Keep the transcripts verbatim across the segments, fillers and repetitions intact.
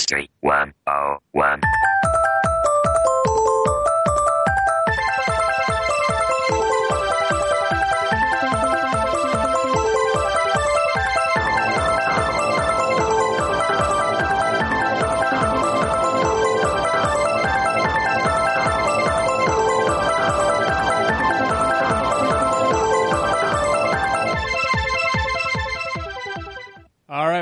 History one oh one.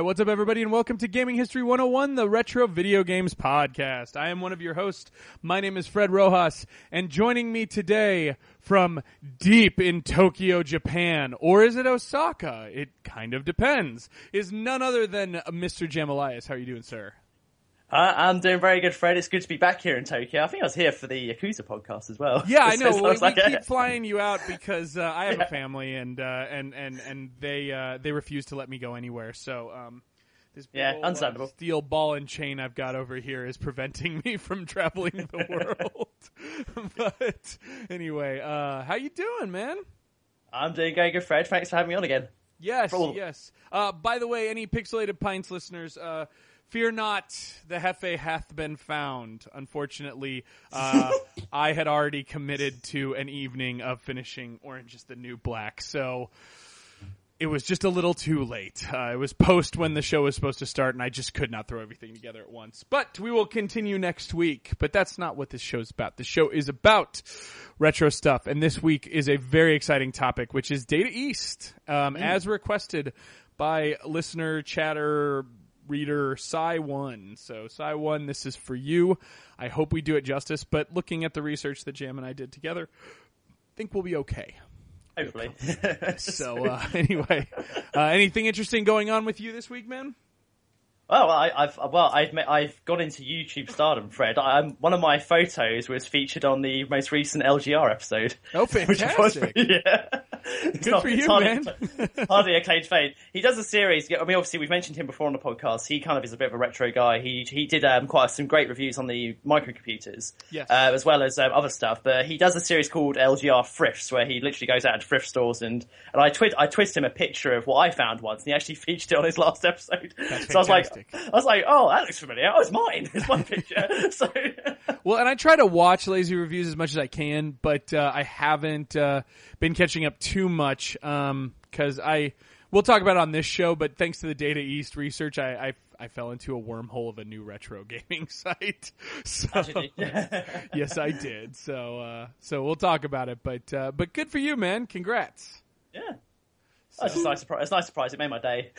What's up, everybody, and welcome to Gaming History one oh one, the Retro Video Games Podcast. I am one of your hosts. My name is Fred Rojas, and joining me today from deep in Tokyo, Japan, or is it Osaka? It kind of depends. Is none other than Mister Jam Elias. How are you doing, sir? Uh, I'm doing very good, Fred. It's good to be back here in Tokyo. I think I was here for the Yakuza podcast as well. Yeah, I know. Well, we like keep it. flying you out because uh, I have yeah. a family, and uh, and and and they uh, they refuse to let me go anywhere. So um, this big yeah, old, uh, steel ball and chain I've got over here is preventing me from traveling the world. But anyway, uh, how you doing, man? I'm doing very good, Fred. Thanks for having me on again. Yes, Problem. yes. Uh, by the way, any Pixelated Pints listeners. Uh, Fear not, the Hefe hath been found. Unfortunately, uh, I had already committed to an evening of finishing Orange is the New Black, so it was just a little too late. Uh, it was post when the show was supposed to start, and I just could not throw everything together at once. But we will continue next week, but that's not what this show's about. This show is about retro stuff, and this week is a very exciting topic, which is Data East, um, mm. as requested by listener chatter... reader Cy One. So Cy One, this is for you. I hope we do it justice, but looking at the research that Jam and I did together, I think we'll be okay. Hopefully. So uh, anyway, uh, anything interesting going on with you this week, man? Well, I, I've well, I've met, I've gone into YouTube stardom, Fred. I'm, one of my photos was featured on the most recent L G R episode. Oh, fantastic! Which was, yeah, it's good not, for you, hardly, man. Hardly a claimed fame. He does a series. I mean, obviously, we've mentioned him before on the podcast. He kind of is a bit of a retro guy. He he did um, quite some great reviews on the microcomputers, yes, uh, as well as um, other stuff. But he does a series called L G R Thrifts, where he literally goes out to thrift stores and and I twit I twist him a picture of what I found once, and he actually featured it on his last episode. That's so I was like. I was like, oh, that looks familiar. Oh, it's mine. It's my picture. So, well, and I try to watch lazy reviews as much as I can, but uh, I haven't uh, been catching up too much because um, I – we'll talk about it on this show, but thanks to the Data East research, I, I – I fell into a wormhole of a new retro gaming site. So, yes, I did. So, uh, so we'll talk about it, but uh, but good for you, man. Congrats. Yeah. So. It's a nice surprise. It's a nice surprise. It made my day.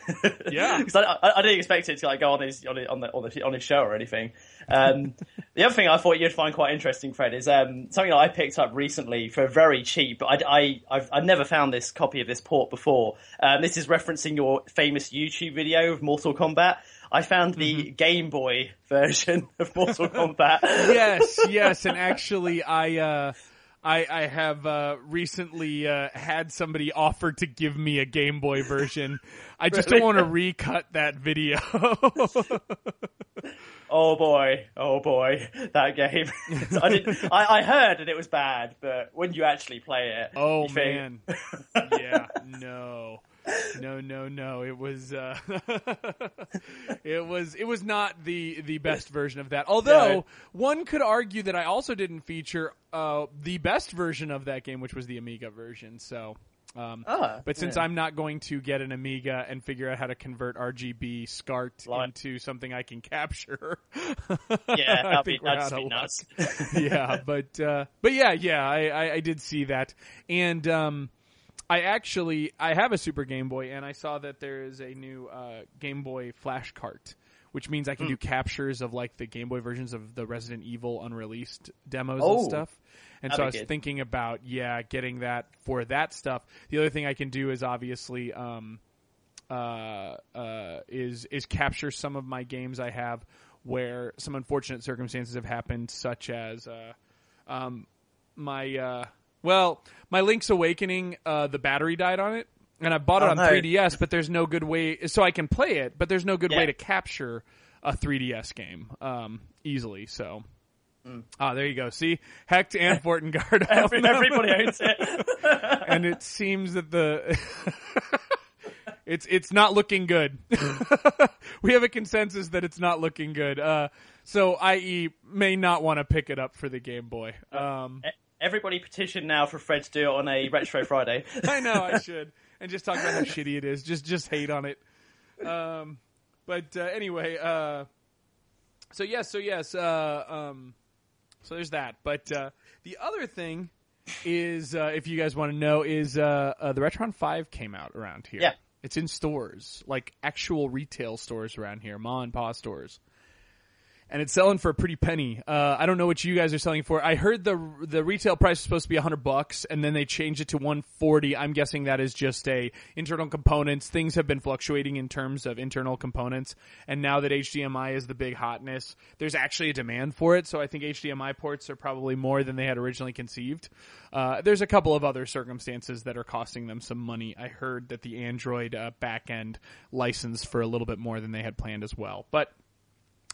Yeah, because I, I, I didn't expect it to like go on his on his, on, the, on, the, on his show or anything. Um, the other thing I thought you'd find quite interesting, Fred, is um, something that I picked up recently for very cheap. I I I've, I've never found this copy of this port before. Um, this is referencing your famous YouTube video of Mortal Kombat. I found the mm-hmm. Game Boy version of Mortal Kombat. Yes, yes, and actually, I. Uh... I, I have uh, recently uh, had somebody offer to give me a Game Boy version. I just really? don't want to recut that video. Oh boy, oh boy, that game. So I, didn't, I, I heard that it was bad, but when you actually play it, oh you man, think... yeah, no. No, no, no. It was uh, it was it was not the, the best version of that. Although yeah. one could argue that I also didn't feature uh, the best version of that game, which was the Amiga version. So, um, oh, but since yeah. I'm not going to get an Amiga and figure out how to convert R G B SCART Light. into something I can capture, yeah, I think be, we're out of luck. Yeah, but uh, but yeah, yeah. I, I, I did see that, and. Um, I actually I have a Super Game Boy, and I saw that there is a new uh, Game Boy flash cart, which means I can mm. do captures of like the Game Boy versions of the Resident Evil unreleased demos oh, and stuff. And so I was good. thinking about yeah getting that for that stuff. The other thing I can do is obviously um, uh, uh, is is capture some of my games I have where some unfortunate circumstances have happened, such as uh, um, my. Uh, Well, my Link's Awakening, uh, the battery died on it, and I bought it oh, on no. three D S, but there's no good way – so I can play it, but there's no good yeah. way to capture a three D S game um, easily, so – Mm. Ah, there you go. See, Hecht and Fortengard. Every, everybody owns it. And it seems that the – It's it's not looking good. We have a consensus that it's not looking good. Uh, so I E may not want to pick it up for the Game Boy. Um, Everybody petition now for Fred to do it on a Retro Friday. I know, I should. And just talk about how shitty it is. Just just hate on it. Um, but uh, anyway, uh, so yes, so yes. Uh, um, so there's that. But uh, the other thing is, uh, if you guys want to know, is uh, uh, the Retron five came out around here. Yeah. It's in stores, like actual retail stores around here, ma and pa stores. And it's selling for a pretty penny. Uh, I don't know what you guys are selling for. I heard the the retail price is supposed to be a hundred bucks, and then they changed it to one forty. I'm guessing that is just a internal components. Things have been fluctuating in terms of internal components, and now that H D M I is the big hotness, there's actually a demand for it. So I think H D M I ports are probably more than they had originally conceived. Uh, there's a couple of other circumstances that are costing them some money. I heard that the Android uh, backend licensed for a little bit more than they had planned as well, but.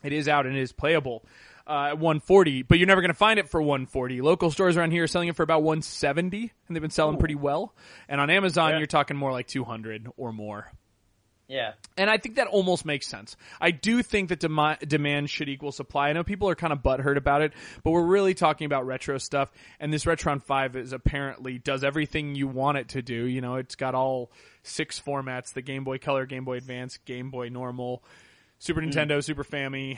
It is out and it is playable uh, at one forty, but you're never going to find it for one forty. Local stores around here are selling it for about one seventy, and they've been selling Ooh. pretty well. And on Amazon, yeah. you're talking more like two hundred or more. Yeah. And I think that almost makes sense. I do think that dem- demand should equal supply. I know people are kind of butthurt about it, but we're really talking about retro stuff. And this Retron five is apparently does everything you want it to do. You know, it's got all six formats, the Game Boy Color, Game Boy Advance, Game Boy Normal, Super Nintendo, mm. Super Famicom,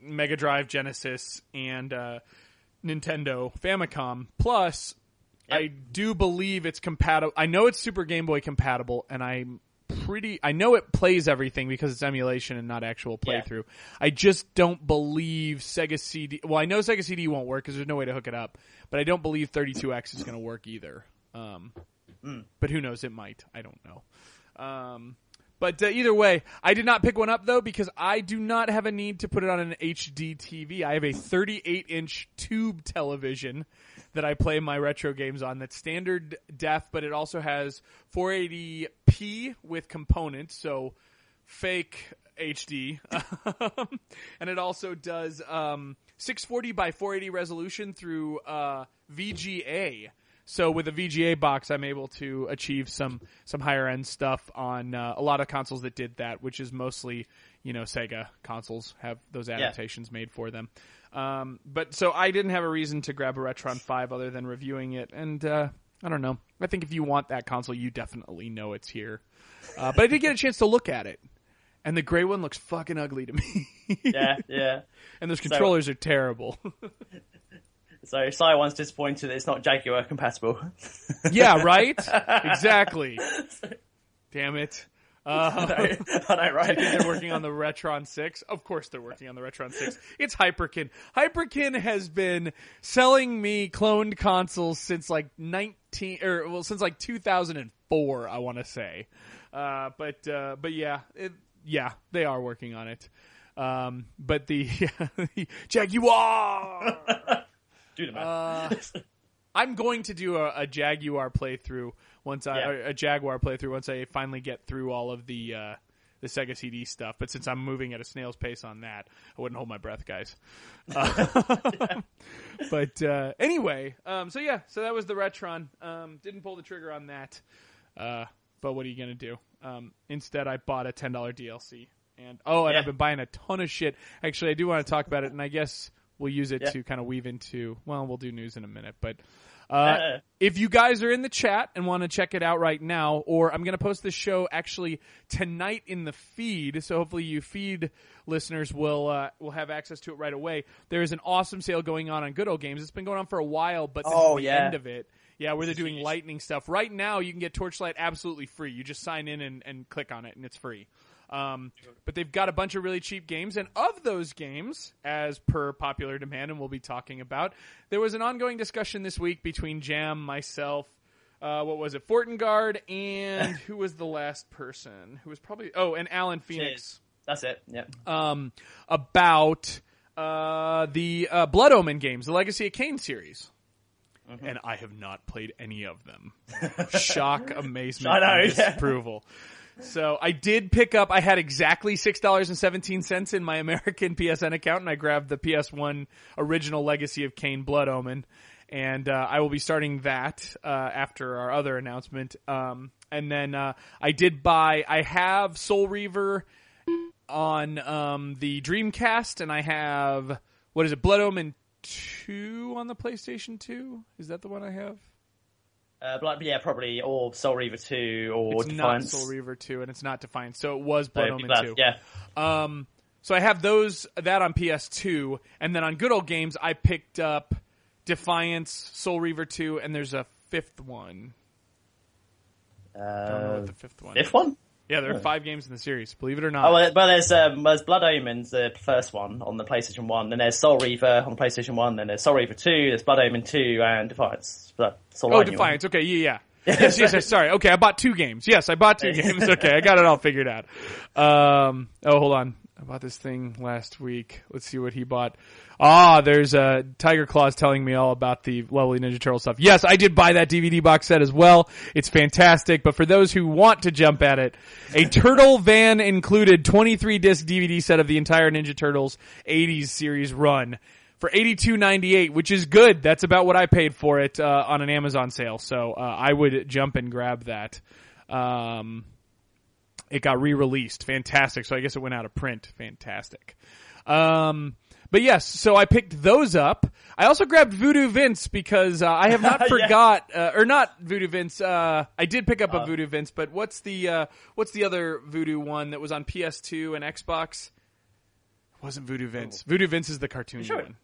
Mega Drive, Genesis, and uh, Nintendo Famicom. Plus, yep. I do believe it's compatible. I know it's Super Game Boy compatible, and I'm pretty. I know it plays everything because it's emulation and not actual playthrough. Yeah. I just don't believe Sega C D. Well, I know Sega C D won't work because there's no way to hook it up, but I don't believe thirty-two X is going to work either. Um, mm. But who knows? It might. I don't know. Um, But uh, either way, I did not pick one up, though, because I do not have a need to put it on an H D T V. I have a thirty-eight inch tube television that I play my retro games on that's standard def, but it also has four eighty p with components, so fake H D. And it also does um, six forty by four eighty resolution through uh, V G A. So with a V G A box, I'm able to achieve some, some higher end stuff on uh, a lot of consoles that did that, which is mostly, you know, Sega consoles have those adaptations yeah. made for them. Um, but so I didn't have a reason to grab a Retron five other than reviewing it. And uh, I don't know. I think if you want that console, you definitely know it's here. Uh, but I did get a chance to look at it. And the gray one looks fucking ugly to me. yeah, yeah. And those controllers so- are terrible. So Cy One's disappointed that it's not Jaguar compatible. Yeah, right? Exactly. Damn it. Uh, I know, I know, right? They're working on the Retron six. Of course they're working on the Retron six. It's Hyperkin. Hyperkin has been selling me cloned consoles since like nineteen or well since like two thousand four, I want to say. Uh, but uh, but yeah, it, yeah, they are working on it. Um, but the, the Jaguar Dude, uh, I'm going to do a, a Jaguar playthrough once I yeah. a Jaguar playthrough once I finally get through all of the uh, the Sega C D stuff. But since I'm moving at a snail's pace on that, I wouldn't hold my breath, guys. Uh, yeah. But uh, anyway, um, so yeah, so that was the Retron. Um, didn't pull the trigger on that, uh, but what are you gonna do? Um, instead, I bought a ten dollar D L C, and oh, and yeah. I've been buying a ton of shit. Actually, I do want to talk about it, and I guess. We'll use it yeah. to kind of weave into, well, we'll do news in a minute. But uh, uh, if you guys are in the chat and want to check it out right now, or I'm going to post this show actually tonight in the feed. So hopefully you feed listeners will uh, will have access to it right away. There is an awesome sale going on on Good Old Games. It's been going on for a while, but this oh, is the yeah. end of it. Yeah, where they're doing lightning stuff. Right now you can get Torchlight absolutely free. You just sign in and, and click on it and it's free. Um, but they've got a bunch of really cheap games, and of those games, as per popular demand, and we'll be talking about, there was an ongoing discussion this week between Jam, myself, uh, what was it, Fortengard, and who was the last person? Who was probably, oh, and Alan Phoenix. Jeez. That's it, yeah. Um, about, uh, the, uh, Blood Omen games, the Legacy of Kain series. Mm-hmm. And I have not played any of them. Shock, amazement, I know, and disapproval. Yeah. So I did pick up, I had exactly six dollars and seventeen cents in my American P S N account, and I grabbed the P S one original Legacy of Kain Blood Omen. and uh, I will be starting that uh, after our other announcement. Um, and then uh, I did buy, I have Soul Reaver on um, the Dreamcast, and I have, what is it, Blood Omen two on the PlayStation two? Is that the one I have? Uh, but yeah, probably, or Soul Reaver two, or it's Defiance. It's not Soul Reaver two, and it's not Defiance, so it was Blood Omen two. Yeah. Um, so I have those, that on P S two, and then on Good Old Games, I picked up Defiance, Soul Reaver two, and there's a fifth one. Uh, I don't know what the fifth one Fifth is. one? Yeah, there are oh. five games in the series, believe it or not. Oh, well, well there's, um, there's Blood Omen, the first one, on the PlayStation one, then there's Soul Reaver on PlayStation one, then there's Soul Reaver two, there's Blood Omen two, and Defiance. But oh, Defiance. One. Okay, yeah, yeah. Yes, yes, yes, sorry. Okay, I bought two games. Yes, I bought two games. Okay, I got it all figured out. Um, oh, hold on. I bought this thing last week. Let's see what he bought. Ah, there's uh, Tiger Claws telling me all about the lovely Ninja Turtle stuff. Yes, I did buy that D V D box set as well. It's fantastic. But for those who want to jump at it, a Turtle Van included twenty-three disc D V D set of the entire Ninja Turtles eighties series run. For eighty-two ninety-eight, which is good. That's about what I paid for it uh, on an Amazon sale. So uh, I would jump and grab that. Um, it got re-released. Fantastic. So I guess it went out of print. Fantastic. Um, but yes, so I picked those up. I also grabbed Voodoo Vince because uh, I have not forgot, yeah. uh, or not Voodoo Vince. Uh, I did pick up uh, a Voodoo Vince, but what's the uh, what's the other Voodoo one that was on P S two and Xbox? It wasn't Voodoo Vince. Oh. Voodoo Vince is the cartoon sure. one.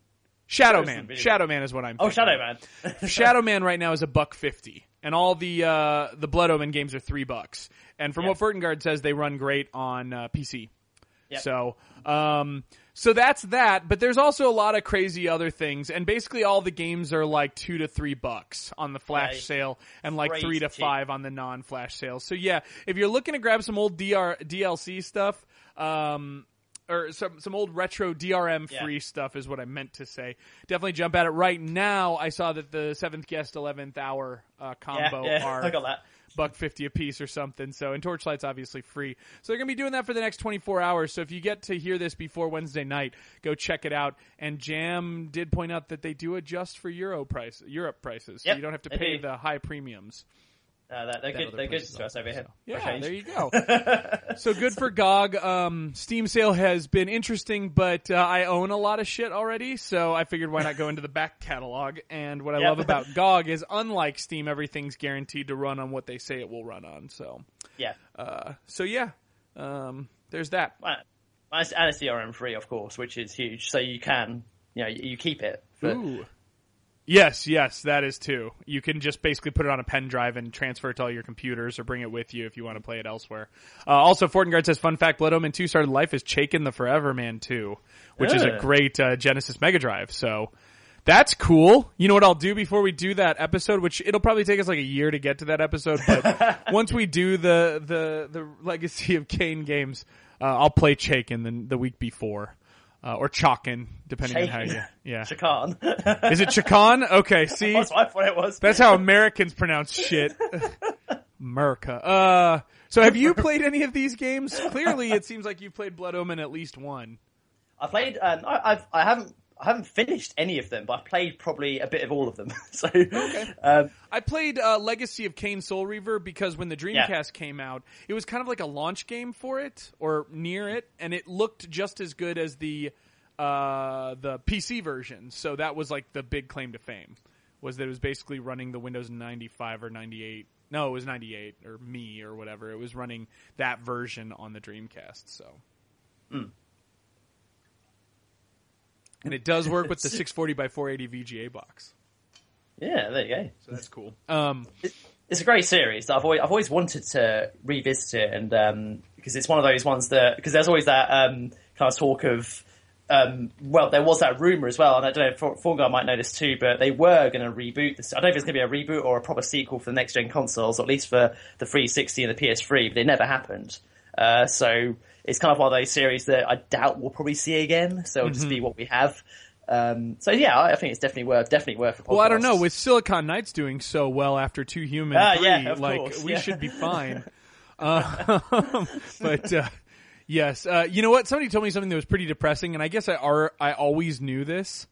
Shadow Man. Shadow Man is what I'm thinking. Oh, Shadow Man. Shadow Man right now is a buck fifty, and all the uh, the Blood Omen games are three bucks. And from yep. what Fertengard says, they run great on uh, P C. Yep. So, um, so that's that. But there's also a lot of crazy other things, and basically all the games are like two to three bucks on the flash yeah, sale, and like three to cheap. five on the non-flash sale. So yeah, if you're looking to grab some old D R- D L C stuff. Um, Or some some old retro D R M free yeah. stuff is what I meant to say. Definitely jump at it right now. I saw that the seventh guest eleventh hour uh, combo yeah, yeah. are I got that. buck fifty a piece or something. So and Torchlight's obviously free. So they're gonna be doing that for the next twenty four hours. So if you get to hear this before Wednesday night, go check it out. And Jam did point out that they do adjust for Euro price Europe prices, so yep, you don't have to pay do. the high premiums. Uh, that, they're that good, they're good to us over here. So, yeah, there you go. So good for G O G. Um, Steam sale has been interesting, but uh, I own a lot of shit already, so I figured why not go into the back catalog. And what I yep. love about G O G is, unlike Steam, everything's guaranteed to run on what they say it will run on. So yeah, uh, so yeah, um, there's that. Well, and it's D R M free, of course, which is huge. So you can, you know, you keep it. But... Ooh. Yes, yes, that is too. You can just basically put it on a pen drive and transfer it to all your computers or bring it with you if you want to play it elsewhere. Uh, also, Fortengard says, fun fact, Blood Omen two started life as Chakan the Forever Man two, which Ugh. is a great uh, Genesis Mega Drive. So that's cool. You know what I'll do before we do that episode, which it'll probably take us like a year to get to that episode, but once we do the, the, the Legacy of Kain games, uh, I'll play Chakan the, the week before. Uh, or Chakan, depending Chakan. on how you... Yeah. Chakan. Is it Chakan? Okay, see? That's what I thought it was. That's how Americans pronounce shit. America. Uh, so have you played any of these games? Clearly, it seems like you've played Blood Omen at least one. I played... Um, I, I've, I haven't I haven't finished any of them, but I played probably a bit of all of them. So okay. um, I played uh, Legacy of Kain Soul Reaver because when the Dreamcast yeah. came out, it was kind of like a launch game for it or near it, and it looked just as good as the uh, the P C version. So that was like the big claim to fame, was that it was basically running the Windows ninety-five or ninety-eight. No, it was ninety-eight or me or whatever. It was running that version on the Dreamcast. So. Mm. And it does work with the six forty by four eighty V G A box. Yeah, there you go. So that's cool. Um, it's a great series. I've always, I've always wanted to revisit it, and um, because it's one of those ones that because there's always that um, kind of talk of um, well, there was that rumor as well, and I don't know if For- Fortengard might know this too, but they were going to reboot this. I don't know if it's going to be a reboot or a proper sequel for the next gen consoles, or at least for the three sixty and the P S three, but it never happened. Uh, so. It's kind of one of those series that I doubt we'll probably see again, so it'll mm-hmm. just be what we have. Um, so yeah, I think it's definitely worth definitely worth a podcast. Well, I don't know, with Silicon Knights doing so well after Two Human uh, three, yeah, like course. we yeah. should be fine. uh, but uh, yes, uh, you know what? Somebody told me something that was pretty depressing, and I guess I are I always knew this.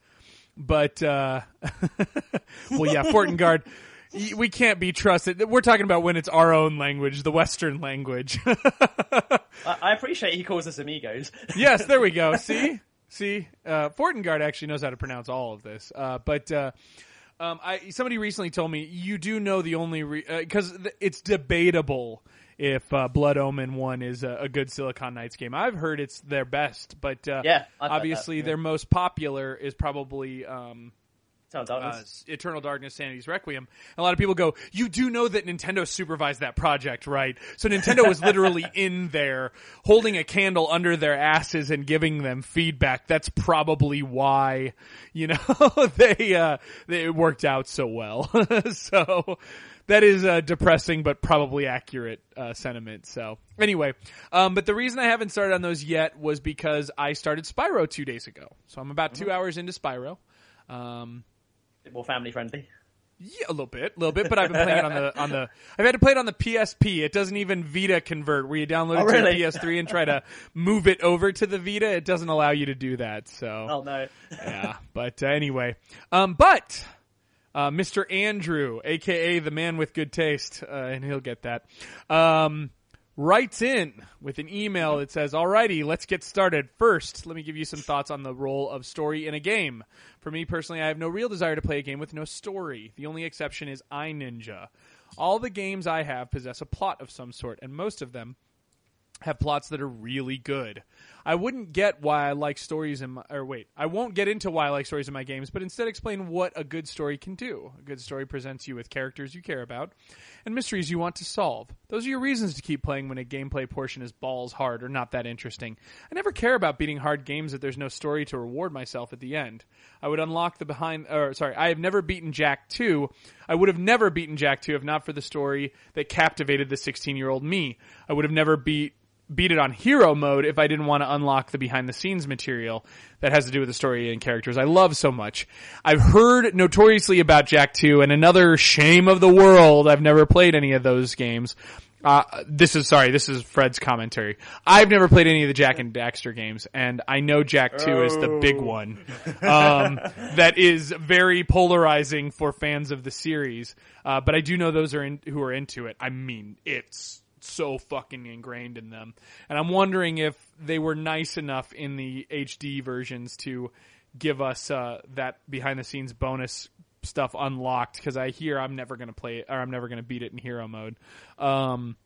But, uh, well, yeah, Fortengard, we can't be trusted. We're talking about when it's our own language, the Western language. I appreciate he calls us amigos. Yes, there we go. See? See? Uh, Fortengard actually knows how to pronounce all of this. Uh, but, uh, um, I, somebody recently told me, you do know the only, re- uh, 'cause th- it's debatable if uh, Blood Omen one is a, a good Silicon Knights game. I've heard it's their best, but uh, yeah, obviously that, yeah. their most popular is probably um, Eternal Darkness, uh, Eternal Darkness, Sanity's Requiem. A lot of people go, you do know that Nintendo supervised that project, right? So Nintendo was literally in there holding a candle under their asses and giving them feedback. That's probably why, you know, they, uh, they it worked out so well. So... that is a depressing but probably accurate uh, sentiment. So anyway, um, but the reason I haven't started on those yet was because I started Spyro two days ago. So I'm about mm-hmm. two hours into Spyro. Um, a bit more family friendly. Yeah, a little bit, a little bit. But I've been playing it on the on the. I've had to play it on the P S P. It doesn't even Vita convert, where you download it oh, really? to the P S three and try to move it over to the Vita. It doesn't allow you to do that. So oh no. yeah, but uh, anyway, um, but. Uh, Mister Andrew, a k a the man with good taste, uh, and he'll get that, um, writes in with an email that says, alrighty, let's get started. First, let me give you some thoughts on the role of story in a game. For me personally, I have no real desire to play a game with no story. The only exception is iNinja. All the games I have possess a plot of some sort, and most of them have plots that are really good. I wouldn't get why I like stories in my, or wait, I won't get into why I like stories in my games, but instead explain what a good story can do. A good story presents you with characters you care about and mysteries you want to solve. Those are your reasons to keep playing when a gameplay portion is balls hard or not that interesting. I never care about beating hard games if there's no story to reward myself at the end. I would unlock the behind, or sorry, I have never beaten Jack two. I would have never beaten Jack two if not for the story that captivated the sixteen-year-old me. I would have never beat beat it on hero mode if I didn't want to unlock the behind the scenes material that has to do with the story and characters I love so much. I've heard notoriously about Jack two, and another shame of the world, I've never played any of those games. Uh, this is, sorry, this is Fred's commentary. I've never played any of the Jack and Daxter games, and I know Jack two oh. is the big one. Um, that is very polarizing for fans of the series. Uh, but I do know those are in, who are into it. I mean, it's so fucking ingrained in them, and I'm wondering if they were nice enough in the H D versions to give us uh that behind the scenes bonus stuff unlocked, because I hear I'm never going to play it, or I'm never going to beat it in hero mode. um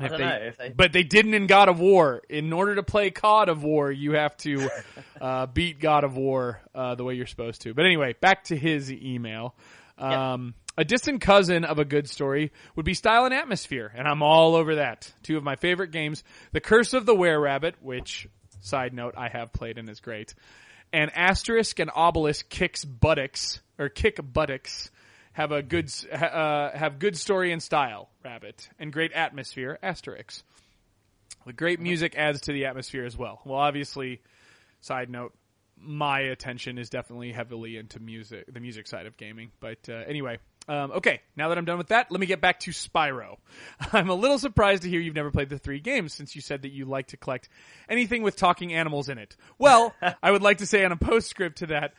I don't they, know if they... But they didn't in God of War. In order to play C O D of War, you have to uh beat God of War uh the way you're supposed to. But anyway, back to his email. um yeah. A distant cousin of a good story would be style and atmosphere, and I'm all over that. Two of my favorite games, The Curse of the Were-Rabbit, which, side note, I have played and is great, and Asterisk and Obelisk Kicks Buttocks, or Kick Buttocks, have a good, uh, have good story and style, Rabbit, and great atmosphere, Asterisk. The great music adds to the atmosphere as well. Well, obviously, side note, my attention is definitely heavily into music, the music side of gaming, but uh, anyway... Um, okay, now that I'm done with that, let me get back to Spyro. I'm a little surprised to hear you've never played the three games, since you said that you like to collect anything with talking animals in it. Well, I would like to say on a postscript to that,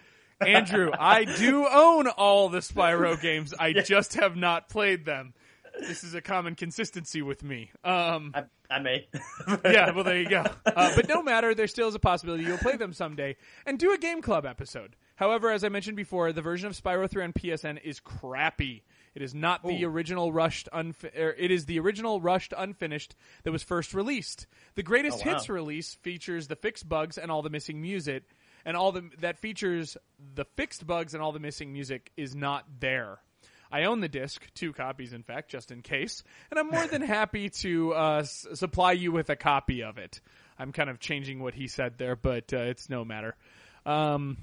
Andrew, I do own all the Spyro games. I yeah. just have not played them. This is a common consistency with me. Um, I, I may. yeah, well, there you go. Uh, but no matter, there still is a possibility you'll play them someday and do a Game Club episode. However, as I mentioned before, the version of Spyro three on P S N is crappy. It is not the Ooh. original rushed unfi- er, it is the original rushed unfinished that was first released. The greatest oh, wow. hits release features the fixed bugs and all the missing music, and all the that features the fixed bugs and all the missing music is not there. I own the disc, two copies in fact, just in case, and I'm more than happy to uh, s- supply you with a copy of it. I'm kind of changing what he said there, but uh, it's no matter. Um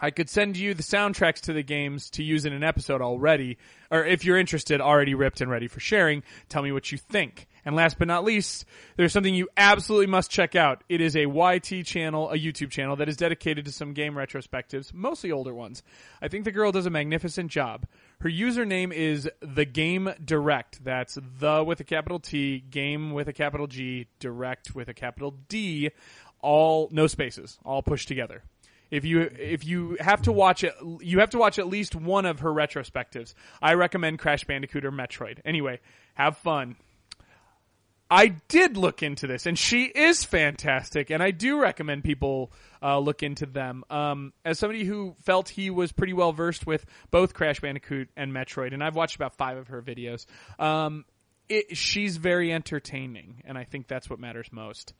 I could send you the soundtracks to the games to use in an episode already, or if you're interested, already ripped and ready for sharing. Tell me what you think. And last but not least, there's something you absolutely must check out. It is a Y T channel, a YouTube channel, that is dedicated to some game retrospectives, mostly older ones. I think the girl does a magnificent job. Her username is The Game Direct. That's The with a capital T, Game with a capital G, Direct with a capital D, all no spaces, all pushed together. If you if you have to watch it, you have to watch at least one of her retrospectives. I recommend Crash Bandicoot or Metroid. Anyway, have fun. I did look into this, and she is fantastic, and I do recommend people uh, look into them. Um, as somebody who felt he was pretty well versed with both Crash Bandicoot and Metroid, and I've watched about five of her videos, um, it, she's very entertaining, and I think that's what matters most.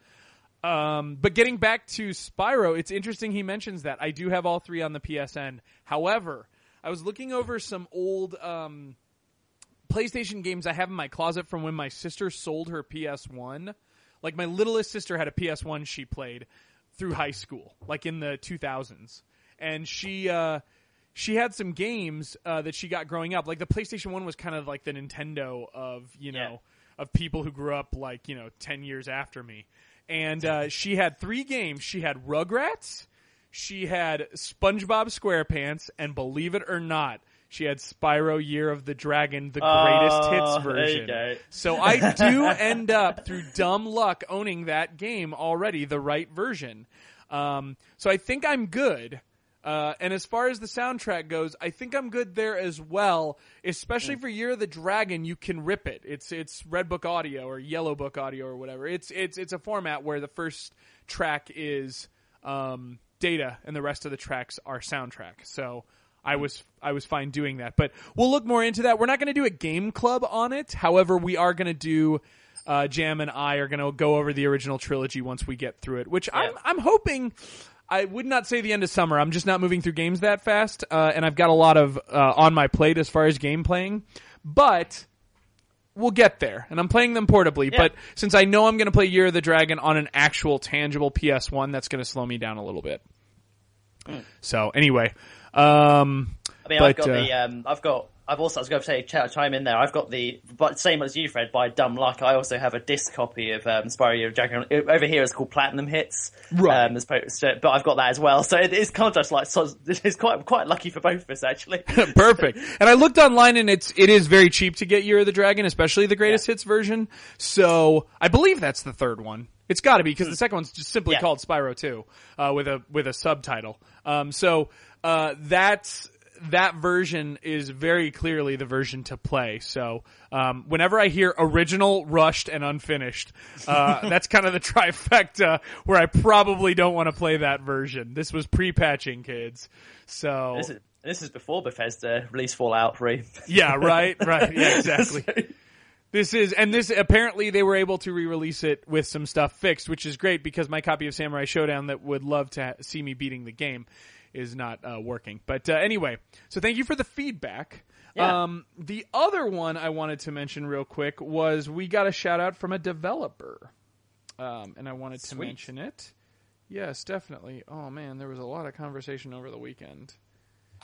Um, but getting back to Spyro, it's interesting he mentions that. I do have all three on the P S N. However, I was looking over some old um, PlayStation games I have in my closet from when my sister sold her P S one. Like, my littlest sister had a P S one she played through high school, like in the two thousands. And she... Uh, She had some games uh, that she got growing up. Like, the PlayStation one was kind of like the Nintendo of, you know, yeah. of people who grew up, like, you know, ten years after me. And uh, she had three games. She had Rugrats, she had SpongeBob SquarePants, and believe it or not, she had Spyro Year of the Dragon, the greatest uh, hits version. There you go. So I do end up, through dumb luck, owning that game already, the right version. Um, so I think I'm good. Uh, and as far as the soundtrack goes, I think I'm good there as well. Especially mm. for Year of the Dragon, you can rip it. It's it's Red Book Audio or Yellow Book Audio or whatever. It's it's it's a format where the first track is um, data and the rest of the tracks are soundtrack. So I was I was fine doing that. But we'll look more into that. We're not going to do a game club on it. However, we are going to do. Uh, Jam and I are going to go over the original trilogy once we get through it, which yeah. I'm I'm hoping. I would not say the end of summer. I'm just not moving through games that fast, uh, and I've got a lot of uh, on my plate as far as game playing. But we'll get there, and I'm playing them portably. Yeah. But since I know I'm going to play Year of the Dragon on an actual tangible P S one, that's going to slow me down a little bit. Mm. So anyway, um, I mean, but, I've got uh, the um, I've got I've also I was going to say chime in there. I've got the but same as you, Fred. By dumb luck, I also have a disc copy of um, Spyro Year of Dragon. Over here, it's called Platinum Hits, right? Um, to, but I've got that as well, so it, it's kind of just like so it's quite quite lucky for both of us actually. Perfect. And I looked online, and it's it is very cheap to get Year of the Dragon, especially the greatest yeah. hits version. So I believe that's the third one. It's got to be because the second one's just simply yeah. called Spyro two uh, with a with a subtitle. Um, so uh, that's. That version is very clearly the version to play. So um, whenever I hear original, rushed, and unfinished, uh, that's kind of the trifecta where I probably don't want to play that version. This was pre-patching, kids. So this is, this is before Bethesda released Fallout three. Yeah, right, right, yeah, exactly. This is, and this, apparently they were able to re-release it with some stuff fixed, which is great because my copy of Samurai Showdown that would love to ha- see me beating the game is not uh, working. But uh, anyway, so thank you for the feedback. Yeah. Um, the other one I wanted to mention real quick was we got a shout out from a developer. Um, and I wanted Sweet. to mention it. Yes, definitely. Oh man, there was a lot of conversation over the weekend.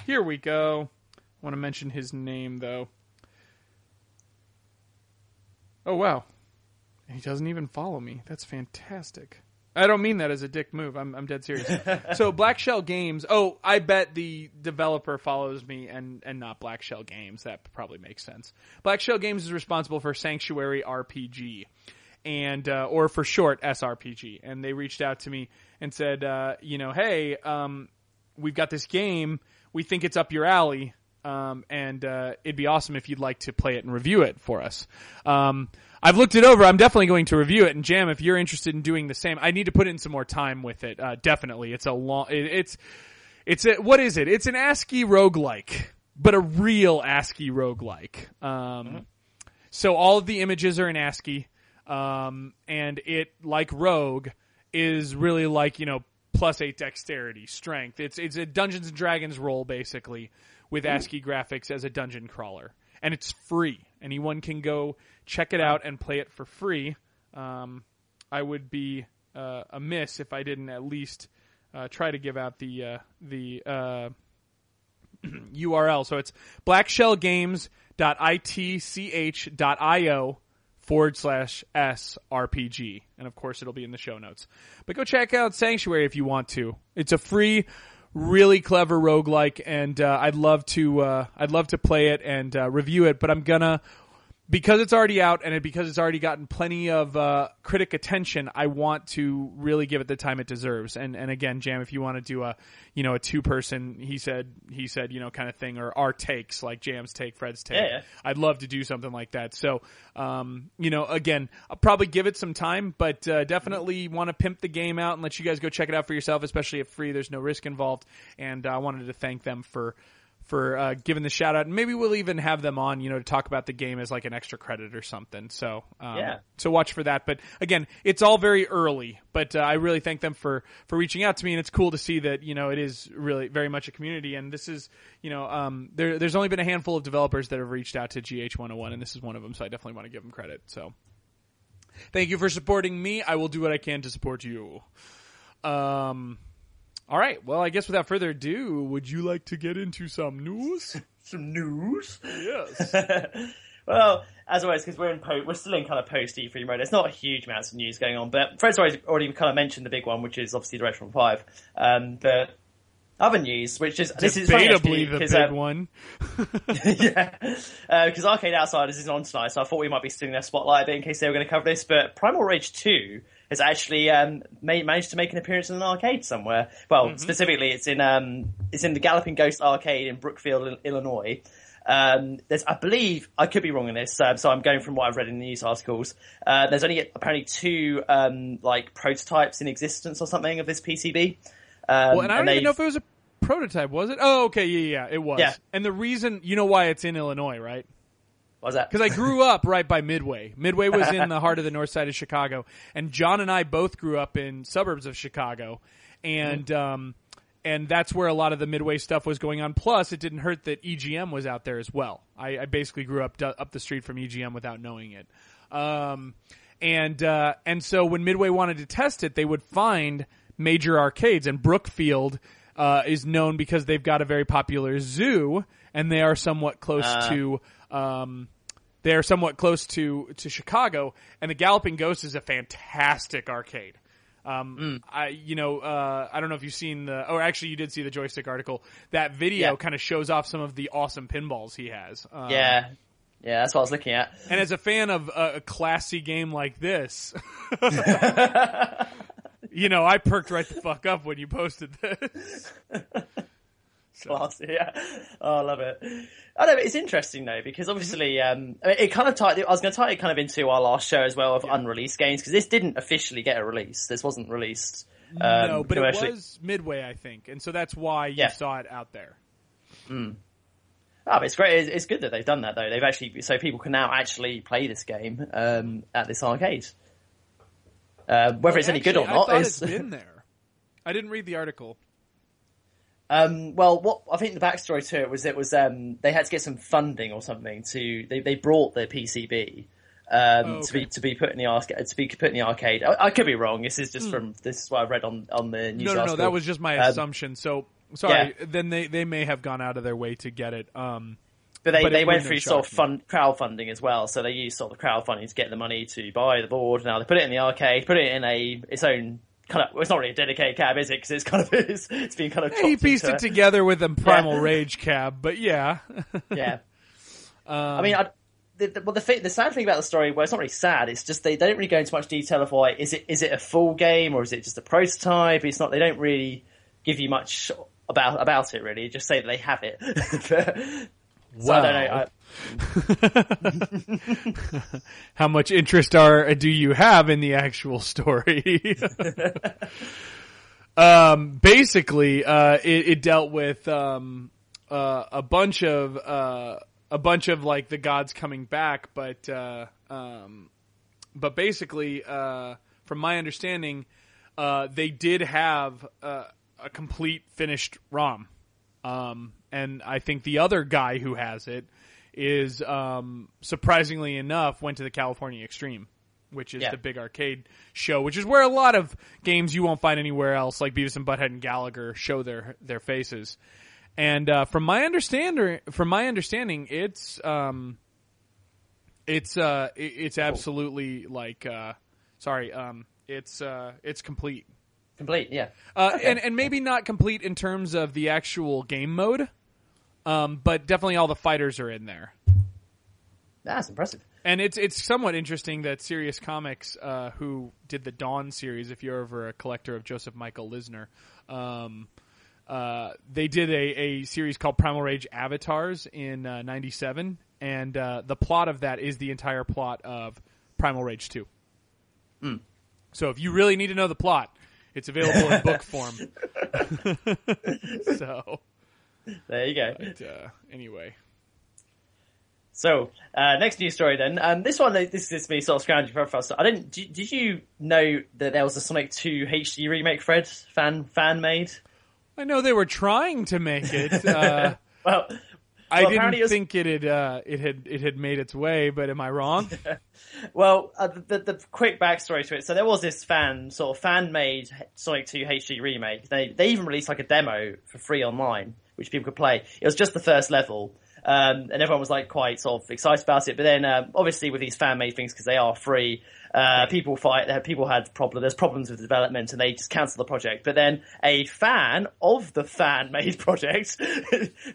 Here we go. I want to mention his name though. Oh wow. He doesn't even follow me. That's fantastic. I don't mean that as a dick move. I'm I'm dead serious. So Black Shell Games. Oh, I bet the developer follows me and, and not Black Shell Games. That probably makes sense. Black Shell Games is responsible for Sanctuary R P G, and uh, or for short S R P G. And they reached out to me and said, uh, you know, hey, um, we've got this game. We think it's up your alley, um, and uh, it'd be awesome if you'd like to play it and review it for us. Um, I've looked it over. I'm definitely going to review it. And Jam, if you're interested in doing the same, I need to put in some more time with it. Uh, definitely. It's a long, it, it's, it's a, what is it? It's an ASCII roguelike, but a real ASCII roguelike. Um, mm-hmm. So all of the images are in ASCII. Um, and it, like Rogue, is really like, you know, plus eight dexterity, strength. It's, it's a Dungeons and Dragons roll basically with Ooh. ASCII graphics as a dungeon crawler. And it's free. Anyone can go check it out and play it for free. Um, I would be uh, amiss if I didn't at least uh, try to give out the uh, the uh, U R L. So it's blackshellgames.itch.io forward slash SRPG. And, of course, it'll be in the show notes. But go check out Sanctuary if you want to. It's a free... really clever roguelike, and uh, I'd love to uh, I'd love to play it and uh, review it, but I'm gonna because it's already out and it, because it's already gotten plenty of uh, critic attention, I want to really give it the time it deserves. And and again, Jam, if you want to do a, you know, a two person, he said, he said, you know, kind of thing, or our takes, like Jam's take, Fred's take. Yeah, yeah. I'd love to do something like that. So, um, you know, again, I'll probably give it some time, but uh, definitely mm-hmm. want to pimp the game out and let you guys go check it out for yourself, especially if free. There's no risk involved. And uh, I wanted to thank them for. For uh, giving the shout out, and maybe we'll even have them on, you know, to talk about the game as like an extra credit or something. So, um, yeah. So watch for that. But again, it's all very early. But uh, I really thank them for for reaching out to me, and it's cool to see that, you know, it is really very much a community. And this is, you know, um, there, there's only been a handful of developers that have reached out to G H one oh one, and this is one of them. So I definitely want to give them credit. So, thank you for supporting me. I will do what I can to support you. Um. All right. Well, I guess without further ado, would you like to get into some news? Some news? Yes. Well, as always, because we're in po- we're still in kind of post E three mode. There's not huge amounts of news going on, but Fred's already kind of mentioned the big one, which is obviously the Retron five. Um, but other news, which is this is debatably the big um, one. Yeah, because uh, Arcade Outsiders is on tonight, so I thought we might be stealing their spotlight a bit in case they were going to cover this. But Primal Rage two. Has actually um, made, managed to make an appearance in an arcade somewhere. Well, mm-hmm. specifically, it's in um, it's in the Galloping Ghost Arcade in Brookfield, Illinois. Um, there's, I believe, I could be wrong on this, uh, so I'm going from what I've read in the news articles. Uh, there's only apparently two um, like prototypes in existence or something of this P C B. Um, well, and I don't and even know if it was a prototype, was it? Oh, okay, yeah, yeah, it was. Yeah. And the reason, you know, why it's in Illinois, right? What was that? Because I grew up right by Midway. Midway was in the heart of the north side of Chicago, and John and I both grew up in suburbs of Chicago, and mm. um, and that's where a lot of the Midway stuff was going on. Plus, it didn't hurt that E G M was out there as well. I, I basically grew up d- up the street from E G M without knowing it, um, and uh, and so when Midway wanted to test it, they would find major arcades, and Brookfield uh, is known because they've got a very popular zoo, and they are somewhat close uh. to. Um, they are somewhat close to, to Chicago, and the Galloping Ghost is a fantastic arcade. Um, mm. I, you know, uh, I don't know if you've seen the, or actually you did see the joystick article. That video yeah. kind of shows off some of the awesome pinballs he has. Um, yeah. Yeah, that's what I was looking at. And as a fan of a, a classy game like this, you know, I perked right the fuck up when you posted this. So. Classy, yeah. Oh, I love it. I know, but it's interesting though, because obviously, um, I mean, it kind of tied, I was going to tie it kind of into our last show as well of yeah. unreleased games, because this didn't officially get a release. This wasn't released. Um, no, but it was Midway, I think. And so that's why you yeah. saw it out there. Mm. Oh, but it's great. It's, it's good that they've done that though. They've actually, so people can now actually play this game, um, at this arcade. Uh, whether well, it's actually, any good or not I is. It's been there. I didn't read the article. Um, well, what I think the backstory to it was it was um, they had to get some funding or something to they, they brought their P C B um, oh, okay. to be to be put in the arcade to be put in the arcade. I, I could be wrong. This is just mm. from this is what I read on, on the news. No, no, article. no, that was just my um, assumption. So sorry, yeah. then they, they may have gone out of their way to get it. Um, but they, but they went through sort of fund, crowdfunding as well. So they used sort of crowdfunding to get the money to buy the board. Now they put it in the arcade, put it in a its own. Kind of, well, it's not really a dedicated cab, is it? Because it's kind of it's, it's been kind of. Yeah, he pieced it together with a Primal yeah. Rage cab, but yeah, yeah. Um, I mean, I, the, the, well, the thing, the sad thing about the story, well, it's not really sad. It's just they, they don't really go into much detail of why. Is it is it a full game or is it just a prototype? It's not. They don't really give you much about about it. Really, just say that they have it. But, so wow. I don't know. I... How much interest are do you have in the actual story? um, basically, uh, it, it dealt with um, uh, a bunch of uh, a bunch of like the gods coming back, but uh, um, but basically, uh, from my understanding, uh, they did have uh, a complete finished ROM. Um, and I think the other guy who has it is, um, surprisingly enough, went to the California Extreme, which is yeah. the big arcade show, which is where a lot of games you won't find anywhere else, like Beavis and Butthead and Gallagher, show their, their faces. And, uh, from my understanding, from my understanding, it's, um, it's, uh, it's absolutely oh. like, uh, sorry, um, it's, uh, it's complete. Complete, yeah. Uh, okay. and, and maybe not complete in terms of the actual game mode, um, but definitely all the fighters are in there. That's impressive. And it's it's somewhat interesting that Sirius Comics, uh, who did the Dawn series, if you're ever a collector of Joseph Michael Lisner, um, uh, they did a, a series called Primal Rage Avatars in uh, ninety-seven, and uh, the plot of that is the entire plot of Primal Rage two. Mm. So if you really need to know the plot, it's available in book form. So there you go. But, uh, anyway. So, uh, next news story then. Um, this one, this is me sort of scrounging for us. So I didn't, did, did you know that there was a Sonic two H D remake, Fred? Fan, fan made? I know they were trying to make it. Uh, well, well, I didn't it was... think it had, uh, it had, it had made its way, but am I wrong? Well, uh, the, the quick backstory to it. So there was this fan, sort of fan made Sonic two H D remake. They, they even released like a demo for free online, which people could play. It was just the first level. Um, and everyone was like quite sort of excited about it, but then um, obviously with these fan-made things because they are free, uh, people fight. People had problem. There's problems with development, and they just cancelled the project. But then a fan of the fan-made project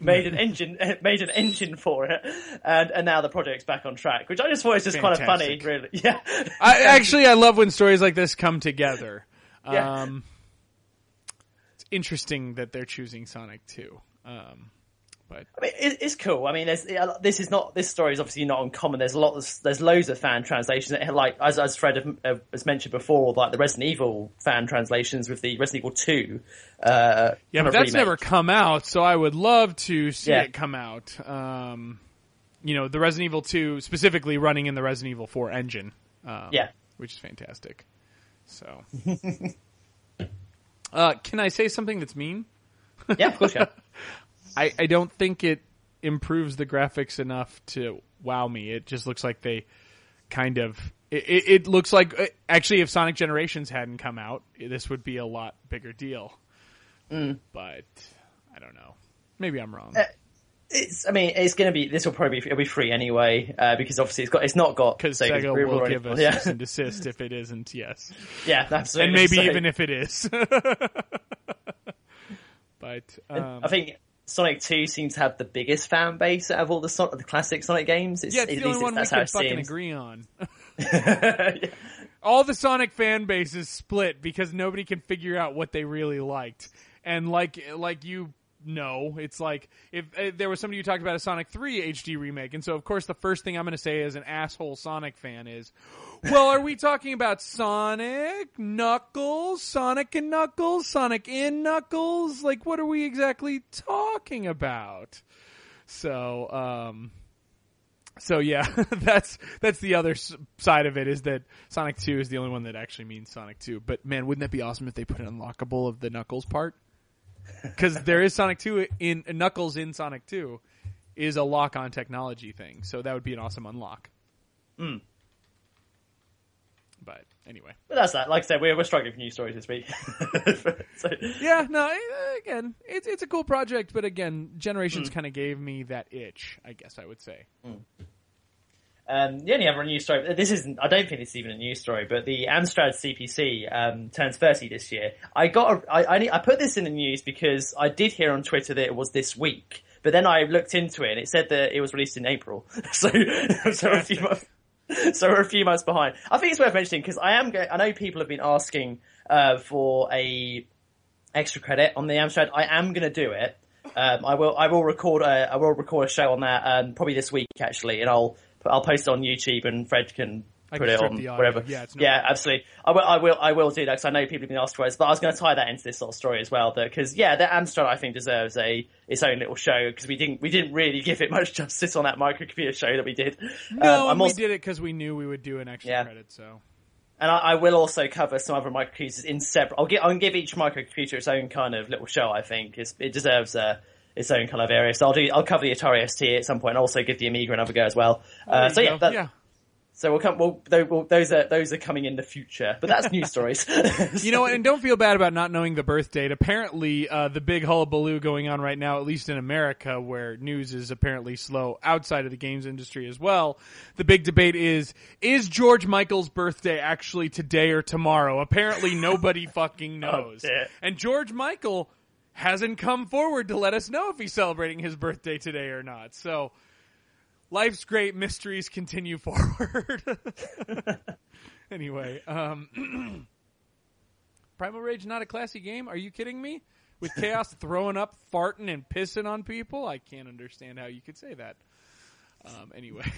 made an engine, made an engine for it, and, and now the project's back on track, which I just thought was just Fantastic. kind of funny, really. Yeah, I, actually, I love when stories like this come together. Yeah. Um, it's interesting that they're choosing Sonic two. Um, But. I mean, it, it's cool. I mean, this is not this story is obviously not uncommon. There's a lot, of, there's loads of fan translations. Like as, as Fred has mentioned before, like the Resident Evil fan translations with the Resident Evil two. Uh, yeah, but that's remake. never come out. So I would love to see yeah. it come out. Um, you know, the Resident Evil two specifically running in the Resident Evil four engine. Um, yeah, which is fantastic. So, uh, can I say something that's mean? Yeah, of course. Yeah. I, I don't think it improves the graphics enough to wow me. It just looks like they kind of... It, it, it looks like... Actually, if Sonic Generations hadn't come out, this would be a lot bigger deal. Mm. But I don't know. Maybe I'm wrong. Uh, it's. I mean, it's going to be... This will probably be, it'll be free anyway, uh, because obviously it's got. It's not got... Because Sega will already, give us yeah. cease and desist if it isn't, yes. Yeah, absolutely. And maybe so. Even if it is. But... Um, I think... Sonic two seems to have the biggest fan base out of all the so- the classic Sonic games. It's, yeah, it's the only one we can fucking agree on. Yeah. All the Sonic fan bases split because nobody can figure out what they really liked. And like like you know, it's like if, if there was somebody who talked about a Sonic three H D remake, and so of course the first thing I'm going to say as an asshole Sonic fan is, well, are we talking about Sonic, Knuckles, Sonic and Knuckles, Sonic in Knuckles? Like, what are we exactly talking about? So, um, so yeah, that's, that's the other side of it is that Sonic two is the only one that actually means Sonic two. But man, wouldn't that be awesome if they put an unlockable of the Knuckles part? Cause there is Sonic two in, in Knuckles in Sonic two is a lock on technology thing. So that would be an awesome unlock. Hmm. But anyway, but that's that. Like I said, we're we're struggling for new stories this week. So. Yeah, no. Again, it's it's a cool project, but again, Generations mm. kind of gave me that itch. I guess I would say. Mm. Um, the only other news story. This isn't. I don't think it's even a news story. But the Amstrad C P C um, turns thirty this year. I got. A, I, I I put this in the news because I did hear on Twitter that it was this week. But then I looked into it, and it said that it was released in April. So so a few months. So we're a few months behind. I think it's worth mentioning because I am. Go- I know people have been asking uh, for a extra credit on the Amstrad. I am going to do it. Um, I will. I will record. A, I will record a show on that um, probably this week actually, and I'll I'll post it on YouTube and Fred can I put can it on whatever. Yeah, it's no yeah absolutely. I will. I will. I will do that because I know people have been asked for it. But I was going to tie that into this sort of story as well, because yeah, the Amstrad I think deserves a its own little show because we didn't we didn't really give it much justice on that microcomputer show that we did. No, um, I'm also, we did it because we knew we would do an extra yeah. credit. So, and I, I will also cover some other microcomputers in separate. I'll give I'll give each microcomputer its own kind of little show. I think it's, it deserves a. its own kind of area. So I'll do, I'll cover the Atari S T at some point and also give the Amiga another go as well. Uh, so yeah, that, yeah. So we'll come, we'll, we'll, those are, those are coming in the future, but that's news stories. You know what? And don't feel bad about not knowing the birth date. Apparently, uh, the big hullabaloo going on right now, at least in America, where news is apparently slow outside of the games industry as well. The big debate is, is George Michael's birthday actually today or tomorrow? Apparently nobody fucking knows. Oh, and George Michael hasn't come forward to let us know if he's celebrating his birthday today or not. So life's great mysteries continue forward. Anyway, um, Primal Rage not a classy game? Are you kidding me? With Chaos throwing up, farting, and pissing on people? I can't understand how you could say that. Um, anyway.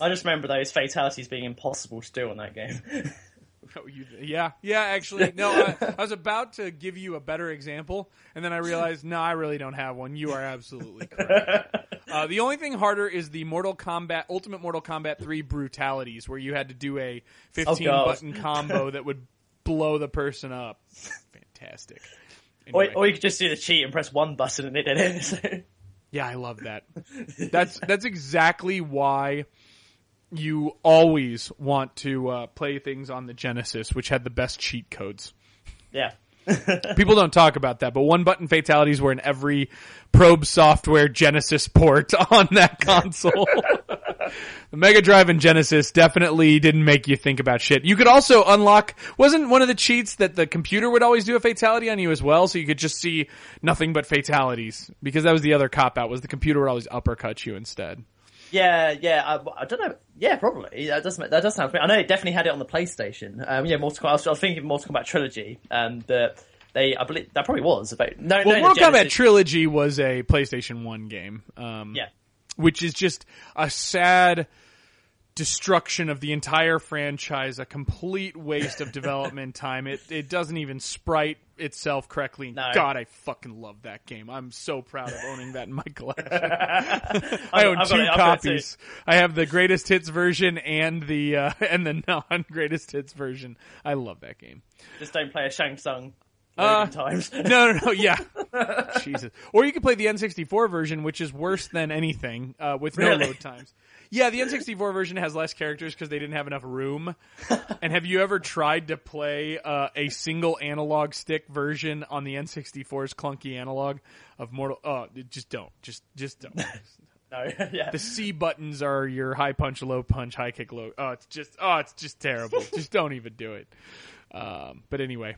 I just remember those fatalities being impossible to do on that game. Oh, you, yeah, yeah, actually. No, I, I was about to give you a better example, and then I realized, no, I really don't have one. You are absolutely correct. Uh, the only thing harder is the Mortal Kombat, Ultimate Mortal Kombat three Brutalities, where you had to do a fifteen-button oh, combo that would blow the person up. Fantastic. Anyway. Or, or you could just do the cheat and press one button and it did it. So. Yeah, I love that. That's that's exactly why you always want to uh, play things on the Genesis, which had the best cheat codes. Yeah. People don't talk about that, but one-button fatalities were in every Probe Software Genesis port on that console. The Mega Drive and Genesis definitely didn't make you think about shit. You could also unlock, wasn't one of the cheats that the computer would always do a fatality on you as well, so you could just see nothing but fatalities? Because that was the other cop-out, was the computer would always uppercut you instead. Yeah, yeah, I, I don't know. Yeah, probably. That does, that does sound familiar. I know it definitely had it on the PlayStation. Um, yeah, Mortal Kombat, I was, I was thinking Mortal Kombat Trilogy, and the, they, I believe, that probably was. About, no, well, no, Mortal Kombat Trilogy was a PlayStation one game. Um, yeah. Which is just a sad destruction of the entire franchise, a complete waste of development time. It it doesn't even sprite itself correctly. No. God, I fucking love that game. I'm so proud of owning that in my collection. I own I've two got it, copies. I have the greatest hits version and the uh, and the non greatest hits version. I love that game. Just don't play a Shang Tsung. Uh, times. no, no, no, yeah. Jesus. Or you could play the N sixty-four version, which is worse than anything, uh, with really? no load times. Yeah, the N sixty-four version has less characters because they didn't have enough room. And have you ever tried to play uh, a single analog stick version on the N sixty-four's clunky analog of Mortal... Oh, just don't. Just just don't. No, yeah. The C buttons are your high punch, low punch, high kick, low... Oh, it's just, oh, it's just terrible. Just don't even do it. Um, but anyway...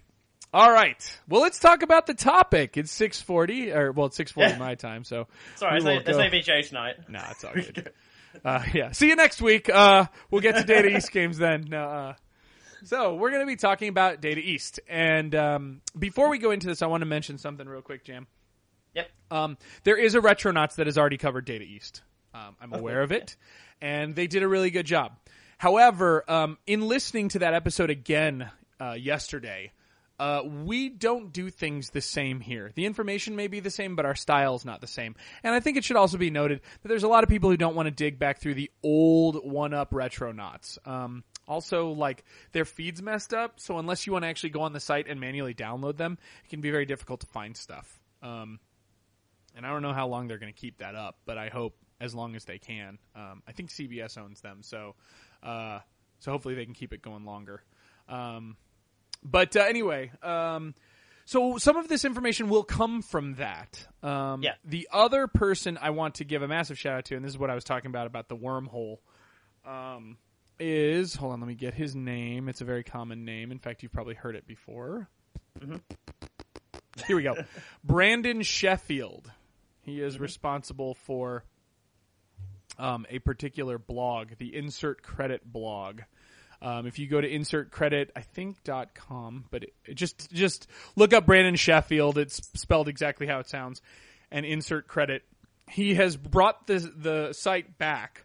All right. Well, let's talk about the topic. It's six forty, or well, it's six forty yeah. my time, so. Sorry, there's no V J tonight. Nah, it's all good. uh, yeah. See you next week. Uh, we'll get to Data East games then. Uh, so we're going to be talking about Data East. And um, before we go into this, I want to mention something real quick, Jam. Yep. Um, there is a Retronauts that has already covered Data East. Um, I'm okay. aware of it. And they did a really good job. However, um, in listening to that episode again uh, yesterday, Uh, we don't do things the same here. The information may be the same, but our style's not the same. And I think it should also be noted that there's a lot of people who don't want to dig back through the old one-up Retronauts. Um, also, like, their feed's messed up, so unless you want to actually go on the site and manually download them, it can be very difficult to find stuff. Um, and I don't know how long they're going to keep that up, but I hope as long as they can. Um, I think C B S owns them, so uh, so hopefully they can keep it going longer. Um But uh, anyway, um, so some of this information will come from that. Um, yeah. The other person I want to give a massive shout out to, and this is what I was talking about, about the wormhole, um, is, hold on, let me get his name. It's a very common name. In fact, you've probably heard it before. Mm-hmm. Here we go. Brandon Sheffield. He is mm-hmm. responsible for um, a particular blog, the Insert Credit blog. Um, if you go to insertcredit, I think, dot com, but it, it just just look up Brandon Sheffield. It's spelled exactly how it sounds, and Insert Credit. He has brought the the site back,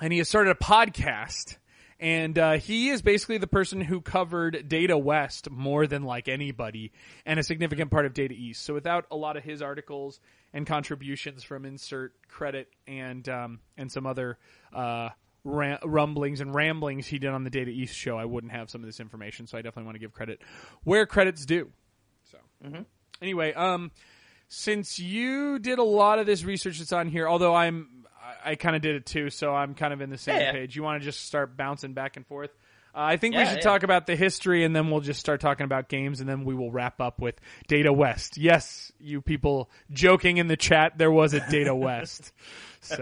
and he has started a podcast. And uh, he is basically the person who covered Data West more than like anybody, and a significant part of Data East. So without a lot of his articles and contributions from Insert Credit and um, and some other. Uh, rumblings and ramblings he did on the Data East show, I wouldn't have some of this information, so I definitely want to give credit where credit's due. So mm-hmm. anyway, um, since you did a lot of this research that's on here, although I'm, I, I kind of did it too, so I'm kind of in the same yeah. page. You want to just start bouncing back and forth? Uh, I think yeah, we should yeah. talk about the history, and then we'll just start talking about games, and then we will wrap up with Data West. Yes, you people joking in the chat, there was a Data West. So,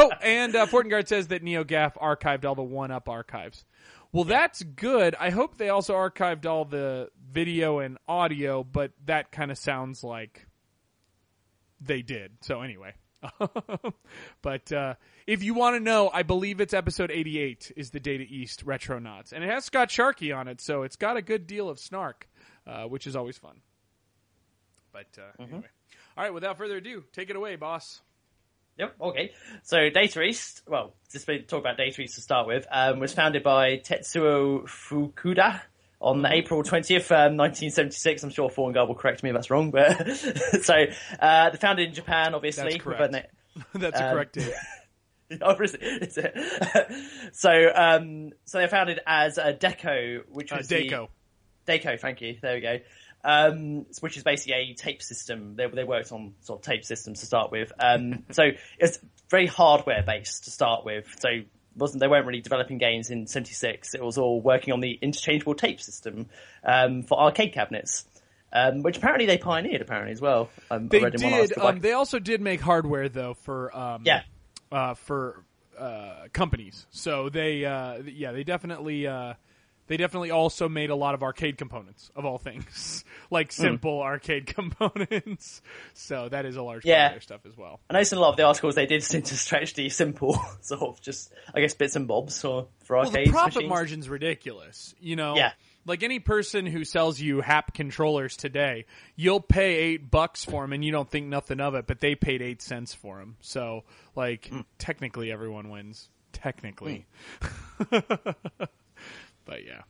oh, and uh, Fortengard says that NeoGAF archived all the one-up archives. Well, yeah. that's good. I hope they also archived all the video and audio, but that kind of sounds like they did. So anyway, But uh, if you want to know, I believe it's episode eighty-eight is the Data East Retronauts. And it has Scott Sharkey on it, so it's got a good deal of snark, uh, which is always fun. But uh, mm-hmm. anyway. All right, without further ado, take it away, boss. Yep, okay. So Data East, well, just to talk about Data East to start with, um, was founded by Tetsuo Fukuda on April twentieth, um, nineteen seventy-six. I'm sure Thorne Girl will correct me if that's wrong. But so uh, they founded in Japan, obviously. That's correct. It, that's um, a correct date. Obviously, is it? so, um, so they were founded as uh, Deco, which was uh, Deco. The... Deco, thank you. There we go. Um, which is basically a tape system. They, they worked on sort of tape systems to start with. Um, so it's very hardware based to start with. So wasn't they weren't really developing games in seventy-six. It was all working on the interchangeable tape system um, for arcade cabinets, um, which apparently they pieneered apparently as well. Um, they did. Last, um, like... They also did make hardware though for um, yeah uh, for uh, companies. So they uh, yeah they definitely. Uh... They definitely also made a lot of arcade components, of all things, like simple mm. arcade components. So that is a large yeah. part of their stuff as well. And I noticed in a lot of the articles they did seem to stretch the simple sort of just, I guess, bits and bobs for, for well, arcade machines. Well, the profit margin's ridiculous, you know? Yeah. Like any person who sells you H A P controllers today, you'll pay eight bucks for them and you don't think nothing of it, but they paid eight cents for them. So, like, mm. technically everyone wins. Technically. Mm. But yeah.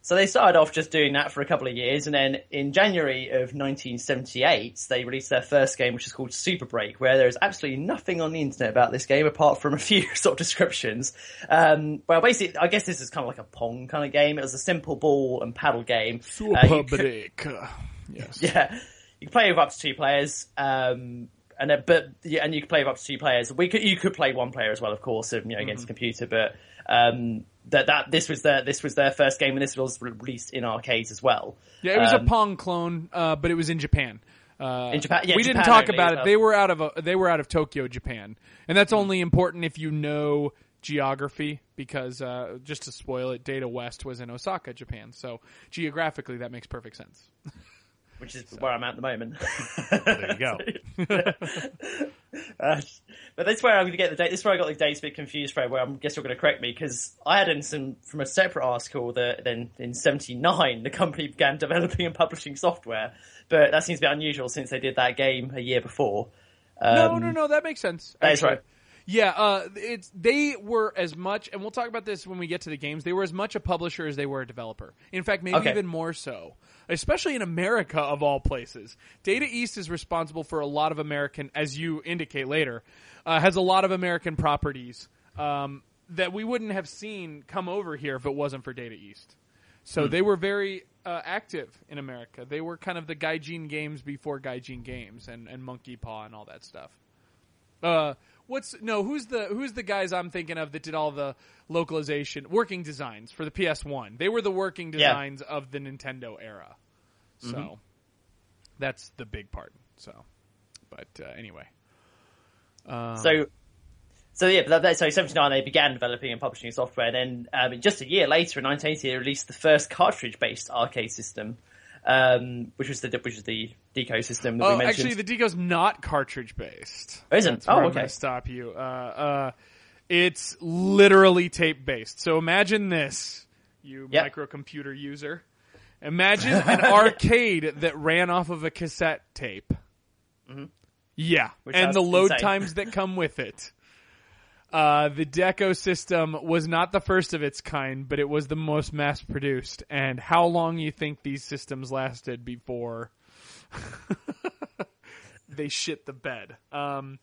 So they started off just doing that for a couple of years, and then in January of nineteen seventy-eight, they released their first game, which is called Super Break, where there is absolutely nothing on the internet about this game apart from a few sort of descriptions. Um, well, basically, I guess this is kind of like a Pong kind of game. It was a simple ball and paddle game. Super uh, Break. Could, yes. Yeah. You can play with up to two players. Um, And uh, but yeah, and you could play with up to two players. We could you could play one player as well, of course, you know, against mm-hmm. a computer. But um, that that this was their this was their first game, and this was released in arcades as well. Yeah, it was um, a Pong clone, uh, but it was in Japan. Uh, in Japan, yeah, we Japan didn't talk about it. Well. They were out of a, they were out of Tokyo, Japan, and that's mm-hmm. only important if you know geography. Because uh, just to spoil it, Data West was in Osaka, Japan. So geographically, that makes perfect sense. Which is so. Where I'm at the moment. Well, there you go. uh, but that's where I'm going to get the date. This is where I got the dates a bit confused, Fred, where I guess you're going to correct me, because I had in some from a separate article that then in seventy-nine the company began developing and publishing software. But that seems a bit unusual since they did that game a year before. Um, no, no, no, that makes sense. That's right. Yeah, uh, it's they were as much, and we'll talk about this when we get to the games, they were as much a publisher as they were a developer. In fact, maybe okay. even more so. Especially in America, of all places. Data East is responsible for a lot of American, as you indicate later, uh, has a lot of American properties um, that we wouldn't have seen come over here if it wasn't for Data East. So mm-hmm. they were very uh, active in America. They were kind of the Gaijin Games before Gaijin Games and, and Monkey Paw and all that stuff. Uh, what's no? Who's the who's the guys I'm thinking of that did all the localization, working designs for the P S one? They were the working designs yeah. of the Nintendo era, so mm-hmm. that's the big part. So, but uh, anyway, um, so so yeah, but that, so seventy-nine they began developing and publishing software. And then um, just a year later, in nineteen eighty, they released the first cartridge-based arcade system. Um, which was the which was the Deco system that oh, we mentioned. Actually, the Deco's not cartridge based. It isn't. That's oh, where okay. I'm gonna stop you. Uh, uh, it's literally tape based. So imagine this, you yep. microcomputer user. Imagine an arcade that ran off of a cassette tape. Mm-hmm. Yeah, which and the load insane. times that come with it. Uh, the Deco system was not the first of its kind, but it was the most mass-produced. And how long you think these systems lasted before they shit the bed? Um,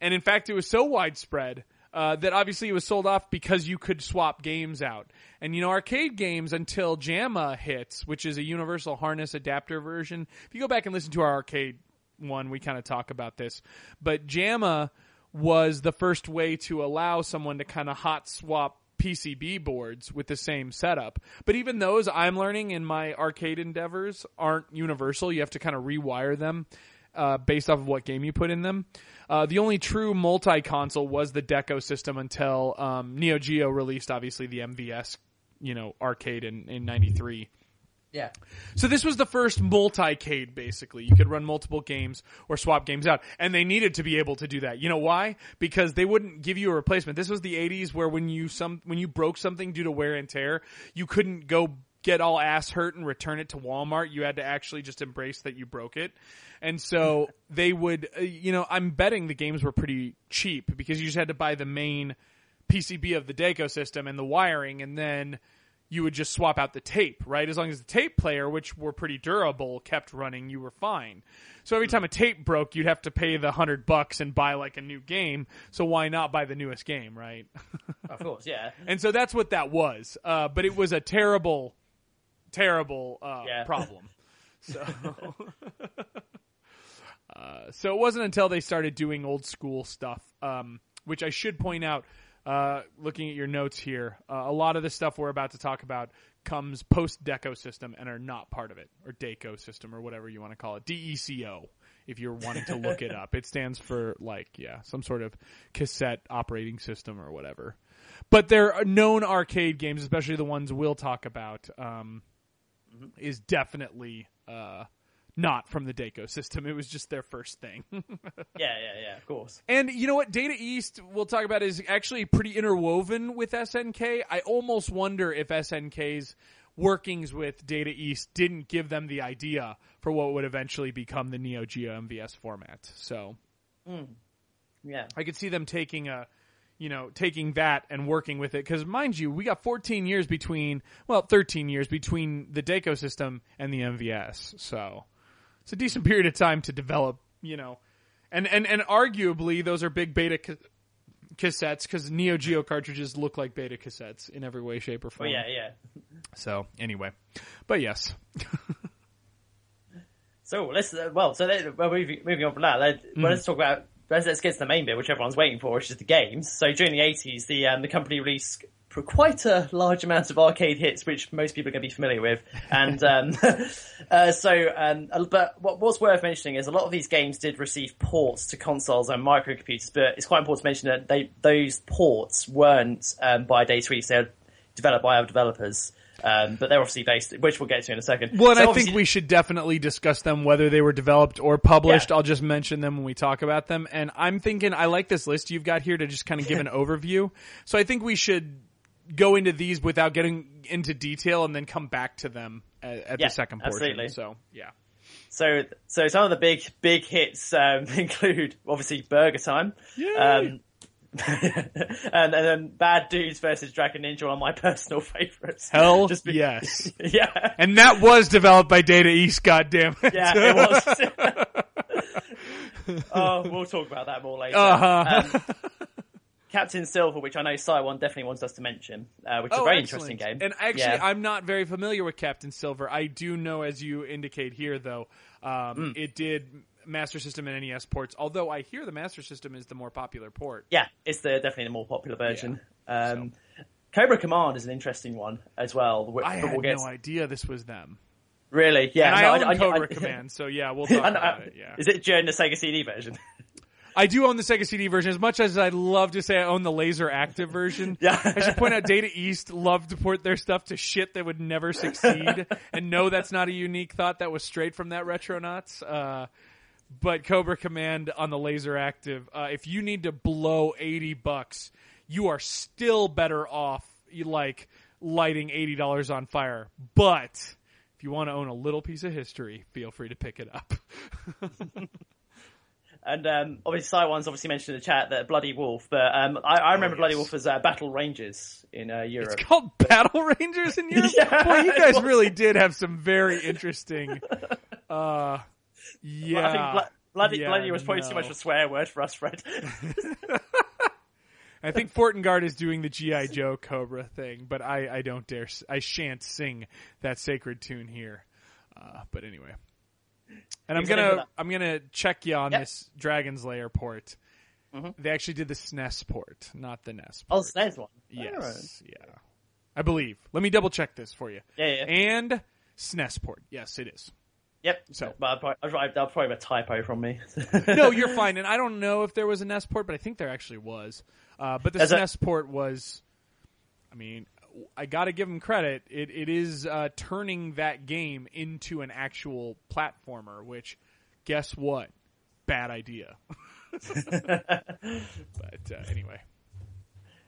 and in fact, it was so widespread uh, that obviously it was sold off because you could swap games out. And, you know, arcade games until JAMA hits, which is a universal harness adapter version. If you go back and listen to our arcade one, we kind of talk about this. But JAMA was the first way to allow someone to kind of hot swap P C B boards with the same setup. But even those, I'm learning in my arcade endeavors, aren't universal. You have to kind of rewire them uh, based off of what game you put in them. Uh, the only true multi-console was the Deco system until um, Neo Geo released, obviously, the M V S, you know, arcade in, in ninety-three. Yeah. So this was the first multi-cade, basically. You could run multiple games or swap games out. And they needed to be able to do that. You know why? Because they wouldn't give you a replacement. This was the eighties where when you some when you broke something due to wear and tear, you couldn't go get all ass hurt and return it to Walmart. You had to actually just embrace that you broke it. And so they would, you know, I'm betting the games were pretty cheap because you just had to buy the main P C B of the Deco system and the wiring, and then you would just swap out the tape, right? As long as the tape player, which were pretty durable, kept running, you were fine. So every time a tape broke, you'd have to pay the hundred bucks and buy like a new game. So why not buy the newest game, right? Of course, yeah. And so that's what that was. Uh, but it was a terrible, terrible uh, yeah. problem. So, uh, so it wasn't until they started doing old school stuff, um, which I should point out. Uh, looking at your notes here, uh, a lot of the stuff we're about to talk about comes post-Deco system and are not part of it, or Deco system, or whatever you want to call it. D E C O, if you're wanting to look it up. It stands for, like, yeah, some sort of cassette operating system or whatever. But their known arcade games, especially the ones we'll talk about, um, mm-hmm. is definitely uh, not from the Deco system. It was just their first thing. yeah, yeah, yeah, of course. And you know what? Data East, we'll talk about, is actually pretty interwoven with S N K. I almost wonder if S N K's workings with Data East didn't give them the idea for what would eventually become the Neo Geo M V S format. So, mm. yeah, I could see them taking a, you know, taking that and working with it. Because mind you, we got fourteen years between, well, thirteen years between the Deco system and the M V S. So. It's a decent period of time to develop, you know, and, and, and arguably those are big beta ca- cassettes because Neo Geo cartridges look like beta cassettes in every way, shape, or form. Oh, yeah, yeah. So anyway, but yes. so let's uh, well, so let, well, moving, moving on from that, let, well, mm-hmm. let's talk about let's, let's get to the main bit, which everyone's waiting for, which is the games. So during the eighties, the um, the company released quite a large amount of arcade hits, which most people are going to be familiar with. And um, uh, so, um, but what, what's worth mentioning is a lot of these games did receive ports to consoles and microcomputers, but it's quite important to mention that they, those ports weren't um, by Data East, they were developed by other developers. Um, but they're obviously based, which we'll get to in a second. Well, and so I think we should definitely discuss them, whether they were developed or published. Yeah. I'll just mention them when we talk about them. And I'm thinking, I like this list you've got here to just kind of give an overview. So I think we should go into these without getting into detail and then come back to them at, at yeah, the second portion. Absolutely. So, yeah. So, so some of the big, big hits, um, include obviously Burger Time. Yay! Um, and, and then Bad Dudes versus. Dragon Ninja, one of my personal favorites. Hell Just be- yes. yeah. And that was developed by Data East, goddammit. Yeah, it was. oh, we'll talk about that more later. Uh-huh. Um, Captain Silver, which I know Cy One definitely wants us to mention, uh, which is oh, a very excellent. Interesting game. And actually, yeah. I'm not very familiar with Captain Silver. I do know, as you indicate here, though, um, mm. it did Master System and N E S ports, although I hear the Master System is the more popular port. Yeah, it's the definitely the more popular version. Yeah. Um, so. Cobra Command is an interesting one as well. Which, I had we'll get... no idea this was them. Really? Yeah. And I own I, Cobra I, I, Command, so yeah, we'll talk I, about I, it. Yeah. Is it during the Sega C D version? I do own the Sega C D version. As much as I'd love to say I own the Laser Active version, yeah. I should point out Data East loved to port their stuff to shit that would never succeed. And no, that's not a unique thought. That was straight from that Retronauts. Uh, but Cobra Command on the Laser Active, uh, if you need to blow eighty bucks, you are still better off like lighting eighty dollars on fire. But if you want to own a little piece of history, feel free to pick it up. And um, obviously, Cy One's obviously mentioned in the chat that Bloody Wolf, but um, I, I remember oh, yes. Bloody Wolf as uh, Battle Rangers in uh, Europe. It's called Battle Rangers in Europe? yeah, Boy, you guys really did have some very interesting... Uh, yeah. Well, I think Bla- Bloody, yeah, Bloody was probably no. too much of a swear word for us, Fred. I think Fortengard is doing the G I. Joe Cobra thing, but I, I don't dare... I shan't sing that sacred tune here. Uh, but anyway... And I'm gonna I'm gonna check you on yep. this Dragon's Lair port. Mm-hmm. They actually did the S N E S port, not the N E S port. Oh, S N E S one. Yes, right. yeah, I believe. Let me double check this for you. Yeah, yeah. And S N E S port. Yes, it is. Yep. So, but I'll probably, I'll probably have a typo from me. no, you're fine. And I don't know if there was a N E S port, but I think there actually was. Uh, but the As S N E S a- port was. I mean, I got to give him credit. It, it is uh, turning that game into an actual platformer, which, guess what? Bad idea. But uh, anyway.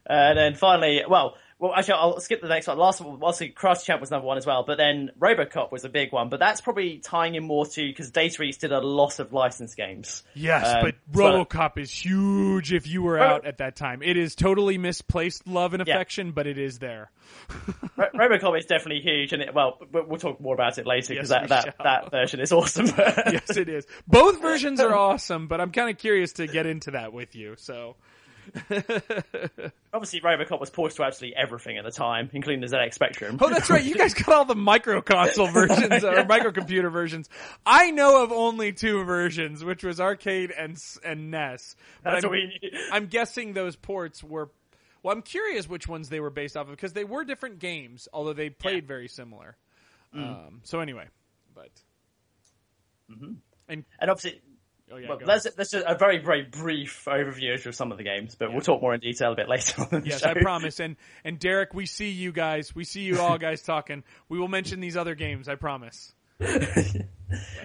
And then finally, well, well, actually, I'll skip the next one. Last one, obviously, Karate Champ was number one as well, but then Robocop was a big one. But that's probably tying in more to, because Data East did a lot of licensed games. Yes, um, but Robocop so, is huge if you were Robo- out at that time. It is totally misplaced love and affection, yeah. but it is there. Robocop is definitely huge, and it, well, we'll talk more about it later, because yes, that, that, that version is awesome. Yes, it is. Both versions are awesome, but I'm kind of curious to get into that with you, so... Obviously, Robocop was ported to absolutely everything at the time, including the Z X Spectrum. Oh, that's right. You guys got all the microconsole versions, yeah. or microcomputer versions. I know of only two versions, which was arcade and and N E S. But that's I'm, what we knew. I'm guessing those ports were... Well, I'm curious which ones they were based off of, because they were different games, although they played yeah. very similar. Mm. Um, so anyway, but... Mm-hmm. And, and obviously... Oh, yeah, well, that's, that's just a very, very brief overview of some of the games, but yeah. we'll talk more in detail a bit later on in the yes, show. I promise. And and Derek, we see you guys. We see you all guys talking. We will mention these other games, I promise. Right.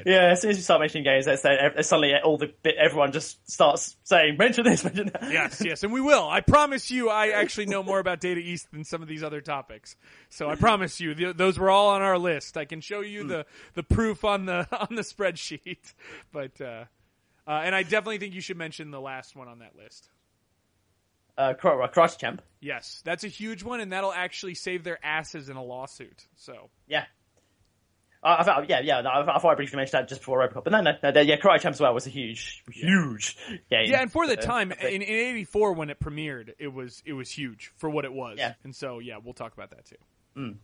Yeah, as soon as we start mentioning games, that's, that's suddenly all the bit, everyone just starts saying, mention this, mention that. Yes, yes, and we will. I promise you I actually know more about Data East than some of these other topics. So I promise you, th- those were all on our list. I can show you mm. the, the proof on the on the spreadsheet. But... uh Uh, and I definitely think you should mention the last one on that list. Uh, Karate Champ. Yes, that's a huge one, and that'll actually save their asses in a lawsuit. So yeah, uh, I thought, yeah, yeah. No, I thought I briefly mentioned that just before Robocop, but no, no, no yeah, Karate Champ as well was a huge, huge yeah. game. Yeah, and for the uh, time in eighty-four when it premiered, it was it was huge for what it was. Yeah. And so yeah, we'll talk about that too. Mm.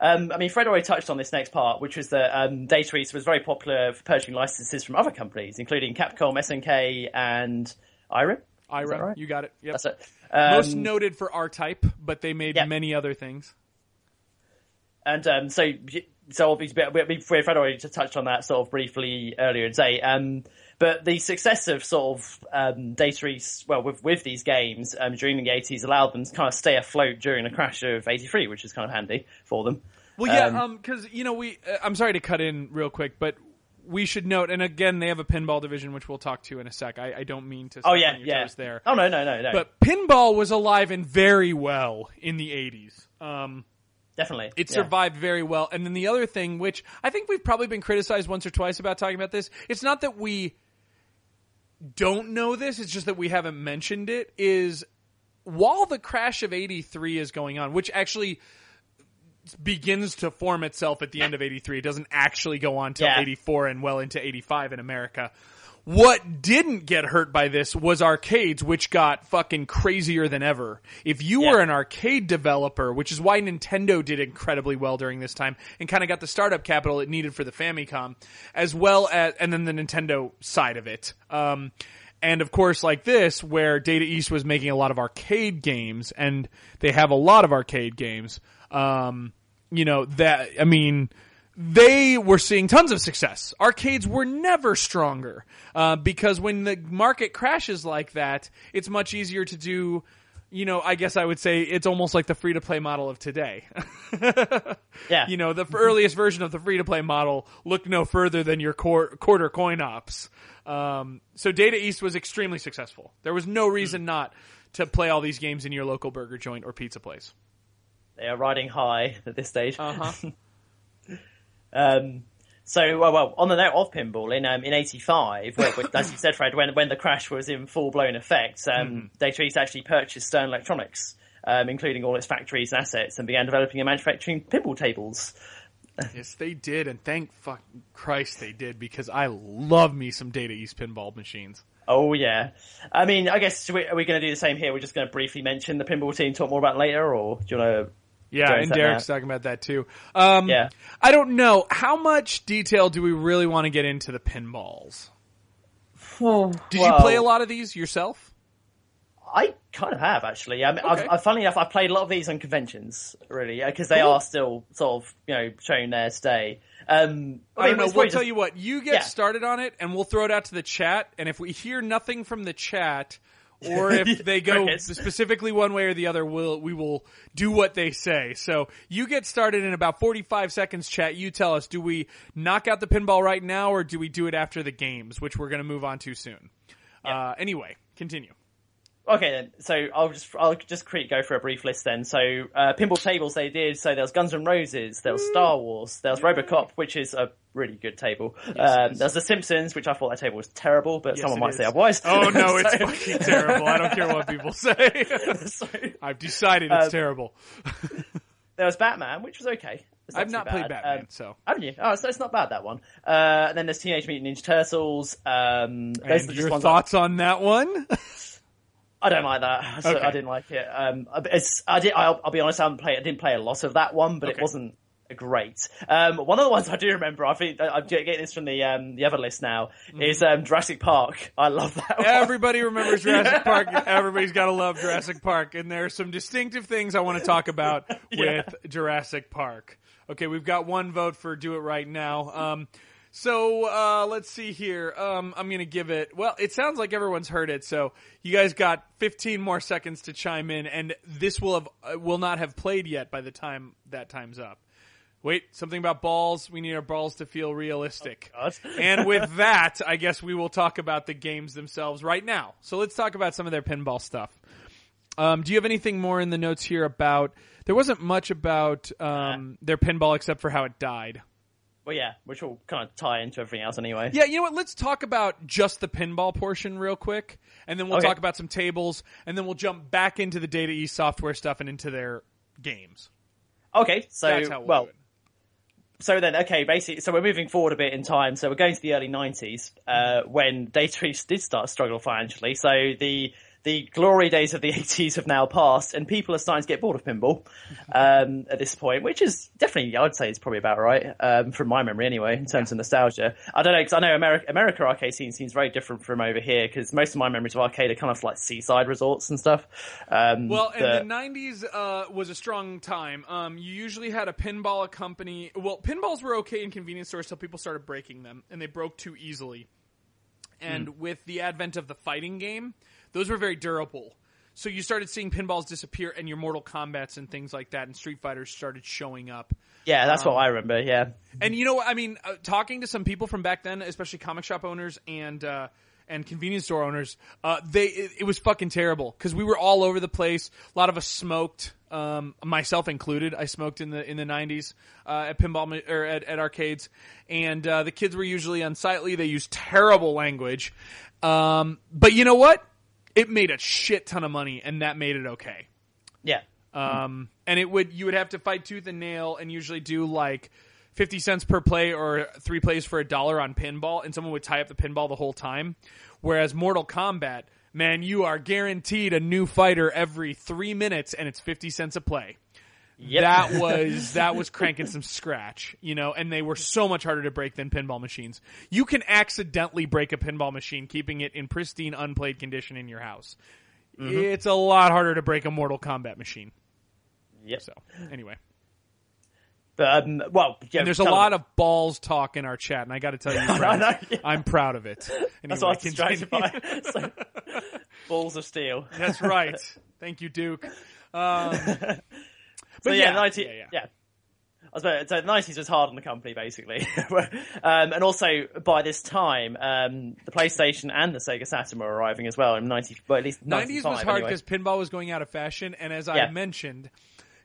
Um, I mean, Fred already touched on this next part, which was that um, Data East was very popular for purchasing licenses from other companies, including Capcom, S N K, and I R I M. I R I M, right? You got it. Yep. That's it. Um, most noted for R-Type, but they made yeah. many other things. And um, so, so obviously, Fred already touched on that sort of briefly earlier today. Um, but the success of sort of um, Data East, well, with, with these games um, during the eighties allowed them to kind of stay afloat during the crash of eighty-three, which is kind of handy for them. Well, yeah, because, um, you know, we uh, I'm sorry to cut in real quick, but we should note, and again, they have a pinball division, which we'll talk to in a sec. I, I don't mean to stop oh, yeah, on your yeah. toes there. Oh, no, no, no, no. But pinball was alive and very well in the eighties. Um, Definitely. It yeah. survived very well. And then the other thing, which I think we've probably been criticized once or twice about talking about this, it's not that we don't know this, it's just that we haven't mentioned it, is while the crash of eighty-three is going on, which actually... begins to form itself at the end of eighty-three. It doesn't actually go on till yeah. eighty-four and well into eighty-five in America. What didn't get hurt by this was arcades, which got fucking crazier than ever. If you yeah. were an arcade developer, which is why Nintendo did incredibly well during this time and kind of got the startup capital it needed for the Famicom, as well as, and then the Nintendo side of it. Um, And, of course, like this, where Data East was making a lot of arcade games, and they have a lot of arcade games, um, you know, that, I mean, they were seeing tons of success. Arcades were never stronger, uh, because when the market crashes like that, it's much easier to do, you know, I guess I would say it's almost like the free-to-play model of today. yeah. You know, the earliest version of the free-to-play model looked no further than your quor- quarter coin-ops. Um, so Data East was extremely successful. There was no reason not to play all these games in your local burger joint or pizza place. They are riding high at this stage. Uh-huh. um, so, well, well, on the note of pinball, in um, in eighty-five, well, as you said, Fred, when when the crash was in full-blown effect, um, mm-hmm. Data East actually purchased Stern Electronics, um, including all its factories and assets, and began developing and manufacturing pinball tables. Yes, they did, and thank fuck Christ they did, because I love me some Data East pinball machines. Oh, yeah. I mean, I guess, we, are we going to do the same here? We're just going to briefly mention the pinball team, talk more about it later, or do you want to... Yeah, and Derek's talking about that, too. Um, yeah. I don't know. How much detail do we really want to get into the pinballs? Well, did you play a lot of these yourself? I kind of have, actually. I mean, okay. I, I, funnily enough, I've played a lot of these on conventions, really, because they cool. are still sort of, you know, shown there today. Um, I, I mean, don't know. We'll just... tell you what. You get yeah. started on it, and we'll throw it out to the chat. And if we hear nothing from the chat, or if they go right. specifically one way or the other, we'll, we will do what they say. So you get started in about forty-five seconds, chat. You tell us, do we knock out the pinball right now or do we do it after the games, which we're going to move on to soon? Yep. Uh, anyway, continue. Okay, then. So I'll just I'll just quick go for a brief list then. So uh, Pinball Tables they did. So there was Guns N' Roses, there was Star Wars, there was Robocop, which is a really good table. Yes, um, there's The Simpsons, which I thought that table was terrible, but yes, someone might is. say otherwise. Oh, no, so... it's fucking terrible. I don't care what people say. so, I've decided it's um, terrible. There was Batman, which was okay. Not I've not bad. played Batman, um, so... Haven't you? Oh, so it's not bad, that one. Uh, and then there's Teenage Mutant Ninja Turtles. Um, those and are just your ones thoughts on that one? I don't like that. So okay. I didn't like it. Um, it's, I did. I'll, I'll be honest. I haven't played. I didn't play a lot of that one, but okay. it wasn't great. Um, one of the ones I do remember. I think I'm getting this from the um, the other list now. Mm-hmm. Is um, Jurassic Park. I love that one. Everybody remembers Jurassic yeah. Park. Everybody's got to love Jurassic Park. And there are some distinctive things I want to talk about yeah. with Jurassic Park. Okay, we've got one vote for Do It Right Now. Um, So, uh, let's see here. Um, I'm going to give it, well, it sounds like everyone's heard it. So you guys got fifteen more seconds to chime in, and this will have, uh, will not have played yet by the time that time's up. Wait, something about balls. We need our balls to feel realistic. Oh, and with that, I guess we will talk about the games themselves right now. So let's talk about some of their pinball stuff. Um, do you have anything more in the notes here about, there wasn't much about, um, their pinball except for how it died. Well, yeah, which will kind of tie into everything else anyway. Yeah, you know what? Let's talk about just the pinball portion real quick, and then we'll okay. talk about some tables, and then we'll jump back into the Data East software stuff and into their games. Okay, so, That's how we'll well, do it. so then, okay, basically, so we're moving forward a bit in time. So we're going to the early nineties uh, mm-hmm. when Data East did start to struggle financially. So the... The glory days of the eighties have now passed, and people are starting to get bored of pinball um, at this point, which is definitely, I'd say, is probably about right, um, from my memory anyway, in terms yeah. of nostalgia. I don't know, because I know America, America arcade scene seems very different from over here, because most of my memories of arcade are kind of like seaside resorts and stuff. Um, well, and the, the nineties uh, was a strong time. Um, you usually had a pinball company. Well, pinballs were okay in convenience stores until people started breaking them, and they broke too easily. And mm. with the advent of the fighting game, those were very durable. So you started seeing pinballs disappear, and your Mortal Kombats and things like that, and Street Fighters started showing up. Yeah, that's um, what I remember, yeah. And you know what, I mean, uh, talking to some people from back then, especially comic shop owners and uh, and convenience store owners, uh, they it, it was fucking terrible, because we were all over the place. A lot of us smoked, um, myself included. I smoked in the in the nineties uh, at pinball or at, at arcades, and uh, the kids were usually unsightly. They used terrible language. Um, but you know what? It made a shit ton of money, and that made it okay. Yeah. Um, and it would, you would have to fight tooth and nail and usually do like fifty cents per play or three plays for a dollar on pinball, and someone would tie up the pinball the whole time. Whereas Mortal Kombat, man, you are guaranteed a new fighter every three minutes and it's fifty cents a play. Yep. That was, that was cranking some scratch, you know, and they were so much harder to break than pinball machines. You can accidentally break a pinball machine, keeping it in pristine, unplayed condition in your house. Mm-hmm. It's a lot harder to break a Mortal Kombat machine. Yep. So, anyway. But, um, well, yeah, and there's a lot me. of balls talk in our chat, and I got to tell you, Brad, no, no, yeah. I'm proud of it. Anyway, that's what I was distracted by. So, balls of steel. That's right. Thank you, Duke. Um... But so yeah, yeah, the nineties, yeah, yeah. yeah. I was about, so the nineties was hard on the company, basically. um, and also, by this time, um, the PlayStation and the Sega Saturn were arriving as well in ninety, well, at least nineties was hard because anyway. pinball was going out of fashion. And as yeah. I mentioned,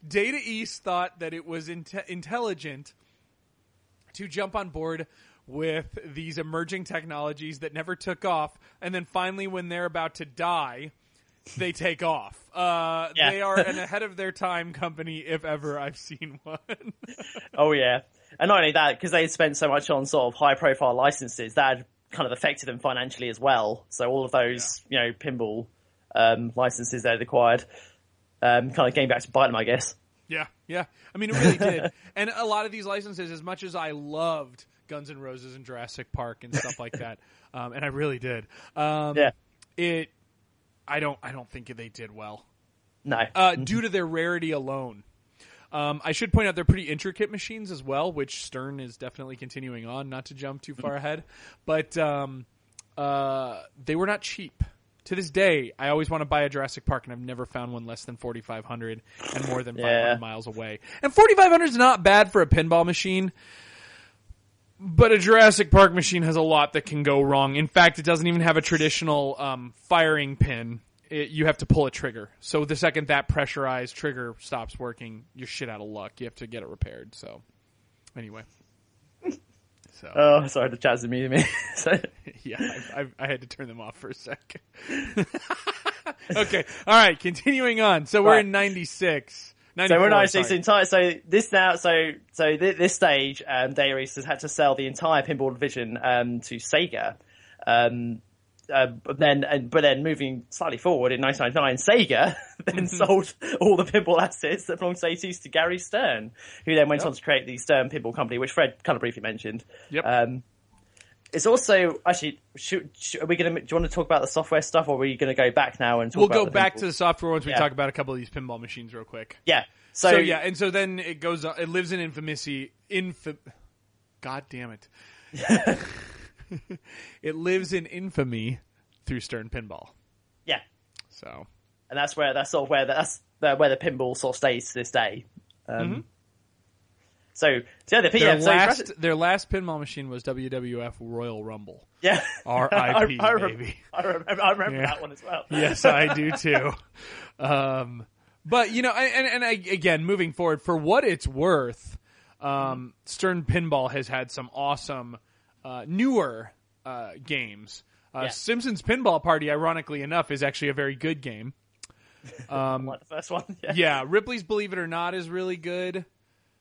Data East thought that it was in- intelligent to jump on board with these emerging technologies that never took off. And then finally, when they're about to die... they take off. Uh, yeah. They are an ahead of their time company, if ever I've seen one. Oh, yeah. And not only that, because they spent so much on sort of high-profile licenses, that had kind of affected them financially as well. So all of those, yeah. you know, pinball um, licenses they'd acquired um, kind of came back to bite them, I guess. Yeah, yeah. I mean, it really did. And a lot of these licenses, as much as I loved Guns N' Roses and Jurassic Park and stuff like that, um, and I really did, um, yeah. it... I don't. I don't think they did well. No, uh, due to their rarity alone. Um, I should point out they're pretty intricate machines as well, which Stern is definitely continuing on. Not to jump too far ahead, but um, uh, they were not cheap. to this day, I always want to buy a Jurassic Park, and I've never found one less than forty-five hundred and more than yeah. five hundred miles away. And forty-five hundred is not bad for a pinball machine, but a Jurassic Park machine has a lot that can go wrong. In fact, it doesn't even have a traditional um, firing pin. It, you have to pull a trigger. So the second that pressurized trigger stops working, you're shit out of luck. You have to get it repaired. So anyway. So. Oh, sorry, the chats muted me. yeah, I, I, I had to turn them off for a sec. Okay, all right, continuing on. So we're right. in ninety-six. So we're in ninety-six. Entire. So this now. So so this, this stage, um, Data East has had to sell the entire pinball division um, to Sega. Um, uh, but then, and, but then moving slightly forward in nineteen ninety-nine, Sega then mm-hmm. sold all the pinball assets that belonged to Data East to Gary Stern, who then went yep. on to create the Stern Pinball Company, which Fred kind of briefly mentioned. Yep. Um, it's also actually. Should, should, are we going to? Do you want to talk about the software stuff, or are we going to go back now and talk? We'll about go the back pinball? To the software once we yeah. talk about a couple of these pinball machines real quick. Yeah. So, so yeah, and so then it goes. It lives in infamy. Inf- God damn it! It lives in infamy through Stern Pinball. Yeah. So. And that's where that's sort of where that's where the pinball sort of stays to this day. Um, mm-hmm. So, so yeah, the their, yeah, so last, their last pinball machine was W W F Royal Rumble. Yeah. R I P, I, I rem- baby. I remember, I remember yeah. that one as well. Yes, I do too. um, but, you know, and, and I, again, moving forward, for what it's worth, um, Stern Pinball has had some awesome uh, newer uh, games. Uh, yeah. Simpsons Pinball Party, ironically enough, is actually a very good game. Um, like the first one. Yeah. yeah, Ripley's Believe It or Not is really good.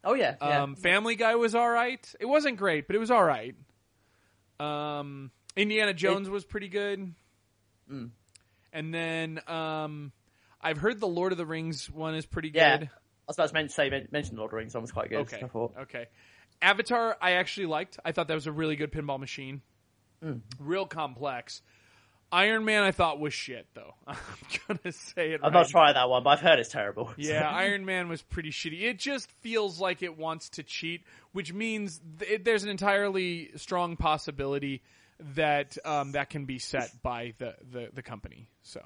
Oh, yeah, yeah. Um, Family Guy was all right. It wasn't great, but it was all right. Um, Indiana Jones it, was pretty good. Mm. And then um, I've heard the Lord of the Rings one is pretty yeah. good. I was about to mention, say, mention the Lord of the Rings one was quite good. Okay. okay. Avatar I actually liked. I thought that was a really good pinball machine. Mm. Real complex. Iron Man I thought was shit, though. I'm going to say it I've right not tried that one, but I've heard it's terrible. Yeah, Iron Man was pretty shitty. It just feels like it wants to cheat, which means th- there's an entirely strong possibility that um, that can be set by the, the, the company. So,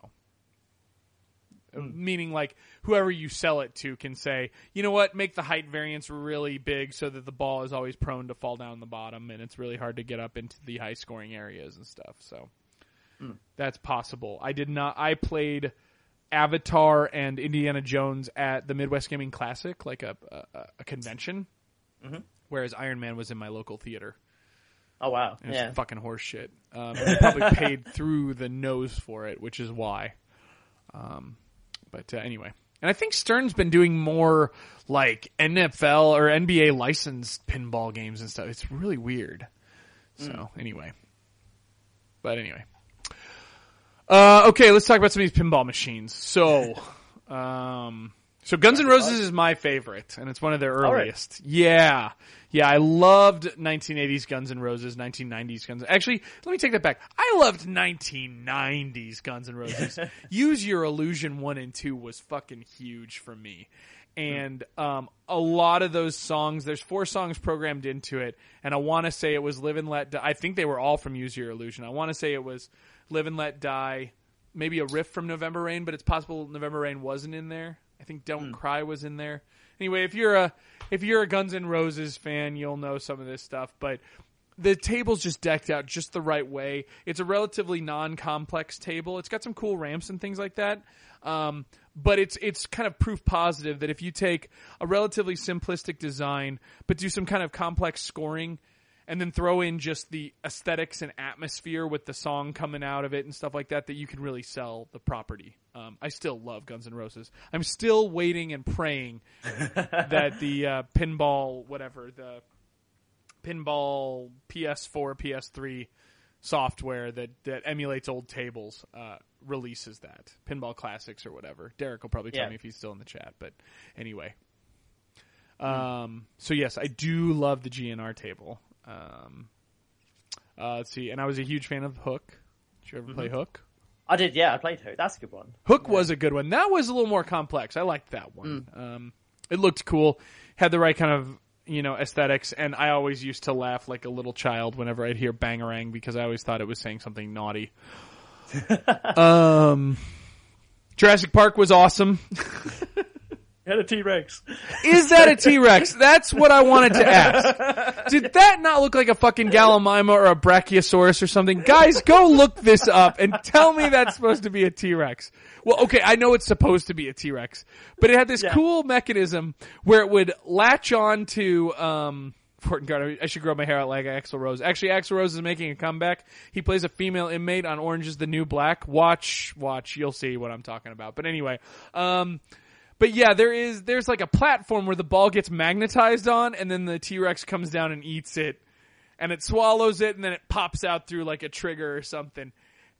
mm. Meaning, like, whoever you sell it to can say, you know what, make the height variance really big so that the ball is always prone to fall down the bottom, and it's really hard to get up into the high-scoring areas and stuff, so... Mm. That's possible. I did not. I played Avatar and Indiana Jones at the Midwest Gaming Classic, like a a, a convention, mm-hmm. whereas Iron Man was in my local theater. Oh wow! It was yeah, fucking horse shit. Um, I probably paid through the nose for it, which is why. Um, but uh, anyway, and I think Stern's been doing more like N F L or N B A licensed pinball games and stuff. It's really weird. So mm. anyway, but anyway. Uh, okay, let's talk about some of these pinball machines. So, um, so Guns N' Roses is my favorite, and it's one of their earliest. Right. Yeah, yeah, I loved nineteen eighties Guns N' Roses, nineteen nineties Guns. Actually, let me take that back. I loved nineteen nineties Guns N' Roses. Use Your Illusion one and two was fucking huge for me, and um, a lot of those songs. There's four songs programmed into it, and I want to say it was "Live and Let Die." I think they were all from Use Your Illusion. I want to say it was. Live and Let Die, maybe a riff from November Rain, but it's possible November Rain wasn't in there. I think Don't mm. Cry was in there. Anyway, if you're a if you're a Guns N' Roses fan, you'll know some of this stuff. But the table's just decked out just the right way. It's a relatively non-complex table. It's got some cool ramps and things like that. Um, but it's it's kind of proof positive that if you take a relatively simplistic design but do some kind of complex scoring and then throw in just the aesthetics and atmosphere with the song coming out of it and stuff like that, that you can really sell the property. Um, I still love Guns N' Roses. I'm still waiting and praying that the uh, pinball, whatever, the pinball P S four, P S three software that, that emulates old tables uh, releases that. Pinball Classics or whatever. Derek will probably tell yeah. me if he's still in the chat, but anyway. Um, so yes, I do love the G N R table. Um, uh, let's see. And I was a huge fan of Hook. Did you ever mm-hmm. play Hook? I did, yeah. I played Hook. That's a good one. Hook yeah. was a good one. That was a little more complex. I liked that one. Mm. Um, it looked cool. Had the right kind of, you know, aesthetics. And I always used to laugh like a little child whenever I'd hear Bangarang because I always thought it was saying something naughty. um, Jurassic Park was awesome. Had a T-Rex. Is that a T-Rex? That's what I wanted to ask. Did that not look like a fucking Gallimimus or a Brachiosaurus or something? Guys, go look this up and tell me that's supposed to be a T-Rex. Well, okay, I know it's supposed to be a T-Rex, but it had this yeah. cool mechanism where it would latch on to um Fortengard. I should grow my hair out like Axl Rose. Actually, Axl Rose is making a comeback. He plays a female inmate on Orange is the New Black. Watch, watch. You'll see what I'm talking about. But anyway, um, but yeah, there is, there's like a platform where the ball gets magnetized on and then the T-Rex comes down and eats it and it swallows it and then it pops out through like a trigger or something.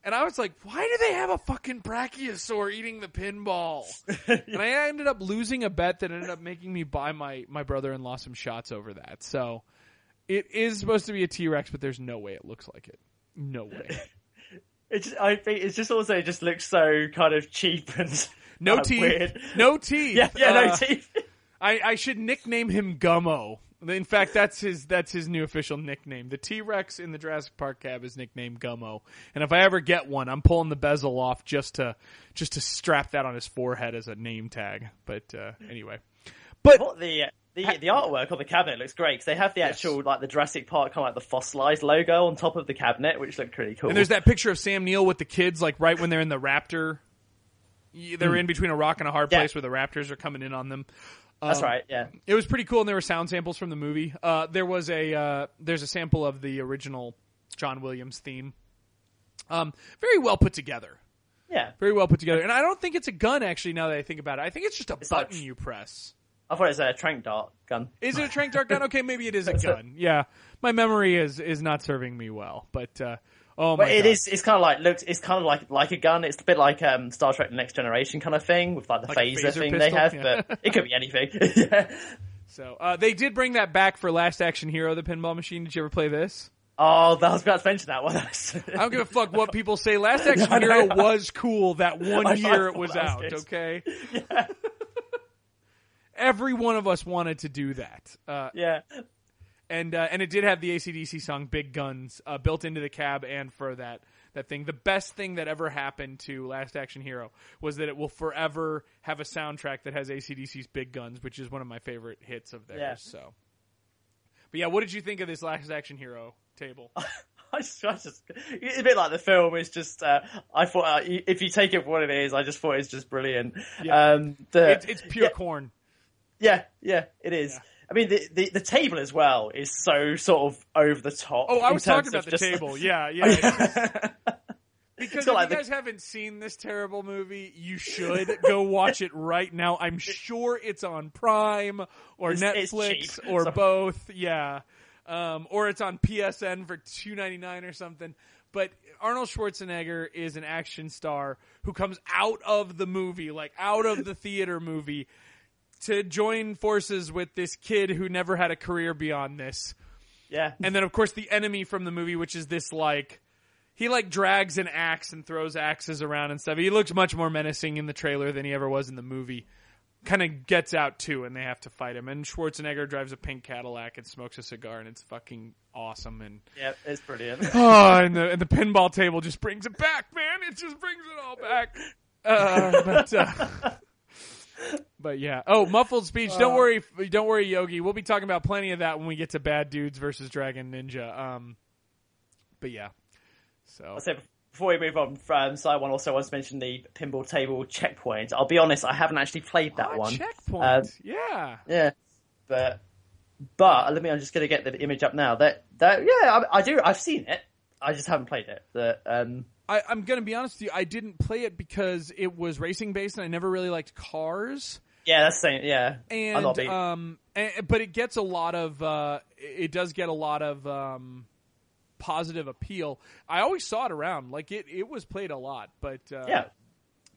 And I was like, why do they have a fucking Brachiosaur eating the pinball? yeah. And I ended up losing a bet that ended up making me buy my, my brother-in-law some shots over that. So it is supposed to be a T-Rex, but there's no way it looks like it. No way. It's just, I think it's just also, it just looks so kind of cheap and no uh, teeth. Weird. No teeth. Yeah, yeah, uh, no teeth. I, I should nickname him Gummo. In fact, that's his that's his new official nickname. The T-Rex in the Jurassic Park cab is nicknamed Gummo. And if I ever get one, I'm pulling the bezel off just to just to strap that on his forehead as a name tag. But uh, anyway, but what the the ha- the artwork on the cabinet looks great because they have the actual yes. like the Jurassic Park kind of like the fossilized logo on top of the cabinet, which looked pretty cool. And there's that picture of Sam Neill with the kids, like right when they're in the raptor. They're in between a rock and a hard yeah. place where the raptors are coming in on them. Um, That's right, yeah. It was pretty cool, and there were sound samples from the movie. Uh, there was a uh, there's a sample of the original John Williams theme. Um, very well put together. Yeah. Very well put together. And I don't think it's a gun, actually, now that I think about it. I think it's just a it's button like, you press. I thought it was a tranq dart gun. Is it a tranq dart gun? Okay, maybe it is a gun. Yeah. My memory is, is not serving me well, but... Uh, Oh my but it God. is. It's kind of like looks. It's kind of like like a gun. It's a bit like um, Star Trek: The Next Generation kind of thing with like the like phaser, phaser thing pistol, they have. Yeah. But it could be anything. yeah. So uh, they did bring that back for Last Action Hero, the pinball machine. Did you ever play this? Oh, I was about to mention that one. I don't give a fuck what people say. Last Action no, Hero no, no. was cool that one I, year I it was out. Was okay. Yeah. Every one of us wanted to do that. Uh, yeah. And uh, and it did have the A C D C song Big Guns uh, built into the cab and for that, that thing. The best thing that ever happened to Last Action Hero was that it will forever have a soundtrack that has A C D C's Big Guns, which is one of my favorite hits of theirs. Yeah. So. But yeah, what did you think of this Last Action Hero table? I just, I just, it's a bit like the film. It's just, uh, I thought, uh, if you take it for what it is, I just thought it's just brilliant. Yeah. Um, the, it's, it's pure yeah, corn. Yeah, yeah, it is. Yeah. I mean, the, the, the table as well is so sort of over the top. Oh, I was talking about the just... table. Yeah, yeah. It's just... Because so if like you guys the... haven't seen this terrible movie, you should go watch it right now. I'm sure it's on Prime or it's, Netflix it's or Sorry. both. Yeah. Um, or it's on P S N for two ninety-nine or something. But Arnold Schwarzenegger is an action star who comes out of the movie, like out of the theater movie, to join forces with this kid who never had a career beyond this. Yeah. And then, of course, the enemy from the movie, which is this, like... He, like, drags an axe and throws axes around and stuff. He looks much more menacing in the trailer than he ever was in the movie. Kind of gets out, too, and they have to fight him. And Schwarzenegger drives a pink Cadillac and smokes a cigar, and it's fucking awesome. And yeah, it's brilliant. oh, and the, and the pinball table just brings it back, man. It just brings it all back. Uh, but... Uh, But yeah. Oh, muffled speech. Don't uh, worry, don't worry, Yogi. We'll be talking about plenty of that when we get to Bad Dudes versus Dragon Ninja. Um, but yeah. So I'll say before we move on from Cy One, also wants to mention the pinball table checkpoint. I'll be honest, I haven't actually played that oh, one. Checkpoint. Um, yeah. Yeah. But but let me. I'm just gonna get the image up now. That that yeah. I, I do. I've seen it. I just haven't played it. But, um. I, I'm going to be honest with you. I didn't play it because it was racing based and I never really liked cars. Yeah, that's the same. Yeah. And, um, and, but it gets a lot of, uh, it does get a lot of, um, positive appeal. I always saw it around. Like it, it was played a lot, but, uh, yeah.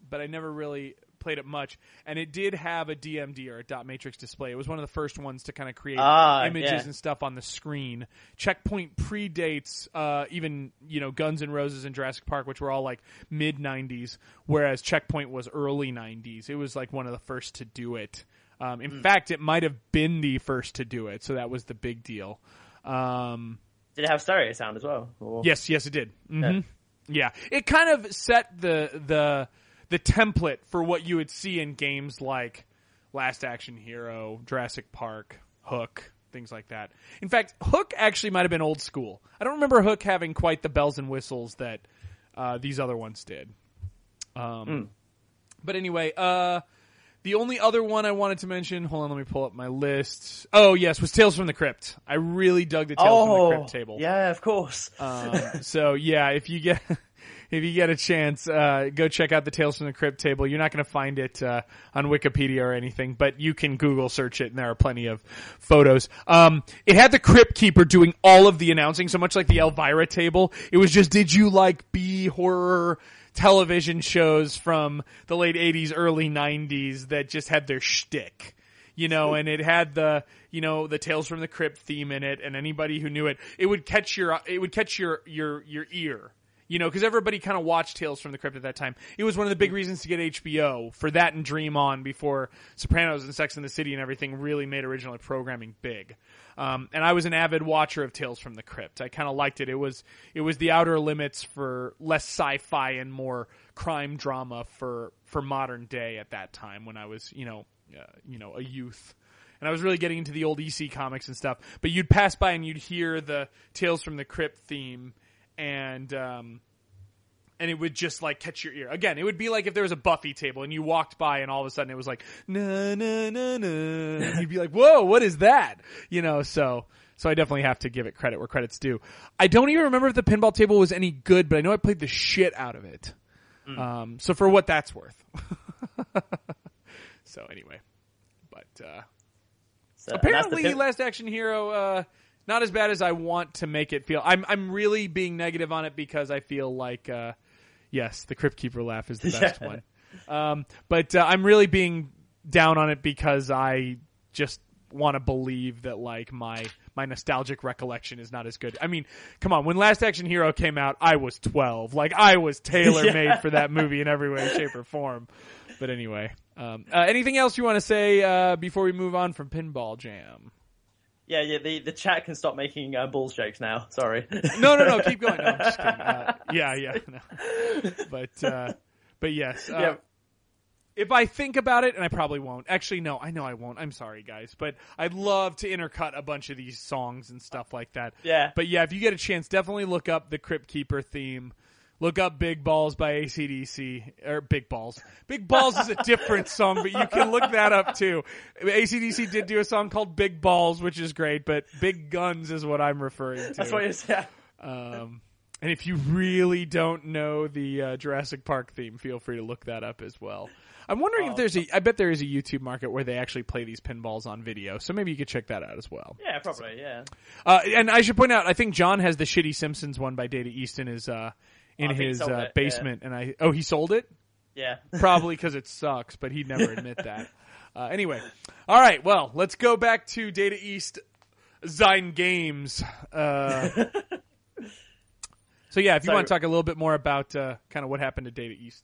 but I never really played it much. And it did have a D M D or a dot matrix display. It was one of the first ones to kind of create ah, images yeah. and stuff on the screen. Checkpoint predates uh, even, you know, Guns N' Roses and Jurassic Park, which were all like mid nineties, whereas Checkpoint was early nineties. It was like one of the first to do it. Um, in mm. fact, it might have been the first to do it. So that was the big deal. Um, did it have stereo sound as well? Or... Yes, yes, it did. Mm-hmm. Yeah. Yeah, it kind of set the the the template for what you would see in games like Last Action Hero, Jurassic Park, Hook, things like that. In fact, Hook actually might have been old school. I don't remember Hook having quite the bells and whistles that uh, these other ones did. Um, mm. But anyway, uh, the only other one I wanted to mention, hold on, let me pull up my list. Oh, yes, was Tales from the Crypt. I really dug the Tales oh, from the Crypt table. Yeah, of course. um, so, yeah, if you get... If you get a chance, uh, go check out the Tales from the Crypt table. You're not going to find it uh, on Wikipedia or anything, but you can Google search it, and there are plenty of photos. Um, it had the Crypt Keeper doing all of the announcing, so much like the Elvira table. It was just, did you like B-horror television shows from the late eighties, early nineties that just had their shtick? You know, and it had the, you know, the Tales from the Crypt theme in it, and anybody who knew it, it would catch your, it would catch your, your, your ear. You know, because everybody kind of watched Tales from the Crypt at that time. It was one of the big reasons to get H B O for that and Dream On before Sopranos and Sex and the City and everything really made original programming big. Um, and I was an avid watcher of Tales from the Crypt. I kind of liked it. It was it was the outer limits for less sci-fi and more crime drama for for modern day at that time when I was, you know, uh, you know, a youth. And I was really getting into the old E C comics and stuff. But you'd pass by and you'd hear the Tales from the Crypt theme. And, um, and it would just like catch your ear. Again, it would be like if there was a Buffy table and you walked by and all of a sudden it was like, na, na, na, na. And you'd be like, whoa, what is that? You know, so, so I definitely have to give it credit where credit's due. I don't even remember if the pinball table was any good, but I know I played the shit out of it. Mm. Um, so for what that's worth. So anyway, but, uh, so, apparently pin- Last Action Hero, uh, not as bad as I want to make it feel. I'm I'm really being negative on it because I feel like, uh, yes, the Crypt Keeper laugh is the best one. Um, but uh, I'm really being down on it because I just want to believe that like my my nostalgic recollection is not as good. I mean, come on, when Last Action Hero came out, I was twelve. Like I was tailor-made yeah. for that movie in every way, shape, or form. But anyway, um, uh, anything else you want to say uh, before we move on from Pinball Jam? Yeah, yeah. The, the chat can stop making uh, balls jokes now. Sorry. No, no, no. Keep going. No, I'm just kidding. Uh, yeah, yeah. No. But, uh, but yes. Uh, yeah. If I think about it, and I probably won't. Actually, no. I know I won't. I'm sorry, guys. But I'd love to intercut a bunch of these songs and stuff like that. Yeah. But yeah, if you get a chance, definitely look up the Crypt Keeper theme. Look up Big Balls by A C D C, or Big Balls. Big Balls is a different song, but you can look that up too. A C D C did do a song called Big Balls, which is great, but Big Guns is what I'm referring to. That's what you said. Um, and if you really don't know the uh, Jurassic Park theme, feel free to look that up as well. I'm wondering oh, if there's a, I bet there is a YouTube market where they actually play these pinballs on video. So maybe you could check that out as well. Yeah, probably, yeah. Uh, and I should point out, I think John has the Shitty Simpsons one by Data East in his, uh, in I his uh, it, basement, yeah. and I oh he sold it, yeah, probably because it sucks, but he'd never admit that. Uh, anyway, all right, well, let's go back to Data East Zine Games. Uh, so yeah, if you so, want to talk a little bit more about uh, kind of what happened to Data East.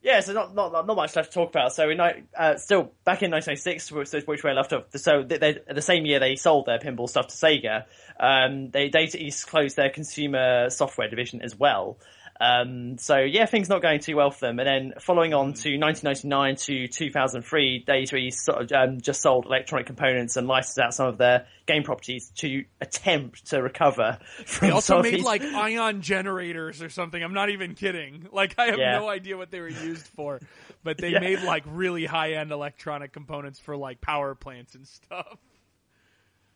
Yeah, so not not not much left to talk about. So in uh, still back in nineteen ninety-six, which we left off. So they, they, the same year they sold their pinball stuff to Sega, um, they Data East closed their consumer software division as well. Um, so yeah, things not going too well for them. And then following on to nineteen ninety-nine to two thousand three, Data East sort of, um, just sold electronic components and licensed out some of their game properties to attempt to recover from. They also made like ion generators or something. I'm not even kidding. Like I have yeah. no idea what they were used for, but they yeah. made like really high end electronic components for like power plants and stuff.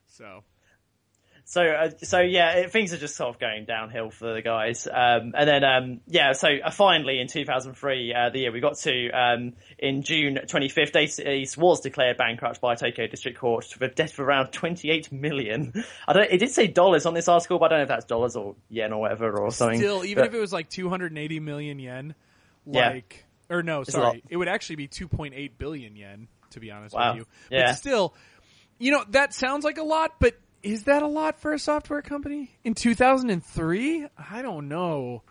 So. So, uh, so yeah, it, things are just sort of going downhill for the guys. Um, and then, um, yeah, so uh, finally in two thousand three, uh, the year we got to, um, in June twenty-fifth, Data East was declared bankrupt by Tokyo District Court for a debt of around twenty-eight million. I don't, it did say dollars on this article, but I don't know if that's dollars or yen or whatever or something. Still, even but, if it was like two hundred eighty million yen, like, yeah. or no, sorry, it would actually be two point eight billion yen, to be honest wow. with you. Yeah. But still, you know, that sounds like a lot, but is that a lot for a software company in two thousand three? I don't know.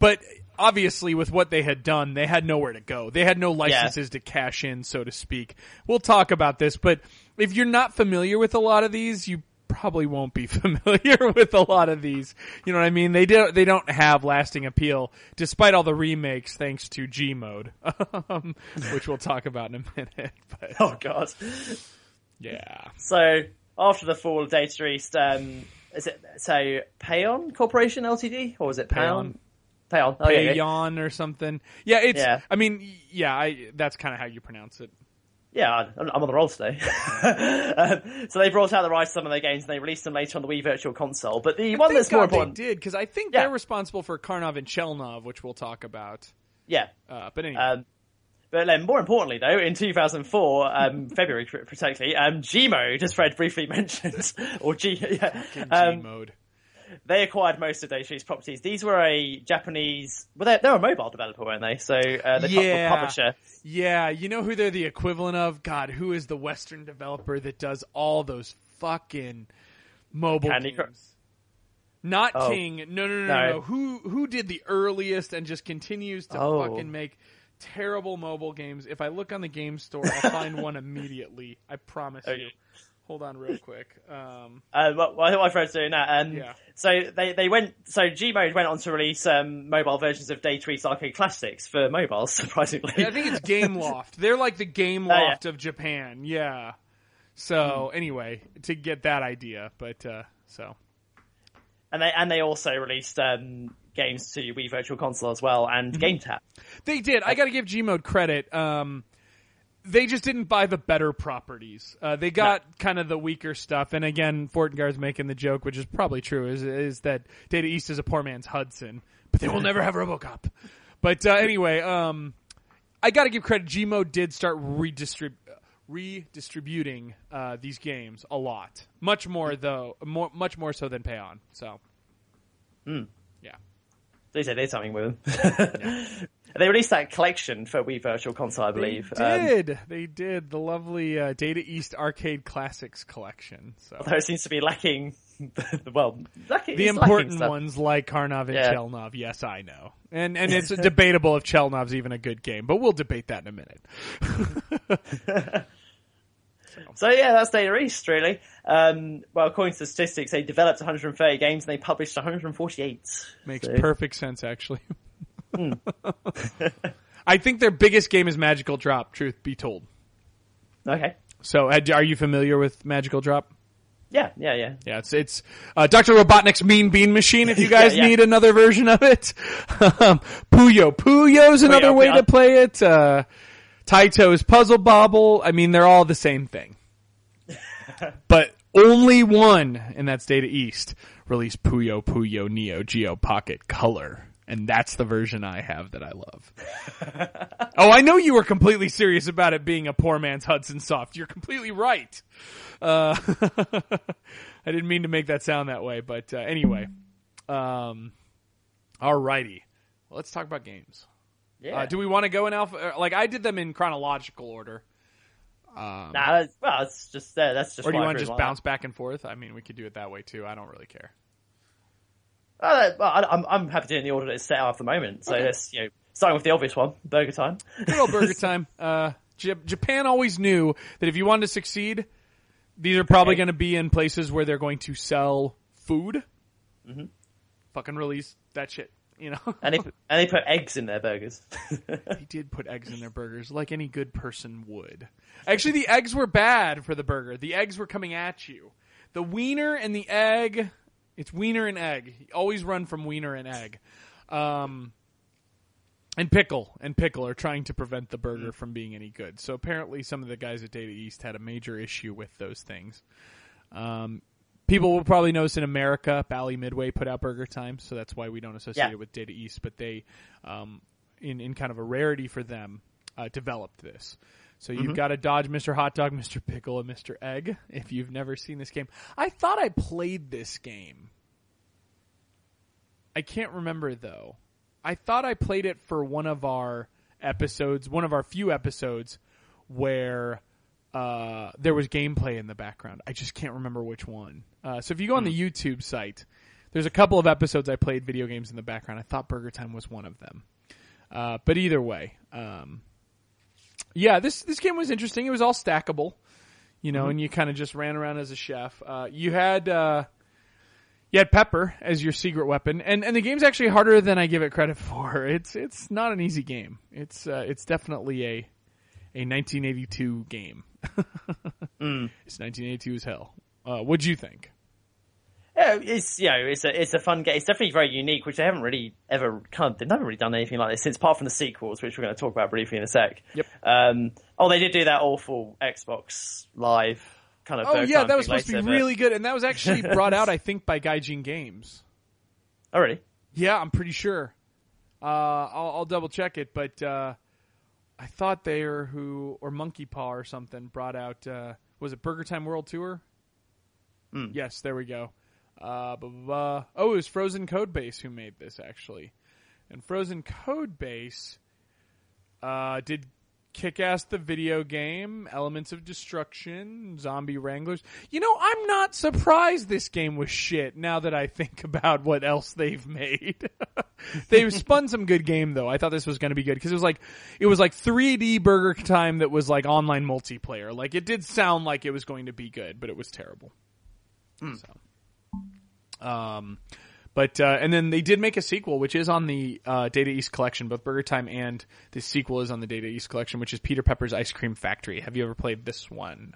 But obviously with what they had done, they had nowhere to go. They had no licenses yeah. to cash in, so to speak. We'll talk about this, but if you're not familiar with a lot of these, you probably won't be familiar with a lot of these. You know what I mean? They do, they don't have lasting appeal, despite all the remakes, thanks to G Mode, um, which we'll talk about in a minute. But, oh, God. Yeah. So, after the fall of Data East, um, is it, so, Payon Corporation Limited? Or is it Payon? Payon. Payon. Oh, Payon yeah, yeah. or something. Yeah, it's, yeah. I mean, yeah, I, that's kind of how you pronounce it. Yeah, I'm on the roll today. um, so they brought out the rights to some of their games and they released them later on the Wii Virtual Console. But the I one that's God more important, they did because I think yeah. they're responsible for Karnov and Chelnov, which we'll talk about. Yeah, uh, but anyway. Um, but then, more importantly, though, in two thousand four, um, February particularly, um, G Mode, as Fred briefly mentioned, or G, yeah, um, G Mode. They acquired most of Data East properties. These were a Japanese... Well, they're, they're a mobile developer, weren't they? So uh, the yeah. publisher. Yeah, you know who they're the equivalent of? God, who is the Western developer that does all those fucking mobile Candy games? Cr- Not oh. King. No, no, no, no, no. no. Who, who did the earliest and just continues to oh. fucking make terrible mobile games? If I look on the game store, I'll find one immediately. I promise okay. you. Hold on real quick. Um, uh, well, I thought my friend was doing that. Um, yeah. So they, they went, so G-Mode went on to release um, mobile versions of Data East Arcade Classics for mobiles, surprisingly. Yeah, I think it's Gameloft. They're like the Gameloft uh, yeah. of Japan. Yeah. So mm. anyway, to get that idea, but uh, so. And they, and they also released um, games to Wii Virtual Console as well and mm-hmm. GameTap. They did. I got to give G-Mode credit. Um, They just didn't buy the better properties. Uh, they got no. kind of the weaker stuff. And again, Fortingar's making the joke, which is probably true, is, is that Data East is a poor man's Hudson, but they will never have Robocop. But uh, anyway, um, I got to give credit. G-Mode did start redistrib- redistributing uh, these games a lot, much more though, more, much more so than Payon. So, mm. yeah, they said they did something with them. yeah. They released that collection for Wii Virtual Console, I believe. They did. Um, they did. The lovely uh, Data East Arcade Classics collection. So. Although it seems to be lacking, well, lacking, the important lacking ones like Karnov and yeah. Chelnov. Yes, I know. And and it's debatable if Chelnov's even a good game, but we'll debate that in a minute. So, yeah, that's Data East, really. Um, well, according to the statistics, they developed one hundred thirty games and they published one hundred forty-eight. Makes so. perfect sense, actually. I think their biggest game is Magical Drop, truth be told. Okay. So, are you familiar with Magical Drop? Yeah, yeah, yeah. Yeah, it's it's uh, Doctor Robotnik's Mean Bean Machine, if you guys yeah, yeah. need another version of it. um, Puyo. Puyo's another Puyo, way Puyo. to play it. Uh, Taito's Puzzle Bobble. I mean, they're all the same thing. But only one, and that's Data East, released Puyo Puyo Neo Geo Pocket Color. And that's the version I have that I love. Oh, I know you were completely serious about it being a poor man's Hudson Soft. You're completely right. Uh, I didn't mean to make that sound that way, but uh, anyway. Um, all righty. Well, let's talk about games. Yeah. Uh, do we want to go in alpha? Like, I did them in chronological order. Um, nah, that's, well, it's just, uh, that's just... Or do you want to just bounce back and forth? I mean, we could do it that way, too. I don't really care. Uh, well, I'm I'm happy to do it in the order that's set out at the moment. So okay. let's, you know, starting with the obvious one, Burger Time. Good old Burger Time. Uh, J- Japan always knew that if you wanted to succeed, these are probably okay. going to be in places where they're going to sell food. Mm-hmm. Fucking release that shit, you know. and they put, and they put eggs in their burgers. They did put eggs in their burgers, like any good person would. Actually, the eggs were bad for the burger. The eggs were coming at you. The wiener and the egg. It's wiener and egg. Always run from wiener and egg. Um, and pickle and pickle are trying to prevent the burger from being any good. So apparently some of the guys at Data East had a major issue with those things. Um, people will probably notice in America, Bally Midway put out Burger Time. So that's why we don't associate yeah. it with Data East. But they, um, in, in kind of a rarity for them, uh, developed this. So you've mm-hmm. got to dodge Mister Hot Dog, Mister Pickle, and Mister Egg if you've never seen this game. I thought I played this game. I can't remember, though. I thought I played it for one of our episodes, one of our few episodes where uh, there was gameplay in the background. I just can't remember which one. Uh, so if you go on the YouTube site, there's a couple of episodes I played video games in the background. I thought Burger Time was one of them. Uh, but either way... Um, Yeah, this this game was interesting. It was all stackable. you know, mm-hmm. and you kind of just ran around as a chef. Uh, you had uh, you had pepper as your secret weapon, and and the game's actually harder than I give it credit for. It's it's not an easy game. It's uh, it's definitely a a nineteen eighty-two game. mm. It's nineteen eighty-two as hell. Uh, what'd you think? Yeah, it's you know, it's a it's a fun game. It's definitely very unique, which they haven't really ever kind of, they've never really done anything like this since, apart from the sequels, which we're going to talk about briefly in a sec. Yep. Um, oh, they did do that awful Xbox Live kind of. Oh yeah, that was supposed later, to be but... really good, and that was actually brought out, I think, by Gaijin Games. Oh really? Yeah, I'm pretty sure. Uh, I'll, I'll double check it, but uh, I thought they or who or Monkey Paw or something brought out. Uh, was it Burger Time World Tour? Mm. Yes, there we go. Uh, blah, blah, blah. Oh, it was Frozen Codebase who made this, actually. And Frozen Codebase uh, did Kick-Ass the Video Game, Elements of Destruction, Zombie Wranglers. You know, I'm not surprised this game was shit now that I think about what else they've made. They've spun some good game, though. I thought this was going to be good because it was like it was like three D Burger Time that was like online multiplayer. Like, it did sound like it was going to be good, but it was terrible. Mm. So... Um, but, uh, and then they did make a sequel, which is on the, uh, Data East collection, both Burger Time and the sequel is on the Data East collection, which is Peter Pepper's Ice Cream Factory. Have you ever played this one?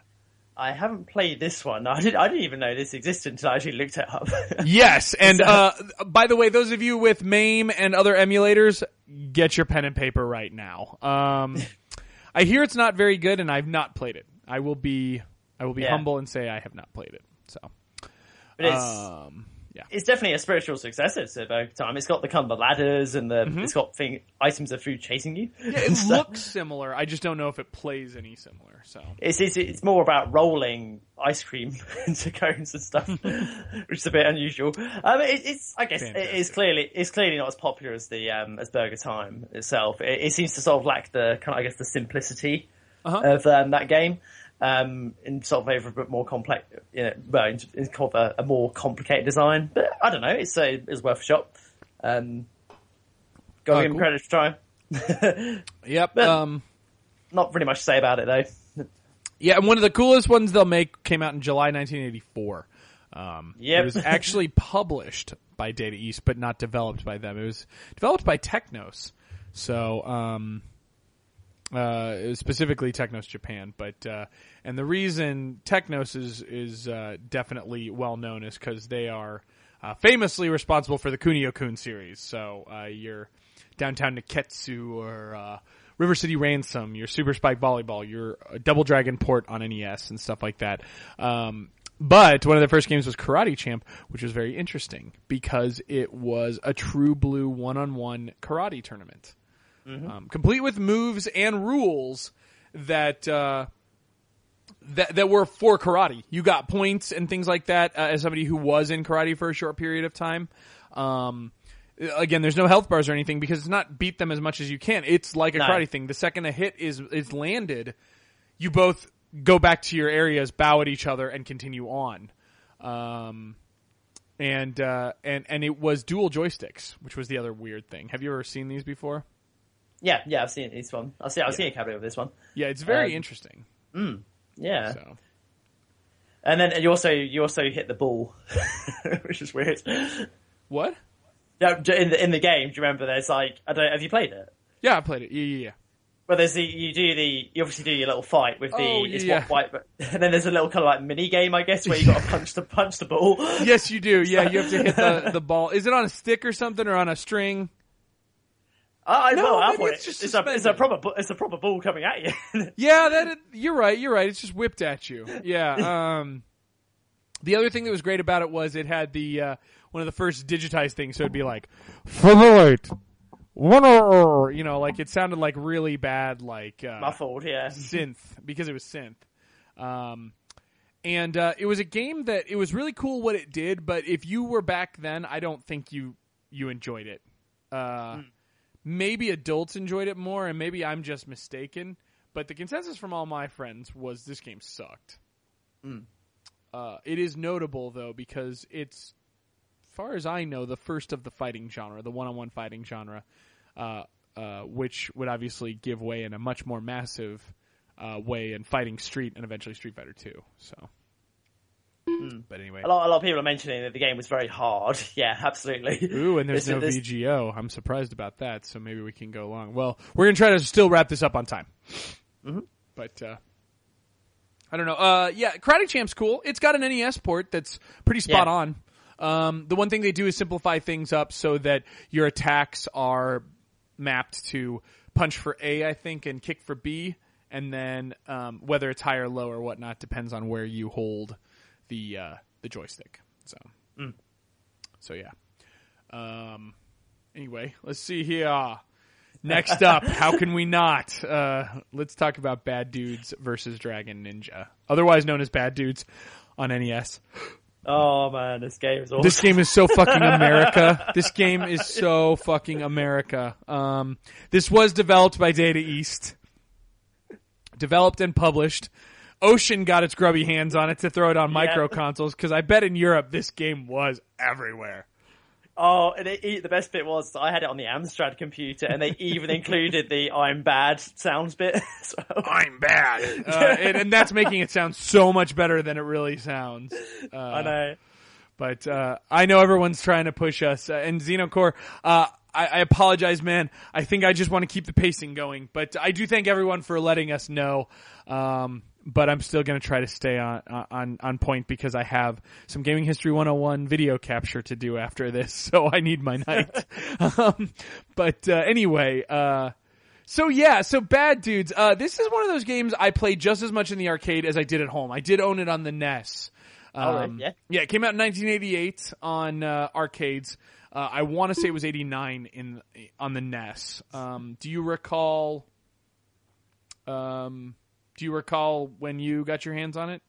I haven't played this one. I didn't, I didn't even know this existed until I actually looked it up. Yes. And, uh, by the way, those of you with MAME and other emulators, get your pen and paper right now. Um, I hear it's not very good and I've not played it. I will be, I will be yeah. humble and say I have not played it. So. But it's, um, yeah. it's definitely a spiritual successor to Burger Time. It's got the kind of ladders and the mm-hmm. it's got thing items of food chasing you. Yeah, it so, looks similar. I just don't know if it plays any similar. So it's it's, it's more about rolling ice cream into cones and stuff, which is a bit unusual. Um, it, it's I guess Fantastic. it's clearly it's clearly not as popular as the um, as Burger Time itself. It, it seems to sort of lack the kind of I guess the simplicity uh-huh. of um, that game. Um, in sort of favor of a bit more complex, you know, well, in, in sort of a, a more complicated design. But I don't know, it's a, it's worth a shot. Um, got to give him credit for trying. Yep. Um, not really much to say about it though. Yeah, and one of the coolest ones they'll make came out in July nineteen eighty-four. Um, yep. It was actually published by Data East, but not developed by them. It was developed by Technos. So, um, Uh, specifically Technos Japan, but, uh, and the reason Technos is, is, uh, definitely well known is because they are, uh, famously responsible for the Kunio-kun series. So, uh, your Downtown Niketsu or, uh, River City Ransom, your Super Spike Volleyball, your Double Dragon port on N E S and stuff like that. Um, but one of their first games was Karate Champ, which was very interesting because it was a true blue one-on-one karate tournament. Mm-hmm. Um, complete with moves and rules that uh, that that were for karate. You got points and things like that uh, as somebody who was in karate for a short period of time. Um, again, there's no health bars or anything because it's not beat them as much as you can. It's like a no. karate thing. The second a hit is is landed, you both go back to your areas, bow at each other, and continue on. Um, and uh, and and it was dual joysticks, which was the other weird thing. Have you ever seen these before? Yeah, yeah, I've seen this one. I've seen, I've yeah. seen a cabinet of this one. Yeah, it's very um, interesting. Mm, yeah. So. And then you also you also hit the ball, which is weird. What? No, in the in the game, do you remember? There's like I don't. Have you played it? Yeah, I played it. Yeah, yeah, yeah. Well, there's the you do the you obviously do your little fight with the oh, yeah, it's yeah. white, but and then there's a little kind of like mini game, I guess, where you got to punch the punch the ball. Yes, you do. Yeah, you have to hit the the ball. Is it on a stick or something, or on a string? I know. I thought it's a it's a proper it's a proper ball coming at you. yeah, that you're right. You're right. It's just whipped at you. Yeah. Um, the other thing that was great about it was it had the uh, one of the first digitized things, so it'd be like for the light, one or you know, like it sounded like really bad, like uh, muffled, yeah, synth because it was synth. Um, and uh, it was a game that it was really cool what it did, but if you were back then, I don't think you you enjoyed it. Uh, mm. Maybe adults enjoyed it more, and maybe I'm just mistaken. But the consensus from all my friends was this game sucked. Mm. Uh, it is notable, though, because it's, as far as I know, the first of the fighting genre, the one-on-one fighting genre, uh, uh, which would obviously give way in a much more massive uh, way in Fighting Street and eventually Street Fighter two. So, mm. but anyway, a lot, a lot of people are mentioning that the game was very hard. Yeah, absolutely. Ooh, and there's no this... V G O. I'm surprised about that. So maybe we can go along. Well, we're gonna try to still wrap this up on time. Mm-hmm. But uh, I don't know. Uh, yeah, Karate Champ's cool. It's got an N E S port that's pretty spot yeah. on. Um, the one thing they do is simplify things up so that your attacks are mapped to punch for A, I think, and kick for B. And then, um, whether it's high or low or whatnot depends on where you hold the, uh, the joystick. So, mm. so yeah. Um, anyway, let's see here. Next up, how can we not? Uh, let's talk about Bad Dudes versus. Dragon Ninja, otherwise known as Bad Dudes on N E S. Oh man, this game is awesome. This game is so fucking America. This game is so fucking America. Um, this was developed by Data East. Developed and published. Ocean got its grubby hands on it to throw it on yeah. micro consoles, because I bet in Europe this game was everywhere. Oh, and it, it, the best bit was I had it on the Amstrad computer, and they even included the "I'm bad" sounds bit. So. I'm bad, uh, and, and that's making it sound so much better than it really sounds. Uh, I know, but uh, I know everyone's trying to push us. Uh, and Xenocore, uh, I, I apologize, man. I think I just want to keep the pacing going, but I do thank everyone for letting us know. Um, But I'm still going to try to stay on, on on point, because I have some Gaming History one oh one video capture to do after this, so I need my night. um, but uh, anyway, uh, so yeah, so Bad Dudes. Uh, this is one of those games I played just as much in the arcade as I did at home. I did own it on the N E S. Um, All right, yeah. yeah, it came out in nineteen eighty-eight on uh, arcades. Uh, I want to say it was eighty-nine in on the N E S. Um, do you recall... Um, Do you recall when you got your hands on it?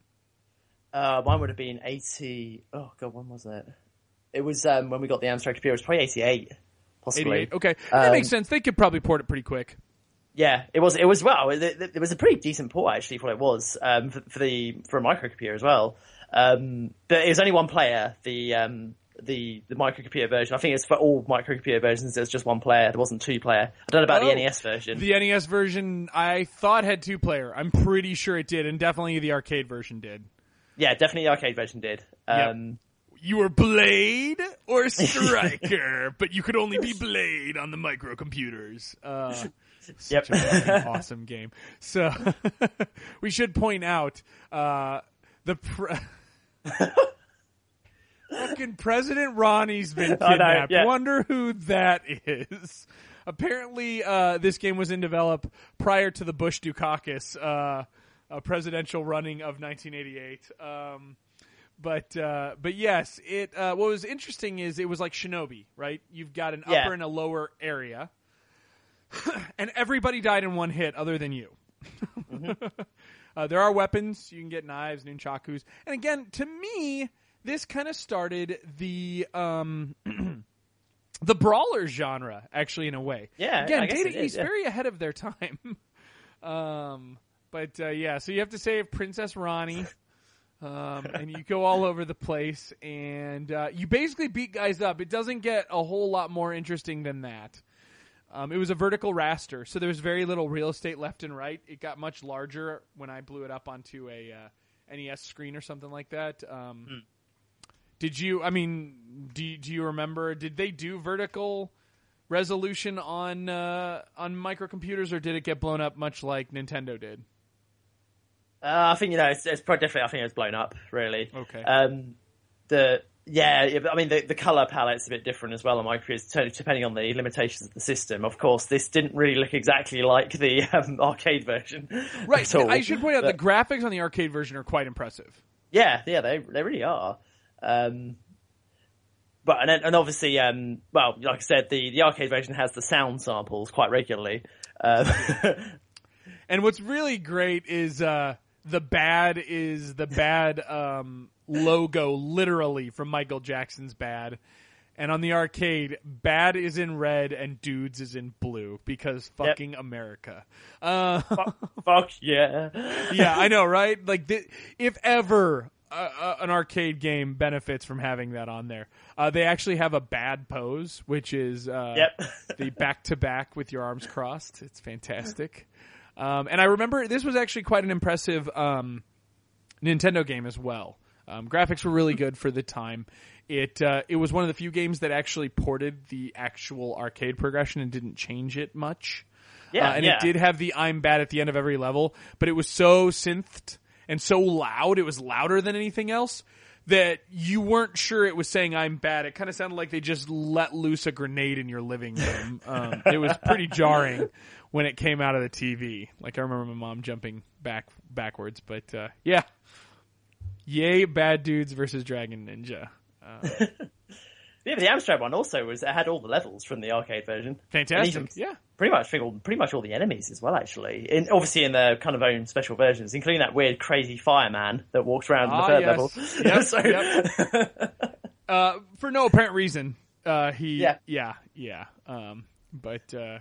Uh, mine would have been eighty. Oh god, when was it? It was um, when we got the Amstrad computer. It was probably eighty-eight, possibly. eighty-eight. Okay, um, that makes sense. They could probably port it pretty quick. Yeah, it was. It was well. It, it, it was a pretty decent port actually for what it was um, for, for the for a microcomputer as well. Um, but it was only one player. The um, the the microcomputer version. I think it's for all microcomputer versions. There's just one player. There wasn't two player. I don't know about oh, the N E S version. The N E S version I thought had two player. I'm pretty sure it did, and definitely the arcade version did. Yeah, definitely the arcade version did. Um, yep. You were Blade or Striker, but you could only be Blade on the microcomputers. Uh, such yep. an awesome game. So we should point out uh, the. Pre- Fucking President Ronnie's been kidnapped. Oh, no, yeah. Wonder who that is. Apparently, uh, this game was in develop prior to the Bush Dukakis uh, uh, presidential running of nineteen eighty-eight. Um, but uh, but yes, it. Uh, what was interesting is it was like Shinobi, right? You've got an yeah. upper and a lower area, and everybody died in one hit, other than you. Mm-hmm. uh, there are weapons. You can get knives, nunchakus, and again, to me. This kind of started the um, the brawler genre, actually, in a way. Yeah, again, Data East yeah. very ahead of their time. um, but uh, yeah, so you have to save Princess Ronnie, um, and you go all over the place, and uh, you basically beat guys up. It doesn't get a whole lot more interesting than that. Um, it was a vertical raster, so there was very little real estate left and right. It got much larger when I blew it up onto a uh, N E S screen or something like that. Um, mm. Did you, I mean, do, do you remember, did they do vertical resolution on uh, on microcomputers, or did it get blown up much like Nintendo did? Uh, I think, you know, it's, it's probably definitely, I think it was blown up, really. Okay. Um, the, yeah, I mean, the, the color palette's a bit different as well on microcomputers, depending on the limitations of the system. Of course, this didn't really look exactly like the um, arcade version. Right, I should point out but, the graphics on the arcade version are quite impressive. Yeah, yeah, they they really are. Um, but and then, and obviously, um, well, like I said, the, the arcade version has the sound samples quite regularly. Um, and what's really great is uh, the bad is the bad um, logo, literally from Michael Jackson's Bad. And on the arcade, bad is in red and dudes is in blue, because fucking yep. America. Uh, fuck, fuck yeah, yeah, I know, right? Like, th- if ever. Uh, uh, an arcade game benefits from having that on there. Uh, they actually have a bad pose, which is uh, yep. the back to back with your arms crossed. It's fantastic. Um, and I remember this was actually quite an impressive um, Nintendo game as well. Um, graphics were really good for the time. It uh, it was one of the few games that actually ported the actual arcade progression and didn't change it much. Yeah, uh, and yeah. It did have the I'm bad at the end of every level, but it was so synthed and so loud, it was louder than anything else, that you weren't sure it was saying I'm bad. It kind of sounded like they just let loose a grenade in your living room. Um, it was pretty jarring when it came out of the T V. Like, I remember my mom jumping back backwards, but uh, yeah. Yay, Bad Dudes versus. Dragon Ninja. Uh, yeah, but the Amstrad one also was, it had all the levels from the arcade version. Fantastic, even, yeah. Pretty much, pretty much all the enemies as well, actually. In, obviously in their kind of own special versions, including that weird crazy fireman that walks around ah, in the third yes. level. Yep, so, yep. uh, for no apparent reason. Uh, he, yeah, yeah. yeah. Um, but, uh,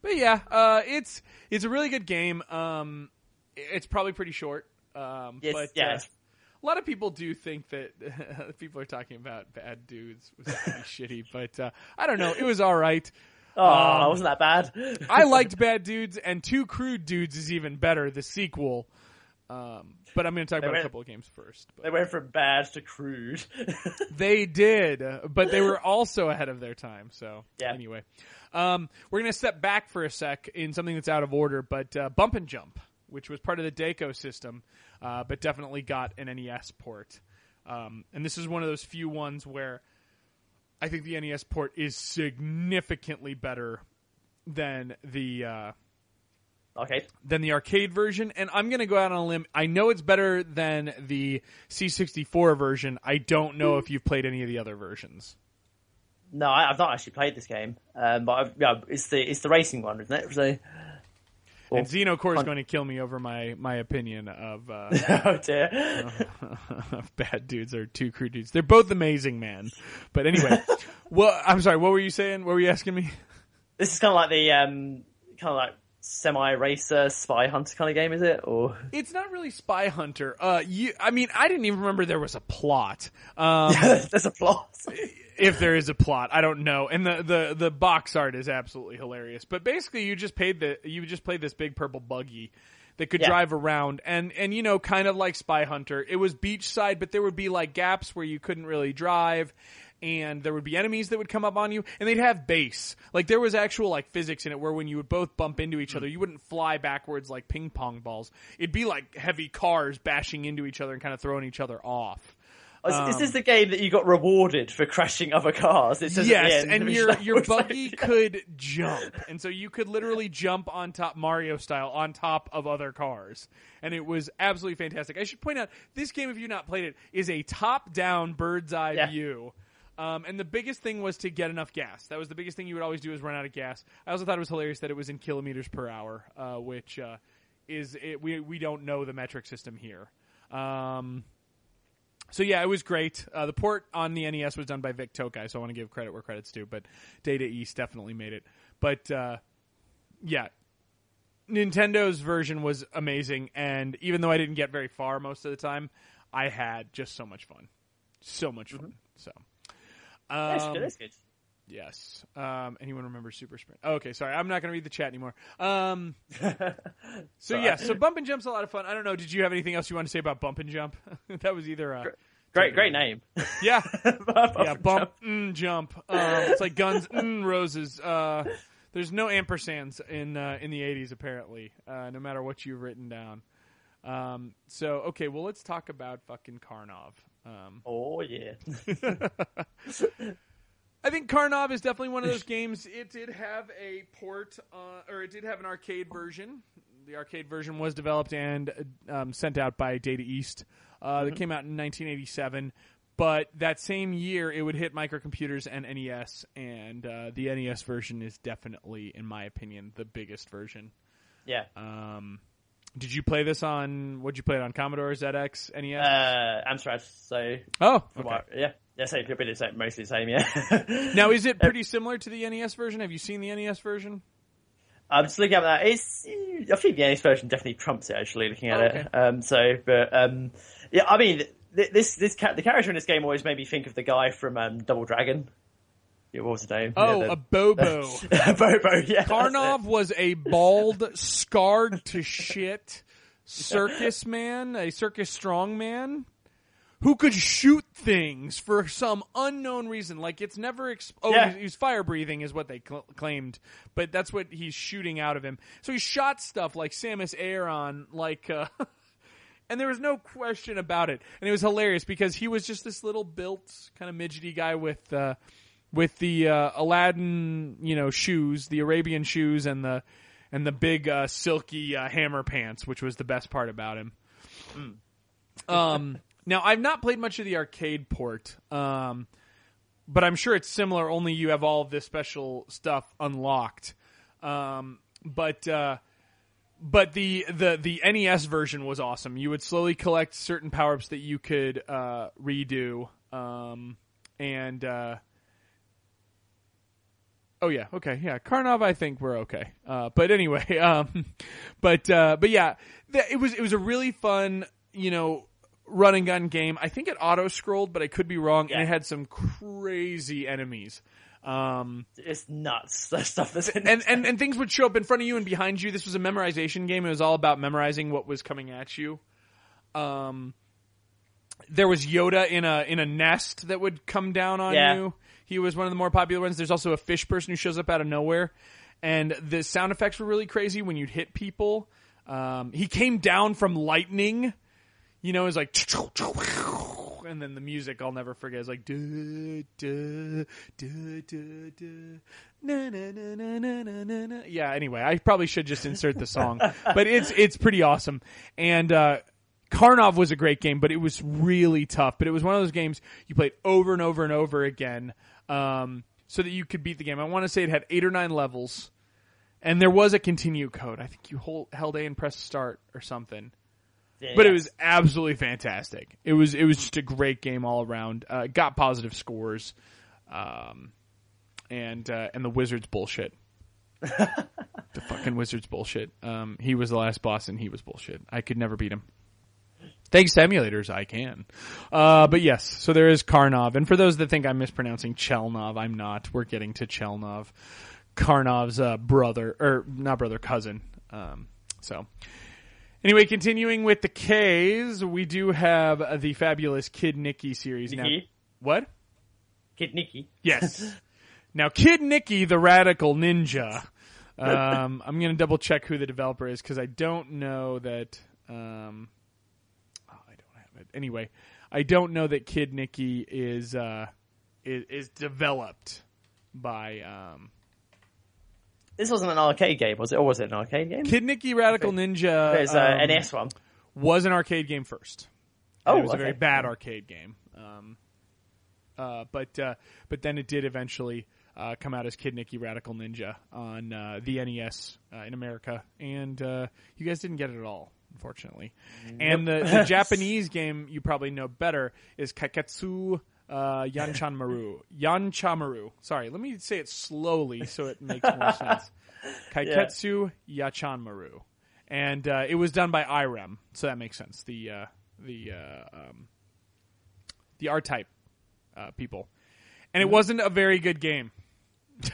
but yeah, uh, it's, it's a really good game. Um, it's probably pretty short. Um, yes, but, yeah, uh, a lot of people do think that uh, people are talking about Bad Dudes was pretty shitty, but uh, I don't know. It was all right. Oh, um, wasn't that bad? I liked Bad Dudes, and Two Crude Dudes is even better, the sequel. Um, but I'm going to talk they about went, a couple of games first. But. They went from bad to crude. They did, but they were also ahead of their time. So yeah. Anyway, um, we're going to step back for a sec in something that's out of order, but uh, Bump and Jump, which was part of the Deco system, uh, but definitely got an N E S port. Um, and this is one of those few ones where I think the N E S port is significantly better than the uh, okay. than the arcade version. And I'm going to go out on a limb. I know it's better than the C sixty-four version. I don't know mm. if you've played any of the other versions. No, I, I've not actually played this game, um, but I've, yeah, it's the it's the racing one, isn't it? So, and Xenocore is going to kill me over my, my opinion of uh, oh dear. Bad Dudes or Two Crew Dudes. They're both amazing, man. But anyway, well, I'm sorry. What were you saying? What were you asking me? This is kind of like the um, kind of like semi racer spy hunter kind of game, is it? Or it's not really spy hunter. Uh, you, I mean, I didn't even remember there was a plot. Um, There's a plot. If there is a plot, I don't know. And the, the, the box art is absolutely hilarious. But basically, you just paid the you just played this big purple buggy that could yeah. drive around, and and you know, kind of like Spy Hunter. It was beachside, but there would be like gaps where you couldn't really drive, and there would be enemies that would come up on you, and they'd have base. Like there was actual like physics in it where when you would both bump into each mm-hmm. other, you wouldn't fly backwards like ping pong balls. It'd be like heavy cars bashing into each other and kind of throwing each other off. Um, is this the game that you got rewarded for crashing other cars? It's just yes, and your your buggy like, could jump, and so you could literally jump on top Mario style on top of other cars, and it was absolutely fantastic. I should point out this game, if you've not played it, is a top-down bird's eye yeah. view, um, and the biggest thing was to get enough gas. That was the biggest thing you would always do is run out of gas. I also thought it was hilarious that it was in kilometers per hour, uh, which uh, is it, we we don't know the metric system here. Um, So, yeah, it was great. Uh, the port on the N E S was done by Vic Tokai, so I want to give credit where credit's due, but Data East definitely made it. But, uh, yeah, Nintendo's version was amazing, and even though I didn't get very far most of the time, I had just so much fun. So much fun. Mm-hmm. So, um, that's good. That's good. Yes. Um, anyone remember Super Sprint? Oh, okay, sorry. I'm not going to read the chat anymore. Um, so, yeah. So, Bump and Jump's a lot of fun. I don't know. Did you have anything else you want to say about Bump and Jump? That was either a... Great, great name. Yeah. Bump yeah, Bump and Jump. Mm, jump. Um, it's like Guns mm, Roses. Uh, there's no ampersands in uh, in the eighties, apparently, uh, no matter what you've written down. Um, so, okay, well, let's talk about fucking Karnov. Um, oh, yeah. I think Karnov is definitely one of those games. It did have a port, uh, or it did have an arcade version. The arcade version was developed and um, sent out by Data East. Uh, that came out in nineteen eighty-seven. But that same year, it would hit microcomputers and N E S. And uh, the N E S version is definitely, in my opinion, the biggest version. Yeah. Um, did you play this on? What did you play it on? Commodore, Z X, N E S? Uh, Amstrad. So. Oh. Okay. Yeah. Yeah, same, mostly the same, yeah. Now, is it pretty similar to the N E S version? Have you seen the N E S version? I'm just looking at that. It's, I think the N E S version definitely trumps it, actually, looking at oh, okay. it. Um, so, but, um, yeah, I mean, this, this, the character in this game always made me think of the guy from um, Double Dragon. Yeah, what was his name? Oh, yeah, the, a Bobo. A Bobo, yeah. Karnov was a bald, scarred to shit circus man, a circus strongman who could shoot things for some unknown reason. Like, it's never... Exp- oh, yeah. He was fire-breathing is what they cl- claimed. But that's what he's shooting out of him. So he shot stuff like Samus Aran, like... Uh, and there was no question about it. And it was hilarious because he was just this little built, kind of midgety guy with... Uh, with the uh, Aladdin, you know, shoes, the Arabian shoes, and the and the big uh, silky uh, hammer pants, which was the best part about him. Mm. Um, now, I've not played much of the arcade port, um, but I'm sure it's similar. Only you have all of this special stuff unlocked. Um, but uh, but the, the the N E S version was awesome. You would slowly collect certain power ups that you could uh, redo, um, and. Uh, Oh yeah, okay, yeah. Karnov, I think we're okay. Uh, but anyway, um, but uh, but yeah, th- it was it was a really fun, you know, run and gun game. I think it auto scrolled, but I could be wrong. Yeah. And it had some crazy enemies. Um, it's nuts. That stuff is and, and and things would show up in front of you and behind you. This was a memorization game. It was all about memorizing what was coming at you. Um, there was Yoda in a in a nest that would come down on yeah. you. He was one of the more popular ones. There's also a fish person who shows up out of nowhere. And the sound effects were really crazy when you'd hit people. Um, he came down from lightning. You know, it was like... And then the music, I'll never forget. It's like... Duh, duh, duh, duh, duh, na, na, na, na, na, na. Yeah, anyway, I probably should just insert the song. But it's it's pretty awesome. And... uh Karnov was a great game, but it was really tough. But it was one of those games you played over and over and over again um, so that you could beat the game. I want to say it had eight or nine levels, and there was a continue code. I think you hold, held A and pressed start or something. Yeah, but yeah. It was absolutely fantastic. It was it was just a great game all around. Uh, got positive scores, um, and uh, and the Wizards bullshit. The fucking Wizards bullshit. Um, he was the last boss, and he was bullshit. I could never beat him. Thanks to emulators, I can. Uh, but yes, so there is Karnov. And for those that think I'm mispronouncing Chelnov, I'm not. We're getting to Chelnov. Karnov's uh, brother, or not brother, cousin. Um, so anyway, continuing with the Ks, we do have uh, the fabulous Kid Nicky series. Nicky? Now, what? Kid Nicky. Yes. Now, Kid Nicky, the radical ninja. Um, I'm going to double check who the developer is because I don't know that... Um, Anyway, I don't know that Kid Nicky is uh, is, is developed by. Um... This wasn't an arcade game, was it? Or was it an arcade game? Kid Nicky Radical Ninja. There's uh, um, an S one. Was an arcade game first. Oh, it was okay. A very bad arcade game. Um, uh, but uh, but then it did eventually uh, come out as Kid Nicky Radical Ninja on uh, the N E S uh, in America, and uh, you guys didn't get it at all. Unfortunately. And the, the Japanese game you probably know better is Kaiketsu uh, Yanchanmaru. Yanchamaru. Sorry, let me say it slowly so it makes more sense. Kaiketsu yeah. Yachanmaru. And uh, it was done by I R E M, so that makes sense. The uh, the uh, um, the R-Type uh, people. And it wasn't a very good game.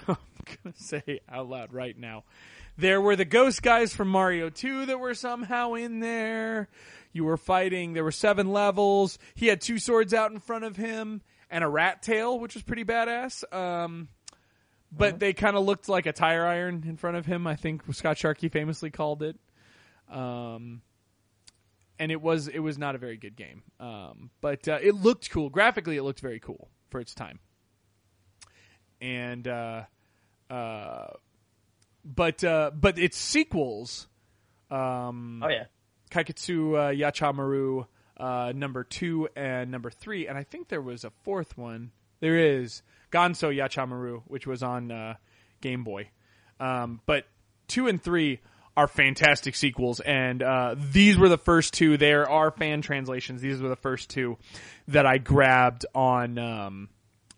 I'm going to say out loud right now. There were the ghost guys from Mario two that were somehow in there. You were fighting. There were seven levels. He had two swords out in front of him and a rat tail, which was pretty badass. Um, but uh-huh. They kind of looked like a tire iron in front of him, I think Scott Sharkey famously called it. Um, and it was it was not a very good game. Um, but uh, it looked cool. Graphically, it looked very cool for its time. And... Uh, uh, But uh, but its sequels, um, oh yeah, Kaiketsu uh, Yachamaru uh, number two and number three, and I think there was a fourth one. There is Ganso Yachamaru, which was on uh, Game Boy. Um, but two and three are fantastic sequels, and uh, these were the first two. There are fan translations. These were the first two that I grabbed on um,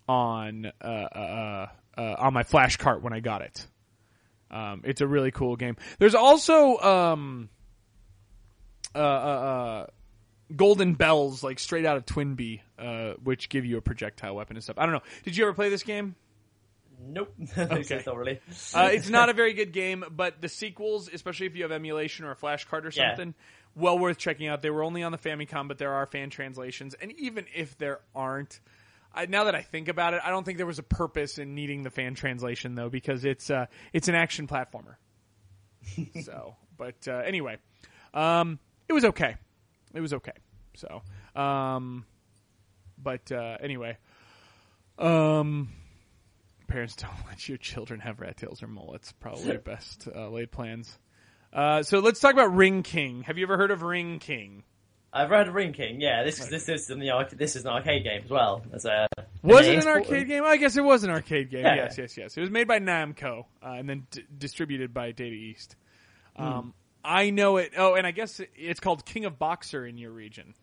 on uh, uh, uh, on my flash cart when I got it. Um, it's a really cool game. There's also um, uh, uh, uh, golden bells, like straight out of Twinbee, uh, which give you a projectile weapon and stuff. I don't know. Did you ever play this game? Nope. Okay. Still really. uh, it's not a very good game, but the sequels, especially if you have emulation or a flash card or something, yeah. well worth checking out. They were only on the Famicom, but there are fan translations. And even if there aren't, I, now that I think about it, I don't think there was a purpose in needing the fan translation, though, because it's uh, it's an action platformer. So, but uh, anyway, um, it was okay. It was okay. So, um, but uh, anyway, um, parents don't let your children have rat tails or mullets. Probably best uh, laid plans. Uh, so let's talk about Ring King. Have you ever heard of Ring King? I've heard of Ring King. Yeah, this is this is an this is an arcade game as well. As a, was it an arcade game? I guess it was an arcade game. Yeah. Yes, yes, yes. It was made by Namco uh, and then d- distributed by Data East. Um, hmm. I know it. Oh, and I guess it's called King of Boxer in your region.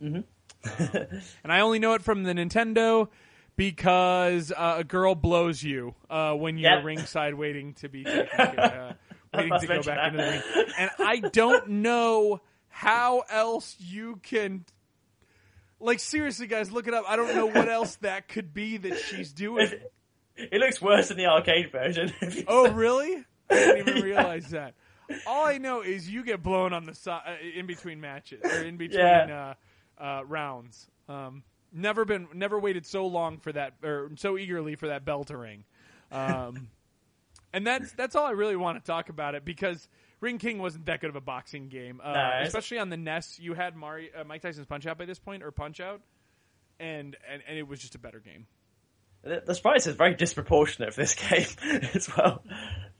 Mm-hmm. um, and I only know it from the Nintendo because uh, a girl blows you uh, when you're yep. ringside waiting to be taken, uh, waiting to go back that. into the ring. And I don't know how else you can. Like, seriously, guys, look it up. I don't know what else that could be that she's doing. It looks worse than the arcade version. Oh, really? I didn't even realize yeah. that. All I know is you get blown on the side in between matches or in between yeah. uh, uh, rounds. Um, never been, never waited so long for that, or so eagerly for that bell to ring. Um, and that's that's all I really want to talk about it, because Ring King wasn't that good of a boxing game, uh, nice. especially on the N E S. You had Mario, uh, Mike Tyson's Punch Out by this point, or Punch Out, and, and and it was just a better game. The sprites is very disproportionate for this game as well.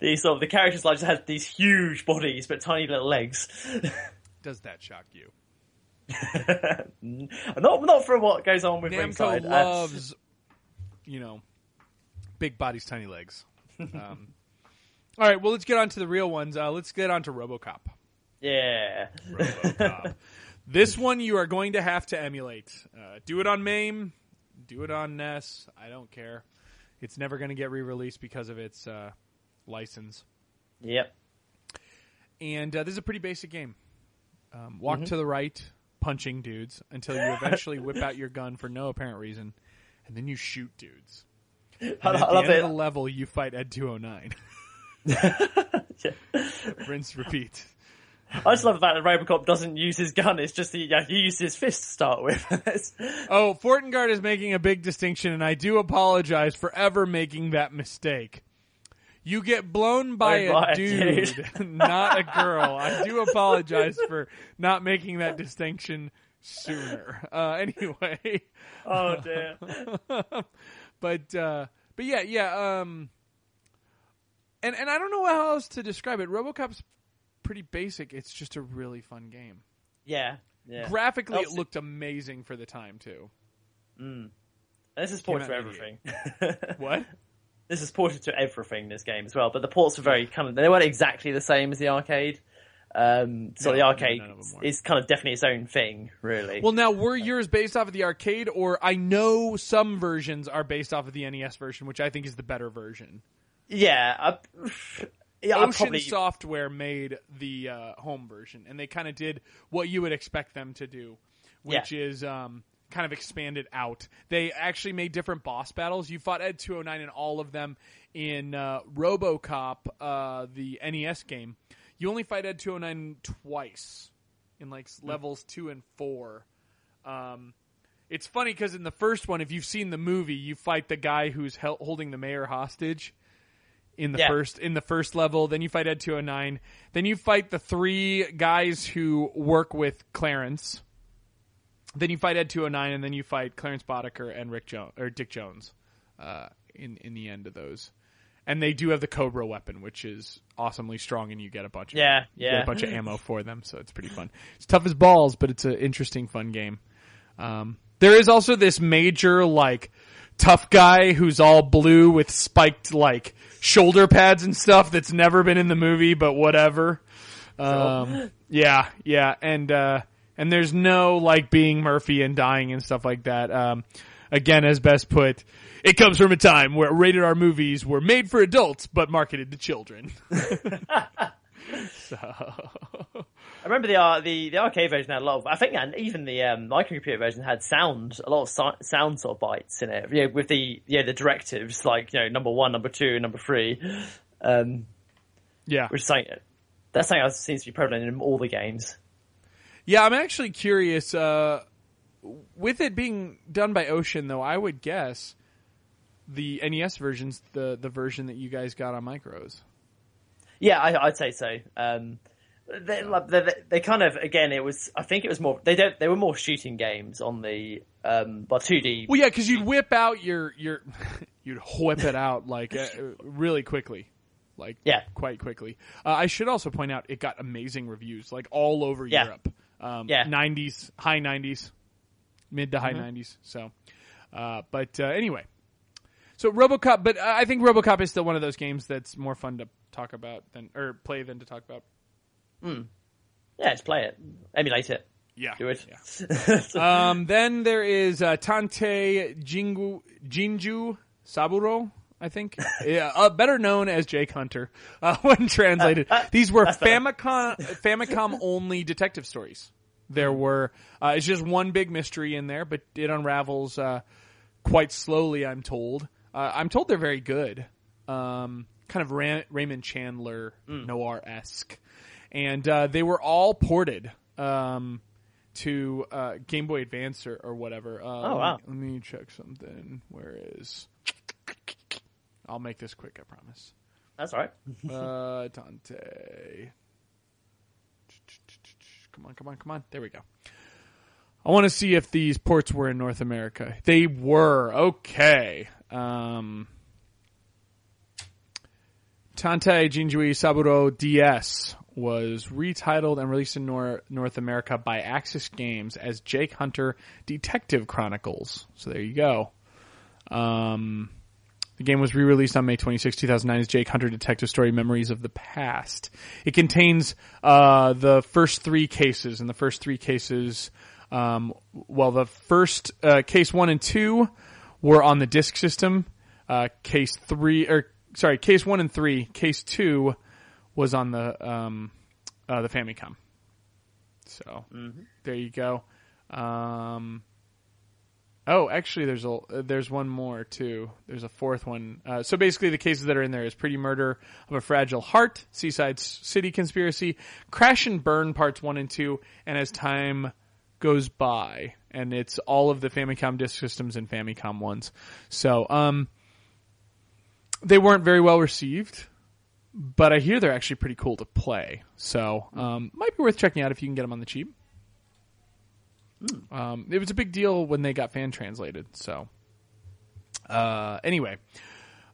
The sort of the characters like just had these huge bodies but tiny little legs. Does that shock you? not not for what goes on with Namco ringside. Loves, uh, you know, big bodies, tiny legs. Um, all right, well, let's get on to the real ones. Uh, let's get on to RoboCop. Yeah, RoboCop. This one you are going to have to emulate. Uh, do it on MAME. Do it on N E S. I don't care. It's never going to get re-released because of its uh, license. Yep. And uh, this is a pretty basic game. Um, walk mm-hmm. to the right, punching dudes, until you eventually whip out your gun for no apparent reason, and then you shoot dudes. And I, at I the end it. of the level, you fight Ed two oh nine. yeah. Rinse, repeat. I just love the fact that RoboCop doesn't use his gun. It's just he, yeah, he uses his fist to start with. Oh, Fortengard is making a big distinction, and I do apologize for ever making that mistake. You get blown by, oh, a, by dude, a dude, not a girl. I do apologize for not making that distinction sooner. Uh, anyway. Oh, dear. but, uh, but yeah, yeah. Um, and, and I don't know how else to describe it. RoboCop's pretty basic. It's just a really fun game. Yeah, yeah. Graphically, also, it looked amazing for the time too. Mm. This is ported to everything. What? This is ported to everything. This game as well, but the ports were very kind of. They weren't exactly the same as the arcade. Um, so no, the arcade no, is kind of definitely its own thing, really. Well, now were yours based off of the arcade, or I know some versions are based off of the N E S version, which I think is the better version. Yeah. I, Yeah, Ocean probably... Software made the uh, home version, and they kind of did what you would expect them to do, which yeah. is um, kind of expanded out. They actually made different boss battles. You fought Ed two oh nine in all of them. In uh, RoboCop, uh, the N E S game, you only fight Ed two oh nine twice in like mm-hmm. levels two and four. Um, it's funny because in the first one, if you've seen the movie, you fight the guy who's hel- holding the mayor hostage. In the yeah. first in the first level, then you fight Ed two oh nine, then you fight the three guys who work with Clarence, then you fight Ed two oh nine, and then you fight Clarence Boddicker and Rick Jones or Dick Jones uh, in in the end of those. And they do have the Cobra weapon, which is awesomely strong, and you get a bunch of yeah, yeah. Get a bunch of ammo for them, so it's pretty fun. It's tough as balls, but it's an interesting, fun game. Um, there is also this major like tough guy who's all blue with spiked like shoulder pads and stuff that's never been in the movie, but whatever. Um, yeah, yeah. And, uh, and there's no like being Murphy and dying and stuff like that. Um, again, as best put, it comes from a time where rated R movies were made for adults, but marketed to children. So, I remember the uh, the the arcade version had a lot of. I think and even the um, microcomputer version had sound, a lot of si- sound sort of bytes in it. Yeah, with the yeah the directives like you know number one, number two, number three. Um, yeah, which is something, that's something that seems to be prevalent in all the games. Yeah, I'm actually curious. Uh, with it being done by Ocean, though, I would guess the N E S version's the the version that you guys got on micros. Yeah, I, I'd say so. Um, they, they, they kind of again, it was. I think it was more. They don't. They were more shooting games on the um, well, two D. Well, yeah, because you'd whip out your your, you'd whip it out like uh, really quickly, like yeah. quite quickly. Uh, I should also point out it got amazing reviews, like all over yeah. Europe. Um, yeah, nineties, high nineties, mid to high mm-hmm. nineties. So, uh, but uh, anyway, so RoboCop. But I think RoboCop is still one of those games that's more fun to talk about than or play than to talk about. Mm. Yeah, just play it, emulate it. Yeah, do it. Yeah. um, then there is uh, Tante Jingu, Jinju Saburo, I think, yeah, uh, better known as Jake Hunter uh, when translated. Uh, uh, These were Famicom Famicom only detective stories. There were uh, it's just one big mystery in there, but it unravels uh, quite slowly. I'm told. Uh, I'm told they're very good. Um, kind of Ram- Raymond Chandler mm. noir-esque. And uh, they were all ported um, to uh, Game Boy Advance or, or whatever. Uh, oh, wow. Let me, let me check something. Where is... I'll make this quick, I promise. That's all right. uh, Dante. Come on, come on, come on. There we go. I want to see if these ports were in North America. They were. Okay. Um, Tante Jinjui Saburo D S was retitled and released in Nor- North America by Axis Games as Jake Hunter Detective Chronicles. So there you go. Um, the game was re-released on May twenty-sixth, two thousand nine as Jake Hunter Detective Story Memories of the Past. It contains uh, the first three cases. And the first three cases, um, well, the first uh, case one and two were on the disk system. Uh, case three, or sorry, case one and three. Case two was on the um, uh, the Famicom. So, mm-hmm. there you go. Um, oh, actually, there's a there's one more, too. There's a fourth one. Uh, so, basically, the cases that are in there is Pretty Murder of a Fragile Heart, Seaside City Conspiracy, Crash and Burn Parts one and two, and As Time Goes By. And it's all of the Famicom disk systems and Famicom ones. So, um, they weren't very well received. But I hear they're actually pretty cool to play. So, um, might be worth checking out if you can get them on the cheap. Mm. Um, it was a big deal when they got fan translated. So, uh, anyway.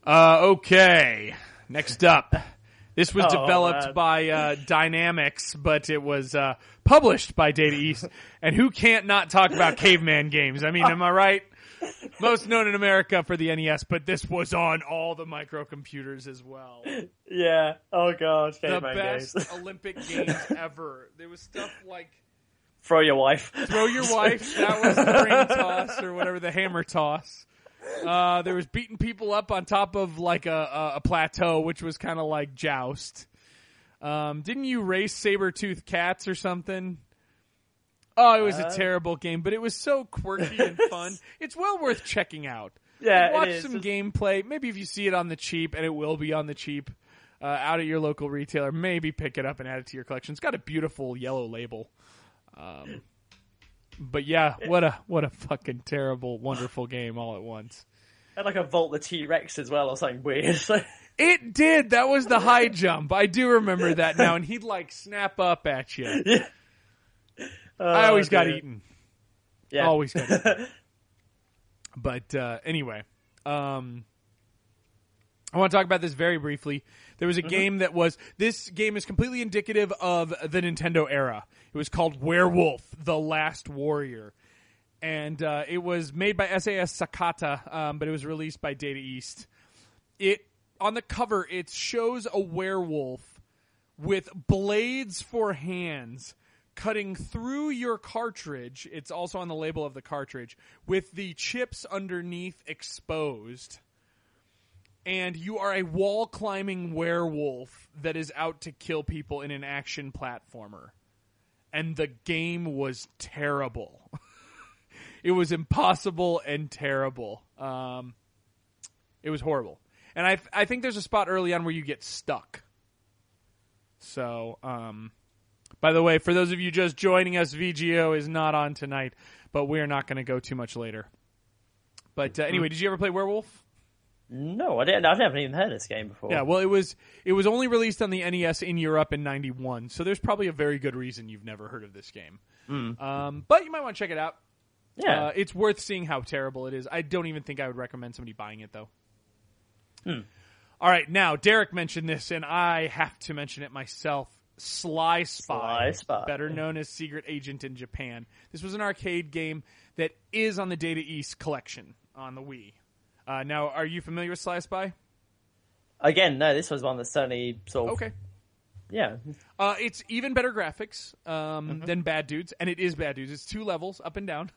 Uh, okay. Next up. This was oh, developed man. by uh, Dynamics, but it was uh, published by Data East. And who can't not talk about caveman games? I mean, am I right? Most known in America for the N E S, but this was on all the microcomputers as well. Yeah. Oh, God. The best games. Olympic games ever. There was stuff like... Throw your wife. Throw your wife. That was the ring toss or whatever, the hammer toss. Uh, there was beating people up on top of like a, a plateau, which was kind of like joust. Um, didn't you race saber-toothed cats or something? Oh, it was a terrible game, but it was so quirky and fun. It's well worth checking out. Yeah, watch it is. some it's... gameplay. Maybe if you see it on the cheap, and it will be on the cheap, uh, out at your local retailer, maybe pick it up and add it to your collection. It's got a beautiful yellow label. Um, but yeah, what a what a fucking terrible, wonderful game all at once. It had like a Volt the T-Rex as well or something weird. It did. That was the high jump. I do remember that now, and he'd like snap up at you. Yeah. Uh, I always got dude. eaten. Yeah. Always got eaten. But uh, anyway, um, I want to talk about this very briefly. There was a mm-hmm. game that was – this game is completely indicative of the Nintendo era. It was called Werewolf, The Last Warrior. And uh, it was made by S A S Sakata, um, but it was released by Data East. It on the cover, it shows a werewolf with blades for hands – cutting through your cartridge, it's also on the label of the cartridge, with the chips underneath exposed. And you are a wall-climbing werewolf that is out to kill people in an action platformer. and the game was terrible. It was impossible and terrible. Um, it was horrible. And I I think there's a spot early on where you get stuck. So, um, by the way, for those of you just joining us, V G O is not on tonight, but we're not going to go too much later. But uh, anyway, did you ever play Werewolf? No, I didn't. I haven't even heard of this game before. Yeah, well, it was it was only released on the N E S in Europe in ninety-one, so there's probably a very good reason you've never heard of this game. Mm. Um, but you might want to check it out. Yeah, uh, it's worth seeing how terrible it is. I don't even think I would recommend somebody buying it, though. Hmm. All right, now, Derek mentioned this, and I have to mention it myself. Sly Spy, Sly Spy. Better known as Secret Agent in Japan. This was an arcade game that is on the Data East collection on the Wii. Uh, now, are you familiar with Sly Spy? Again, no, this was one that certainly sort of... Okay. Yeah. Uh, it's even better graphics um, mm-hmm. than Bad Dudes, and it is Bad Dudes. It's two levels, up and down.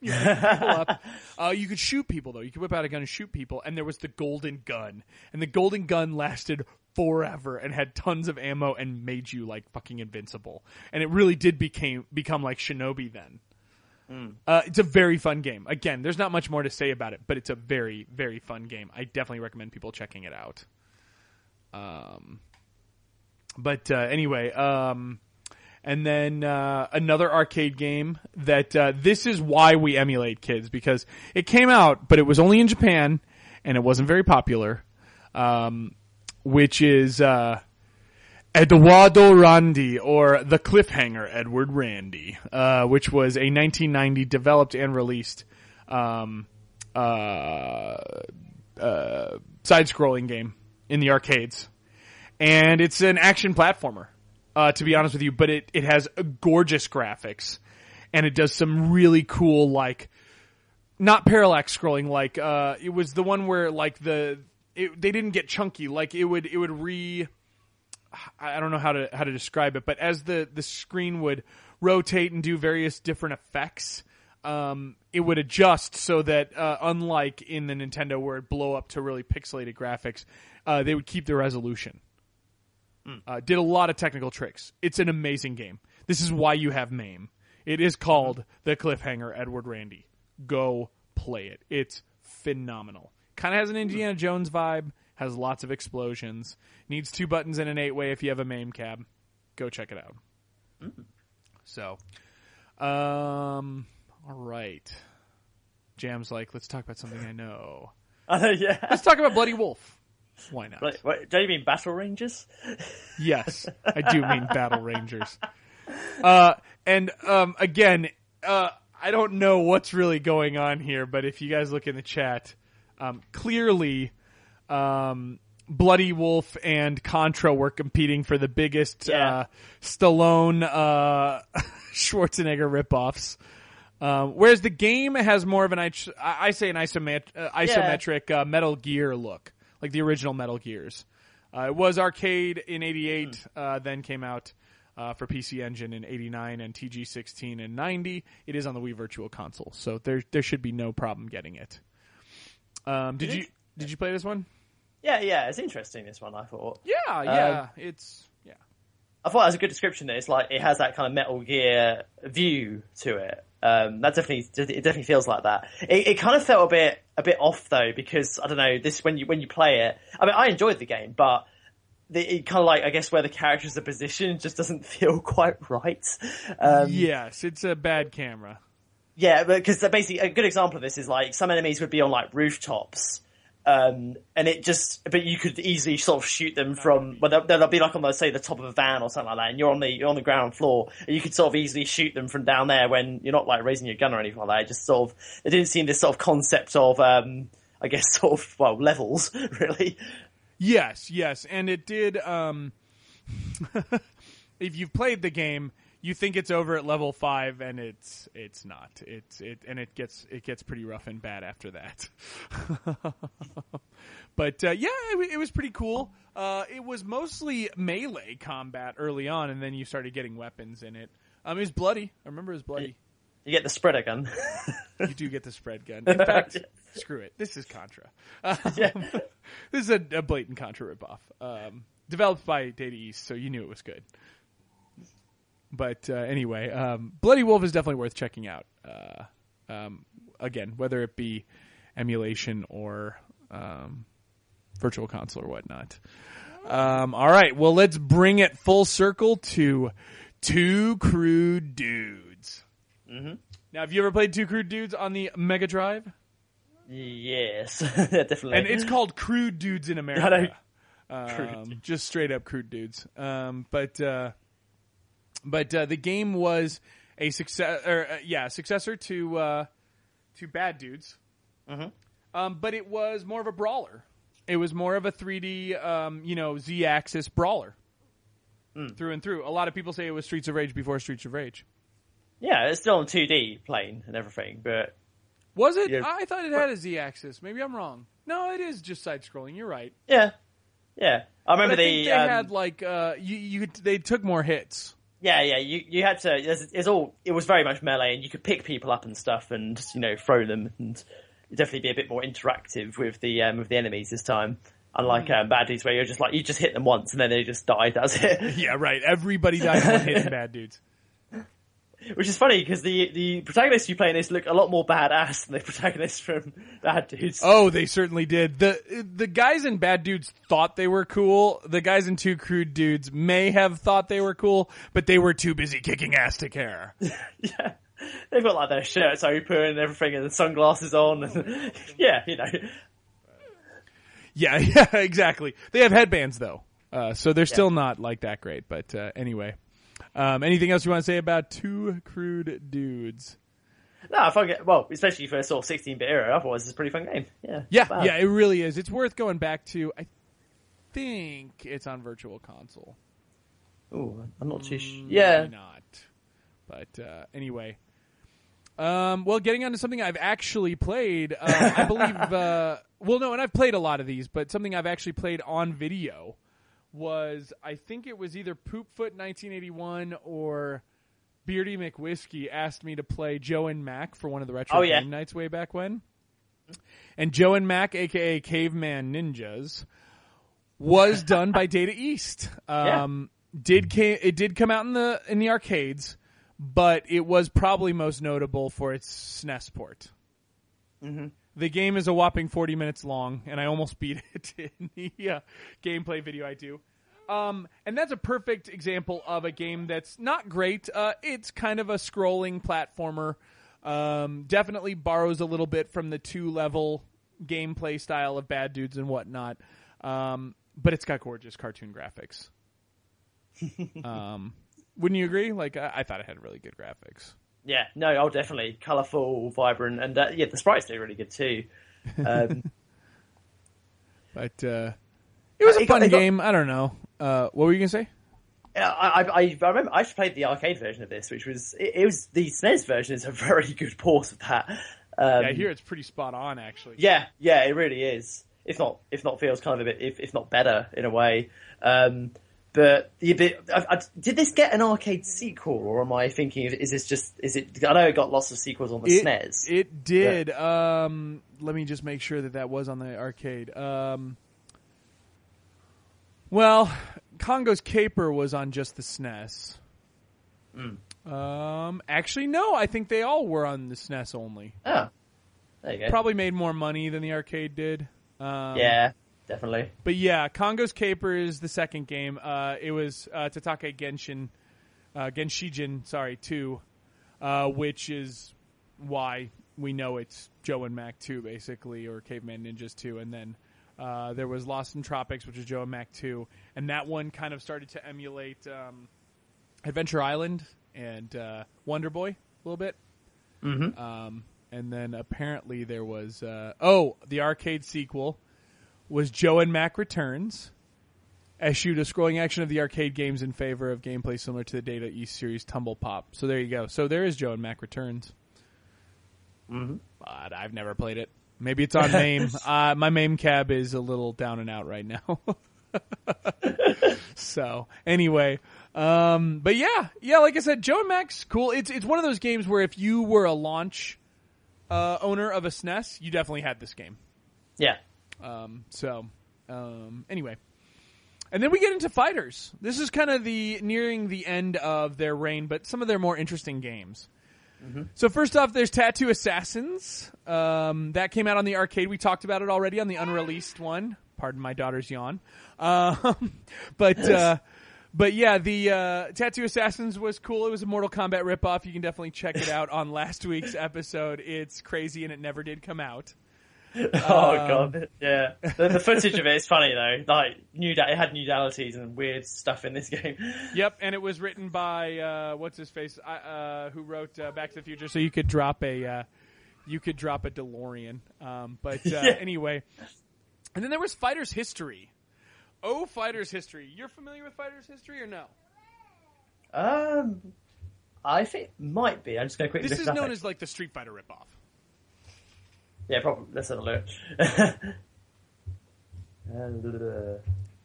You can pull up. Uh, you could shoot people, though. You could whip out a gun and shoot people, and there was the golden gun. And the golden gun lasted forever and had tons of ammo and made you, like, fucking invincible. And it really did became, become like Shinobi then. Mm. Uh, it's a very fun game. Again, there's not much more to say about it, but it's a very, very fun game. I definitely recommend people checking it out. Um, but uh, anyway, um, and then uh, another arcade game that uh, this is why we emulate, kids, because it came out, but it was only in Japan and it wasn't very popular. Um, which is uh, Eduardo Randi, or The Cliffhanger, Edward Randy, uh, which was a nineteen ninety developed and released um, uh, uh, side-scrolling game in the arcades. And it's an action platformer, uh, to be honest with you, but it, it has gorgeous graphics. And it does some really cool, like, not parallax scrolling, like, uh, it was the one where, like, the, it, they didn't get chunky, like, it would, it would re... I don't know how to how to describe it, but as the, the screen would rotate and do various different effects, um, it would adjust so that, uh, unlike in the Nintendo where it'd blow up to really pixelated graphics, uh, they would keep the resolution. Mm. Uh, did a lot of technical tricks. It's an amazing game. This is why you have MAME. It is called The Cliffhanger, Edward Randy. Go play it. It's phenomenal. Kind of has an Indiana Jones vibe. Has lots of explosions. Needs two buttons and an eight-way if you have a MAME cab. Go check it out. Mm. So, um, all right. Jam's like, let's talk about something I know. Uh, yeah. Let's talk about Bloody Wolf. Why not? Wait, wait, don't you mean Battle Rangers? Yes, I do mean Battle Rangers. Uh, and um, again, uh, I don't know what's really going on here, but if you guys look in the chat, um, clearly... Um, Bloody Wolf and Contra were competing for the biggest yeah. uh, Stallone uh, Schwarzenegger ripoffs. Um, whereas the game has more of an I, I say an isomet- uh, isometric yeah. uh, Metal Gear look, like the original Metal Gears. Uh, it was arcade in eighty-eight, mm. uh, then came out uh, for P C Engine in eighty-nine and T G sixteen in ninety. It is on the Wii Virtual Console, so there there should be no problem getting it. Um, did you did you play this one? Yeah, yeah, it's interesting, this one, I thought. Yeah, yeah, um, it's, yeah. I thought it was a good description there. It's like, it has that kind of Metal Gear view to it. Um, that definitely, it definitely feels like that. It, it kind of felt a bit, a bit off though, because, I don't know, this, when you, when you play it, I mean, I enjoyed the game, but the, it kind of like, I guess where the characters are positioned just doesn't feel quite right. Um, yes, it's a bad camera. Yeah, because basically, a good example of this is like, some enemies would be on like rooftops. Um, and it just, but you could easily sort of shoot them from, well, they'll, they'll be like on the, say, the top of a van or something like that, and you're on the, you're on the ground floor, and you could sort of easily shoot them from down there when you're not like raising your gun or anything like that. It just sort of, it didn't seem this sort of concept of, um, I guess sort of, well, levels, really. Yes, yes. And it did, um, if you've played the game, you think it's over at level five, and it's it's not. It's it and it gets it gets pretty rough and bad after that. But uh, yeah, it, it was pretty cool. Uh, it was mostly melee combat early on, and then you started getting weapons in it. Um, it was bloody. I remember it was bloody. You get the spreader gun. You do get the spread gun. In fact, screw it. This is Contra. Um, yeah. This is a, a blatant Contra ripoff. Um, developed by Data East, so you knew it was good. But uh, anyway, um, Bloody Wolf is definitely worth checking out. Uh, um, again, whether it be emulation or um, virtual console or whatnot. Um, all right, well, let's bring it full circle to Two Crude Dudes. Mm-hmm. Now, have you ever played Two Crude Dudes on the Mega Drive? Yes, definitely. And it's called Crude Dudes in America. Um, just straight up Crude Dudes. Um, but uh, but uh, the game was a success, or uh, yeah, successor to uh, to Bad Dudes. Mm-hmm. Um, but it was more of a brawler. It was more of a three D, um, you know, Z-axis brawler mm. through and through. A lot of people say it was Streets of Rage before Streets of Rage. Yeah, it's still on two D plane and everything, but... Was it? You know, I thought it had a Z-axis. Maybe I'm wrong. No, it is just side-scrolling. You're right. Yeah. Yeah. I remember but I think the, they um, had, like... Uh, you, you, they took more hits. Yeah, yeah. You you had to... It's, it's all, it was very much melee, and you could pick people up and stuff and, you know, throw them and... definitely be a bit more interactive with the um, with the enemies this time, unlike mm. um, Bad Dudes, where you're just like you just hit them once and then they just die. That's it. Yeah, right. Everybody dies when hitting Bad Dudes, which is funny because the the protagonists you play in this look a lot more badass than the protagonists from Bad Dudes. Oh, they certainly did. the The guys in Bad Dudes thought they were cool. The guys in Two Crude Dudes may have thought they were cool, but they were too busy kicking ass to care. Yeah. They've got like their shirts open and everything, and the sunglasses on. And, yeah, you know. Yeah, yeah, exactly. They have headbands though, uh, so they're yeah. still not like that great. But uh, anyway, um, anything else you want to say about Two Crude Dudes? No, I find it, well, especially for a sort of sixteen-bit era. Otherwise, it's a pretty fun game. Yeah, yeah, wow. yeah. It really is. It's worth going back to. I think it's on Virtual Console. Oh, I'm not too sure. Mm, yeah, maybe not. But uh, anyway. Um, well, getting on to something I've actually played, uh, I believe, uh, well, no, and I've played a lot of these, but something I've actually played on video was, I think it was either Poopfoot nineteen eighty-one or Beardy McWhiskey asked me to play Joe and Mac for one of the retro oh, yeah. game nights way back when. And Joe and Mac, a k a. Caveman Ninjas, was done by Data East. Um, yeah. did ca- it did come out in the in the arcades. But it was probably most notable for its S N E S port. Mm-hmm. The game is a whopping forty minutes long, and I almost beat it in the uh, gameplay video I do. Um, and that's a perfect example of a game that's not great. Uh, it's kind of a scrolling platformer. Um, definitely borrows a little bit from the two-level gameplay style of Bad Dudes and whatnot. Um, but it's got gorgeous cartoon graphics. um Wouldn't you agree? Like, I, I thought it had really good graphics. Yeah, no, oh, definitely. Colourful, vibrant, and uh, yeah, the sprites do really good too. Um, but uh, it was a it fun got, game. Got... I don't know. Uh, what were you going to say? Yeah, I, I, I remember I actually played the arcade version of this, which was, it, it was, the S N E S version is a very good port of that. Um, yeah, I hear it's pretty spot on, actually. Yeah, yeah, it really is. If not, if not feels kind of a bit, if, if not better in a way. Um, But bit, I, I, did this get an arcade sequel, or am I thinking? Is this just? Is it? I know it got lots of sequels on the it, S N E S. It did. Yeah. Um, let me just make sure that that was on the arcade. Um, well, Congo's Caper was on just the S N E S. Mm. Um, actually, no. I think they all were on the S N E S only. Oh, there you go. Probably made more money than the arcade did. Um, yeah. Definitely. But yeah, Congo's Caper is the second game. Uh, it was uh, Tatake Genshin, uh, Genshijin, sorry, two, uh, which is why we know it's Joe and Mac two, basically, or Caveman Ninjas two. And then uh, there was Lost in Tropics, which is Joe and Mac two. And that one kind of started to emulate um, Adventure Island and uh, Wonder Boy a little bit. Mm-hmm. Um, and then apparently there was, uh, oh, the arcade sequel. Was Joe and Mac Returns, eschewed a scrolling action of the arcade games in favor of gameplay similar to the Data East series Tumble Pop. So there you go. So there is Joe and Mac Returns. Mm-hmm. But I've never played it. Maybe it's on MAME. uh, my MAME cab is a little down and out right now. So anyway, um, but yeah, yeah, like I said, Joe and Mac's cool. It's, it's one of those games where if you were a launch uh, owner of a S N E S, you definitely had this game. Yeah. Um, so, um, anyway, And then we get into fighters. This is kind of the nearing the end of their reign, but some of their more interesting games. Mm-hmm. So first off, there's Tattoo Assassins. Um, that came out on the arcade. We talked about it already on the unreleased one. Pardon my daughter's yawn. Uh, but uh, but yeah, the uh, Tattoo Assassins was cool. It was a Mortal Kombat ripoff. You can definitely check it out on last week's episode. It's crazy, and it never did come out. Oh, um, God. Yeah. The, the footage of it is funny, though. Like, new da- it had nudalities and weird stuff in this game. Yep, and it was written by, uh, what's-his-face, uh, uh, who wrote uh, Back to the Future, so you could drop a, uh, you could drop a DeLorean. Um, but uh, yeah. Anyway. And then there was Fighter's History. Oh, Fighter's History. You're familiar with Fighter's History or no? Um, I think it might be. I'm just going to quickly This is known as, like, the Street Fighter ripoff. Yeah, probably. Let's have a look.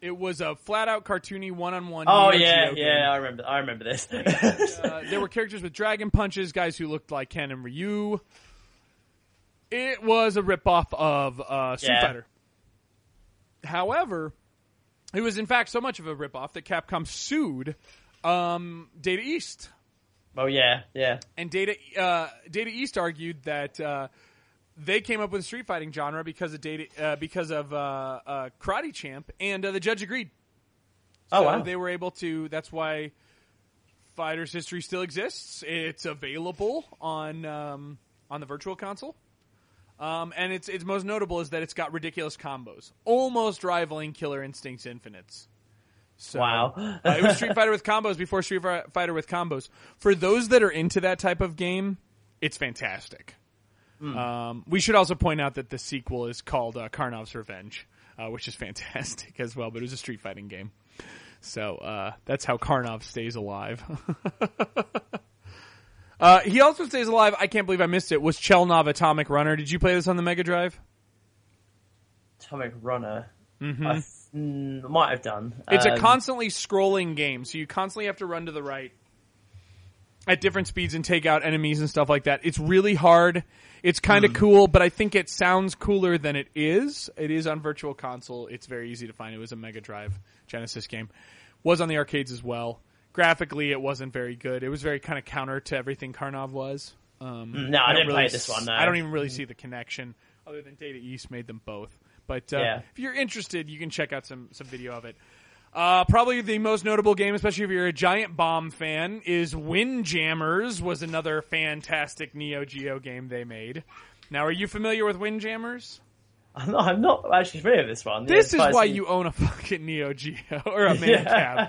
It was a flat-out cartoony one-on-one. Oh yeah, yeah, I remember. I remember this. uh, there were characters with dragon punches, guys who looked like Ken and Ryu. It was a ripoff of uh, Street yeah. Fighter. However, it was in fact so much of a ripoff that Capcom sued um, Data East. Oh yeah, yeah. And Data uh, Data East argued that. Uh, They came up with the street fighting genre because of data, uh, because of uh, uh, Karate Champ, and uh, the judge agreed. So oh, wow. They were able to. That's why Fighter's History still exists. It's available on um, on the Virtual Console, um, and it's it's most notable is that it's got ridiculous combos, almost rivaling Killer Instinct's Infinites. So, wow. uh, it was Street Fighter with combos before Street Fighter with combos. For those that are into that type of game, it's fantastic. Mm. Um, we should also point out that the sequel is called uh, Karnov's Revenge, uh, which is fantastic as well, but it was a street fighting game. So uh, that's how Karnov stays alive. uh, he also stays alive, I can't believe I missed it, was Chelnov Atomic Runner. Did you play this on the Mega Drive? Atomic Runner? Mm-hmm. I th- might have done. It's um, a constantly scrolling game, so you constantly have to run to the right at different speeds and take out enemies and stuff like that. It's really hard. It's kind of mm. cool, but I think it sounds cooler than it is. It is on Virtual Console. It's very easy to find. It was a Mega Drive Genesis game. Was on the arcades as well. Graphically, it wasn't very good. It was very kind of counter to everything Karnov was. Um, no, I, I didn't really play this one, though. I don't even really see the connection, other than Data East made them both. But uh, yeah. if you're interested, you can check out some, some video of it. Uh, probably the most notable game, especially if you're a Giant Bomb fan, is Windjammers, was another fantastic Neo Geo game they made. Now, are you familiar with Windjammers? I'm not, I'm not actually familiar with this one. This yeah, is why you own a fucking Neo Geo, or a man yeah. cab.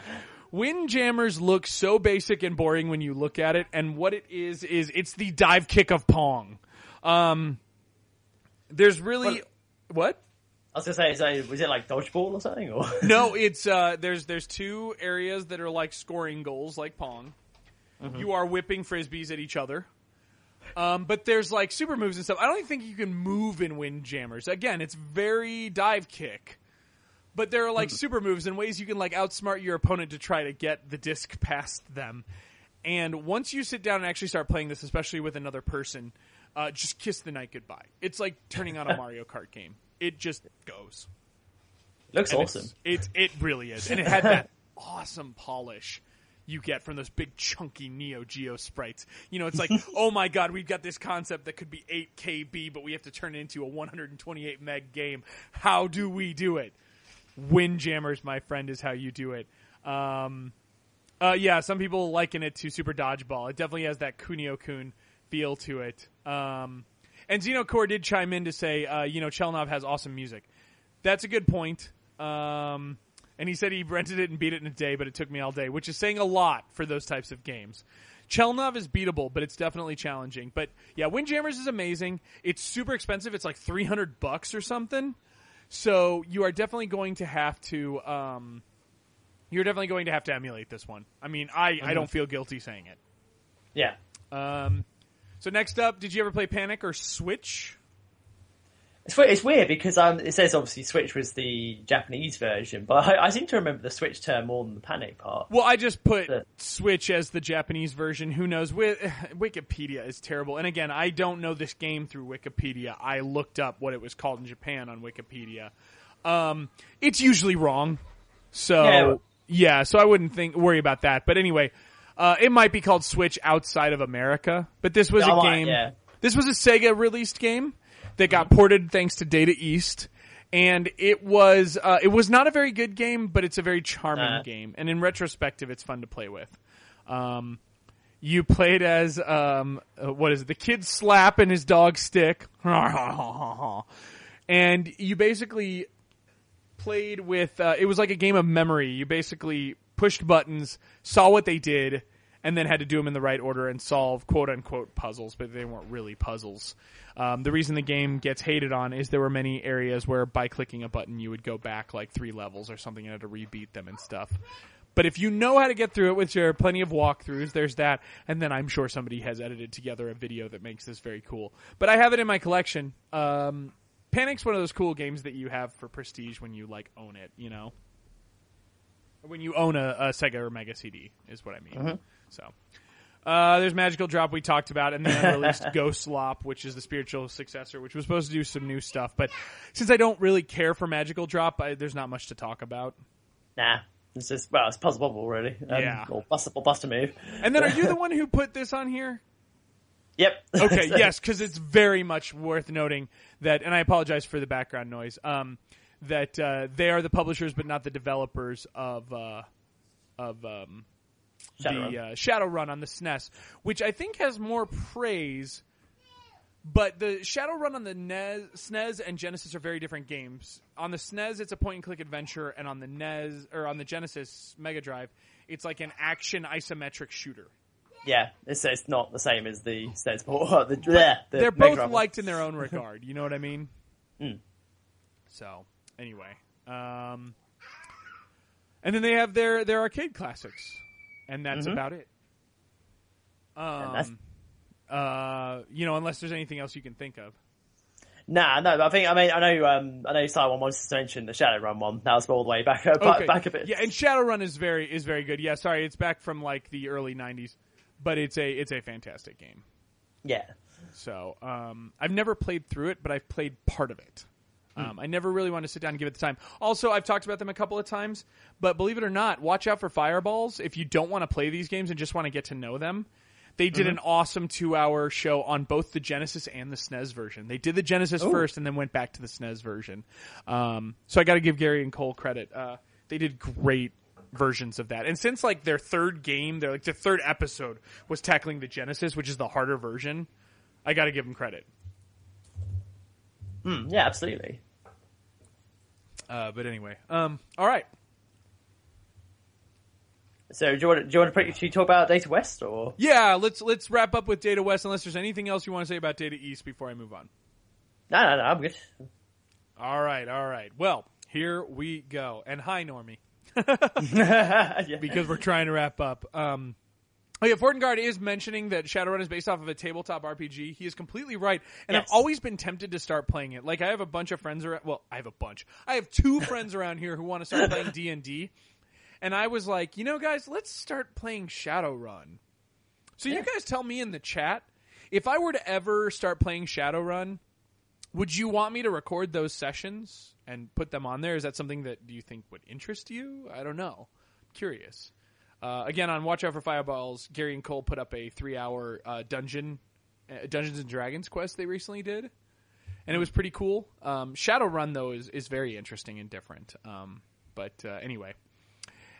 Windjammers looks so basic and boring when you look at it, and what it is, is it's the dive kick of Pong. Um, there's really... Well, what? I was going to say, is that, was it like dodgeball or something? Or? No, it's uh, there's there's two areas that are like scoring goals, like Pong. Mm-hmm. You are whipping Frisbees at each other. Um, but there's like super moves and stuff. I don't even think you can move in Windjammers. Again, it's very dive kick. But there are like mm-hmm. super moves and ways you can like outsmart your opponent to try to get the disc past them. And once you sit down and actually start playing this, especially with another person, uh, just kiss the night goodbye. It's like turning on a Mario Kart game. It just goes. Looks and awesome. It it really is, and it had that awesome polish you get from those big chunky Neo Geo sprites. You know, it's like, oh my god, we've got this concept that could be eight K B, but we have to turn it into a one hundred twenty-eight meg game. How do we do it? Windjammers, my friend, is how you do it. Um, uh, yeah, some people liken it to Super Dodgeball. It definitely has that Kunio-kun feel to it. Um, And Xenocore did chime in to say, uh, you know, Chelnov has awesome music. That's a good point. Um, and he said he rented it and beat it in a day, but it took me all day, which is saying a lot for those types of games. Chelnov is beatable, but it's definitely challenging. But, yeah, Windjammers is amazing. It's super expensive. It's like three hundred bucks or something. So you are definitely going to have to um, – you're definitely going to have to emulate this one. I mean, I, mm-hmm. I don't feel guilty saying it. Yeah. Um So next up, did you ever play Panic or Switch? It's weird, it's weird because um, it says obviously Switch was the Japanese version, but I, I seem to remember the Switch term more than the Panic part. Well, I just put but... Switch as the Japanese version. Who knows? Wikipedia is terrible. And again, I don't know this game through Wikipedia. I looked up what it was called in Japan on Wikipedia. Um, it's usually wrong. So yeah. yeah, so I wouldn't think worry about that. But anyway, uh it might be called Switch outside of America, but this was a, a game. Lot, yeah. This was a Sega released game that got ported thanks to Data East, and it was uh it was not a very good game, but it's a very charming uh. game, and in retrospective it's fun to play with. Um You played as, um, uh, what is it? The kid Slap and his dog Stick. And you basically played with, uh, it was like a game of memory. You basically pushed buttons, saw what they did, and then had to do them in the right order and solve quote unquote puzzles, but they weren't really puzzles. Um, the reason the game gets hated on is there were many areas where by clicking a button you would go back like three levels or something and had to re-beat them and stuff. But if you know how to get through it, which there are plenty of walkthroughs, there's that. And then I'm sure somebody has edited together a video that makes this very cool. But I have it in my collection. Um, Panic's one of those cool games that you have for prestige when you, like, own it, you know? When you own a, a Sega or Mega C D, is what I mean. Uh-huh. So, uh, there's Magical Drop we talked about, and then I released Ghost Lop, which is the spiritual successor, which was supposed to do some new stuff. But since I don't really care for Magical Drop, I, there's not much to talk about. Nah. It's just, well, it's puzzle bubble, really. Um, yeah. Or bust, or bust a move. And then are you the one who put this on here? Yep. Okay, so. Yes, because it's very much worth noting that, and I apologize for the background noise, um, that uh, they are the publishers but not the developers of uh, of um, Shadowrun. The uh, Shadowrun on the S N E S, which I think has more praise, but the Shadowrun on the N E S, S N E S and Genesis are very different games. On the S N E S, it's a point-and-click adventure, and on the N E S or on the Genesis Mega Drive, it's like an action isometric shooter. Yeah, it's, it's not the same as the S N E S. Or the, yeah, the they're Mega both Drive. Liked in their own regard. You know what I mean? Mm. So anyway, um, and then they have their their arcade classics, and that's mm-hmm. about it. Um, and that's- Uh, you know, unless there's anything else you can think of. Nah, no, but I think, I mean, I know, um, I know Cy One wants to mention the Shadowrun one. That was all the way back, uh, okay. back a bit. Yeah, and Shadowrun is very, is very good. Yeah, sorry, it's back from like the early nineties, but it's a, it's a fantastic game. Yeah. So, um, I've never played through it, but I've played part of it. Mm. Um, I never really wanted to sit down and give it the time. Also, I've talked about them a couple of times, but believe it or not, watch out for Fireballs if you don't want to play these games and just want to get to know them. They did mm-hmm. an awesome two-hour show on both the Genesis and the S N E S version. They did the Genesis Ooh. first and then went back to the S N E S version. Um, so I got to give Gary and Cole credit. Uh, they did great versions of that. And since like their third game, their like the third episode was tackling the Genesis, which is the harder version, I got to give them credit. Mm, yeah, absolutely. Uh, but anyway, um, all right. So do you want to, do you want to, should you talk about Data West or? Yeah, let's let's wrap up with Data West unless there's anything else you want to say about Data East before I move on. No, no, no, I'm good. All right, all right. Well, here we go. And hi, Normie. yeah. Because we're trying to wrap up. Um, oh yeah, Fortengard is mentioning that Shadowrun is based off of a tabletop R P G. He is completely right, and yes. I've always been tempted to start playing it. Like I have a bunch of friends around. Well, I have a bunch. I have two friends around here who want to start playing D and D. And I was like, you know, guys, let's start playing Shadowrun. So yeah. You guys tell me in the chat, if I were to ever start playing Shadowrun, would you want me to record those sessions and put them on there? Is that something that you think would interest you? I don't know. I'm curious. Uh, again, on Watch Out for Fireballs, Gary and Cole put up a three-hour uh, dungeon, uh, Dungeons and Dragons quest they recently did. And it was pretty cool. Um, Shadowrun, though, is, is very interesting and different. Um, but uh, anyway...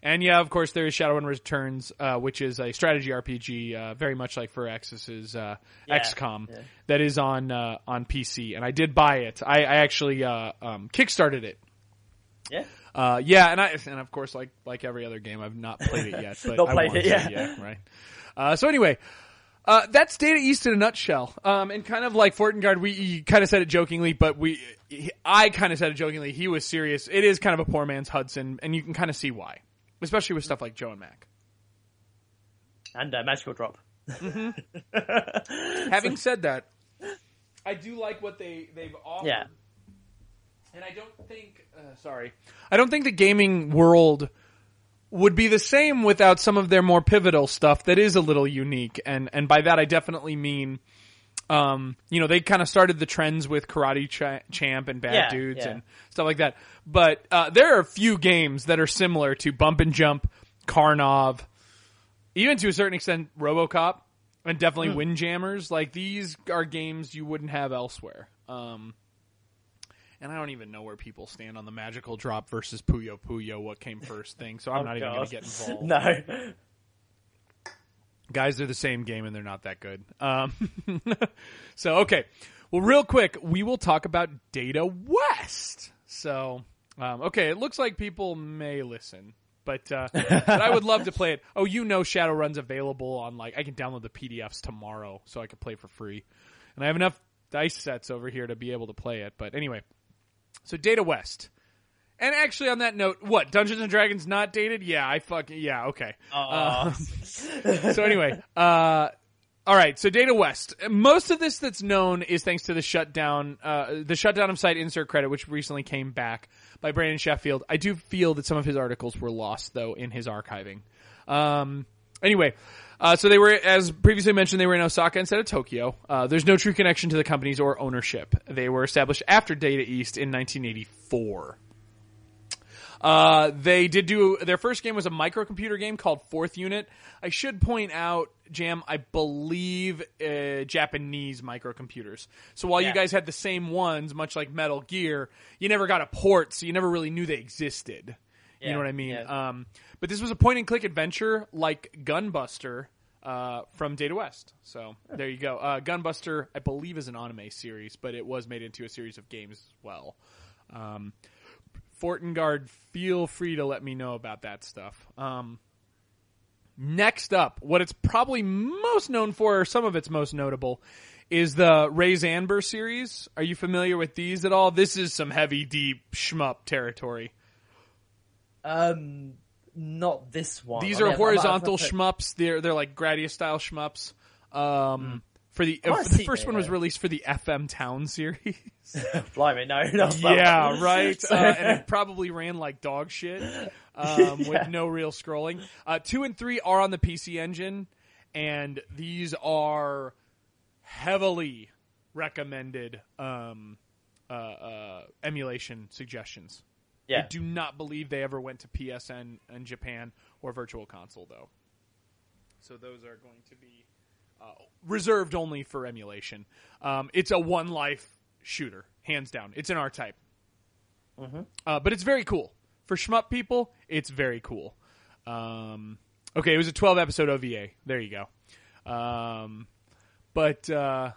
And yeah, of course, there is Shadowrun Returns, uh, which is a strategy R P G, uh, very much like Firaxis's uh, yeah, X COM, yeah. that is on uh, on P C. And I did buy it. I, I actually uh, um, kickstarted it. Yeah. Uh, yeah, and I and of course, like like every other game, I've not played it yet, but not I played it yet. yet, right? Uh, so anyway. Uh, that's Data East in a nutshell. Um, and kind of like Fortengard, we kind of said it jokingly, but we, I kind of said it jokingly. He was serious. It is kind of a poor man's Hudson, and you can kind of see why. Especially with stuff like Joe and Mac. And uh, Magical Drop. Mm-hmm. Having said that, I do like what they, they've offered. Yeah. And I don't think... Uh, sorry. I don't think the gaming world would be the same without some of their more pivotal stuff that is a little unique. And, and by that I definitely mean... Um, you know, they kind of started the trends with Karate Ch- Champ and Bad yeah, Dudes yeah. and stuff like that. But uh, there are a few games that are similar to Bump and Jump, Karnov, even to a certain extent Robocop, and definitely mm. Windjammers. Like, these are games you wouldn't have elsewhere. Um, and I don't even know where people stand on the Magical Drop versus Puyo Puyo, what came first thing, so I'm oh, not God. even going to get involved. No. Guys, they're the same game, and they're not that good. Um, so, okay. Well, real quick, we will talk about Data West. So, um, okay, it looks like people may listen, but, uh, but I would love to play it. Oh, you know Shadowrun's available on, like, I can download the P D Fs tomorrow so I can play for free. And I have enough dice sets over here to be able to play it. But anyway, so Data West. And actually, on that note, what, Dungeons and Dragons not dated? Yeah, I fucking, yeah, okay. Uh, so anyway, uh, all right, so Data West. Most of this that's known is thanks to the shutdown, uh, the shutdown of site Insert Credit, which recently came back by Brandon Sheffield. I do feel that some of his articles were lost, though, in his archiving. Um, anyway, uh, so they were, as previously mentioned, they were in Osaka instead of Tokyo. Uh, there's no true connection to the companies or ownership. They were established after Data East in nineteen eighty-four. Uh, they did do, their first game was a microcomputer game called Fourth Unit. I should point out, Jam, I believe, uh, Japanese microcomputers. So while yeah. you guys had the same ones, much like Metal Gear, you never got a port, so you never really knew they existed. Yeah. You know what I mean? Yeah. Um, but this was a point and click adventure like Gunbuster, uh, from Data West. So sure. there you go. Uh, Gunbuster, I believe, is an anime series, but it was made into a series of games as well. Um, Fortengard, feel free to let me know about that stuff. Um, next up, what it's probably most known for, or some of its most notable, is the Ray's Amber series. Are you familiar with these at all? This is some heavy, deep shmup territory. Um, not this one. These I mean, are horizontal put... shmups. They're they're like Gradius style shmups. Um. Mm. For the, uh, the first one was released for the F M Town series. Blimey, no, not yeah, one. right. Uh, and it probably ran like dog shit, um, yeah. with no real scrolling. Uh, two and three are on the P C Engine, and these are heavily recommended um, uh, uh, emulation suggestions. Yeah. I do not believe they ever went to P S N in Japan or Virtual Console, though. So those are going to be Uh, reserved only for emulation. Um, it's a one-life shooter, hands down. It's an R-Type. Mm-hmm. Uh, but it's very cool. For shmup people, it's very cool. Um, okay, it was a twelve-episode O V A. There you go. Um, but uh,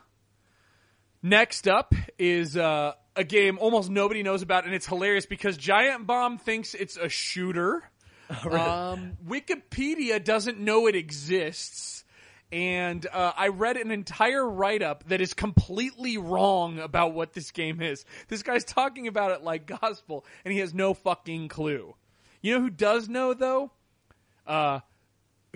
next up is uh, a game almost nobody knows about, and it's hilarious because Giant Bomb thinks it's a shooter. Um, Wikipedia doesn't know it exists. And uh, I read an entire write-up that is completely wrong about what this game is. This guy's talking about it like gospel, and he has no fucking clue. You know who does know, though? Uh,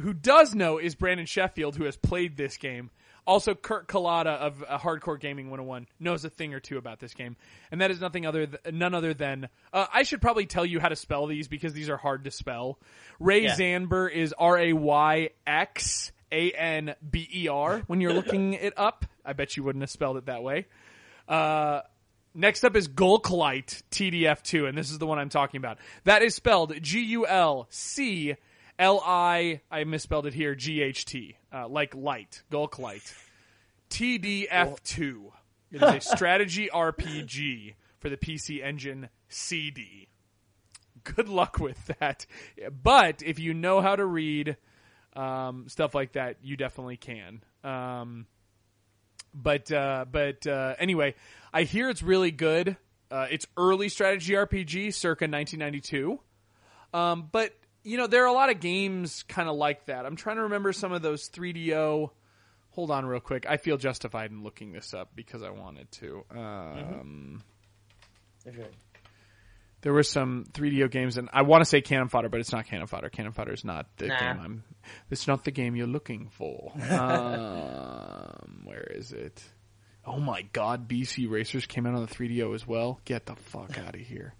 who does know is Brandon Sheffield, who has played this game. Also, Kurt Kalata of uh, Hardcore Gaming one oh one knows a thing or two about this game. And that is nothing other th- none other than... Uh, I should probably tell you how to spell these, because these are hard to spell. Ray yeah. Zanber is R A Y X... A N B E R when you're looking it up. I bet you wouldn't have spelled it that way. Uh, next up is Gulklite T D F two, and this is the one I'm talking about. That is spelled G U L C L I, I misspelled it here, G H T, uh, like light, Gulklite. T D F two. It is a strategy R P G for the P C Engine C D. Good luck with that. But if you know how to read... Um, stuff like that, you definitely can. Um, but, uh, but, uh, anyway, I hear it's really good. Uh, it's early strategy R P G circa nineteen ninety-two. Um, but you know, there are a lot of games kind of like that. I'm trying to remember some of those three D O. Hold on real quick. I feel justified in looking this up because I wanted to. Um, mm-hmm. okay. There were some three D O games, and I want to say Cannon Fodder, but it's not Cannon Fodder. Cannon Fodder is not the nah. game I'm... It's not the game you're looking for. um, where is it? Oh, my God. B C Racers came out on the three D O as well. Get the fuck out of here.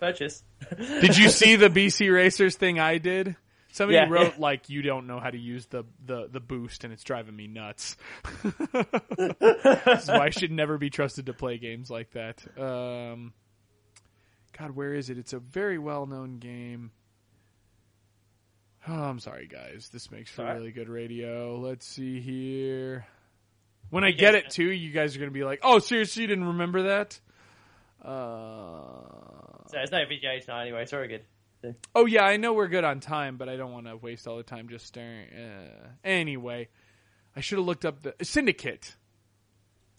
Purchase. Did you see the B C Racers thing I did? Somebody yeah, wrote, yeah. like, you don't know how to use the, the, the boost, and it's driving me nuts. This is why I should never be trusted to play games like that. Um, God, where is it? It's a very well-known game. Oh, I'm sorry, guys. This makes for right. really good radio. Let's see here. When I get it, too, you guys are going to be like, oh, seriously, you didn't remember that? Uh... So it's not V J time anyway. It's very good. Oh, yeah, I know we're good on time, but I don't want to waste all the time just staring. Uh, anyway, I should have looked up the Syndicate.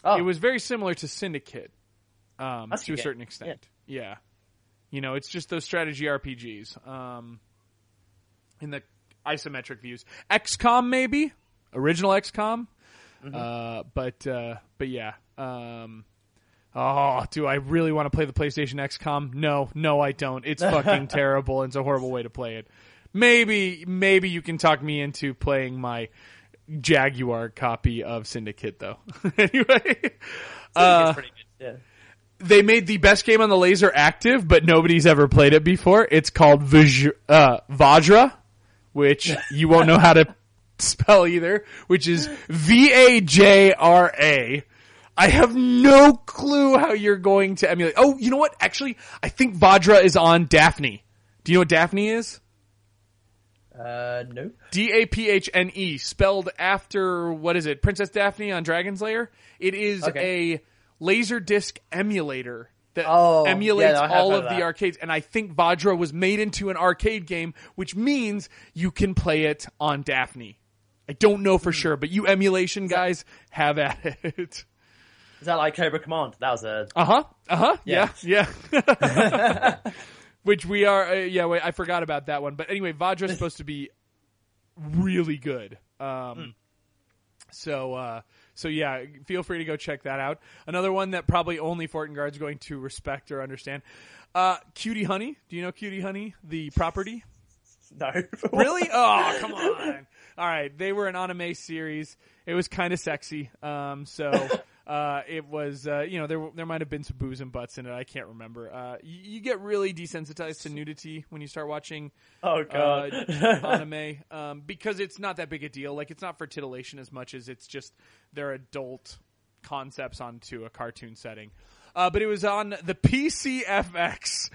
Oh. It was very similar to Syndicate um, to a certain extent. Yeah. yeah. You know, it's just those strategy R P Gs um, in the isometric views. X COM, maybe? Original X COM? Mm-hmm. Uh, but, uh, but yeah. Um, oh, do I really want to play the PlayStation X COM? No, no, I don't. It's fucking terrible, and it's a horrible way to play it. Maybe, maybe you can talk me into playing my Jaguar copy of Syndicate, though. Anyway, uh, pretty good. Yeah. They made the best game on the laser active, but nobody's ever played it before. It's called Vij- uh, Vajra, which you won't know how to spell either, which is V A J R A. I have no clue how you're going to emulate. Oh, you know what? Actually, I think Vajra is on Daphne. Do you know what Daphne is? Uh, no. D A P H N E, spelled after, what is it, Princess Daphne on Dragon's Lair? It is okay. a LaserDisc emulator that oh, emulates yeah, no, all of that. The arcades. And I think Vajra was made into an arcade game, which means you can play it on Daphne. I don't know for mm. sure, but you emulation guys, have at it. Is that like Cobra Command? That was a... Uh-huh. Uh-huh. Yeah. Yeah. yeah. Which we are... Uh, yeah, wait, I forgot about that one. But anyway, Vajra's supposed to be really good. Um, mm. So, uh, so yeah, feel free to go check that out. Another one that probably only Fortengard's going to respect or understand. Uh, Cutie Honey. Do you know Cutie Honey, the property? No. Really? Oh, come on. All right. They were an anime series. It was kind of sexy. Um, so... Uh, it was, uh, you know, there there might have been some boobs and butts in it. I can't remember. Uh, you, you get really desensitized to nudity when you start watching oh, God. Uh, anime um, because it's not that big a deal. Like, it's not for titillation as much as it's just their adult concepts onto a cartoon setting. Uh, but it was on the P C F X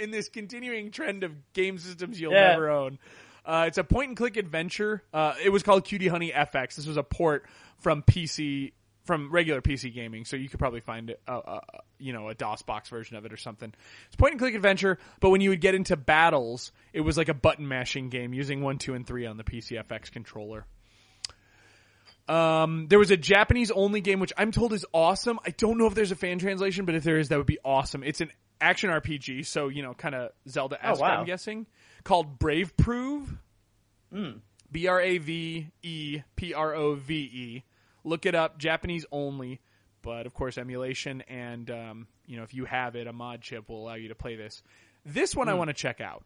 in this continuing trend of game systems you'll yeah. never own. Uh, it's a point-and-click adventure. Uh, it was called Cutie Honey F X. This was a port from P C... From regular P C gaming, so you could probably find a, a you know a DOS box version of it or something. It's point and click adventure, but when you would get into battles, it was like a button mashing game using one, two, and three on the P C F X controller. Um, there was a Japanese only game which I'm told is awesome. I don't know if there's a fan translation, but if there is, that would be awesome. It's an action R P G, so you know, kind of Zelda-esque, oh, wow. I'm guessing, called Brave Prove. Mm. B R A V E P R O V E. Look it up, Japanese only, but of course emulation, and um, you know, if you have it, a mod chip will allow you to play this. This one mm. I want to check out.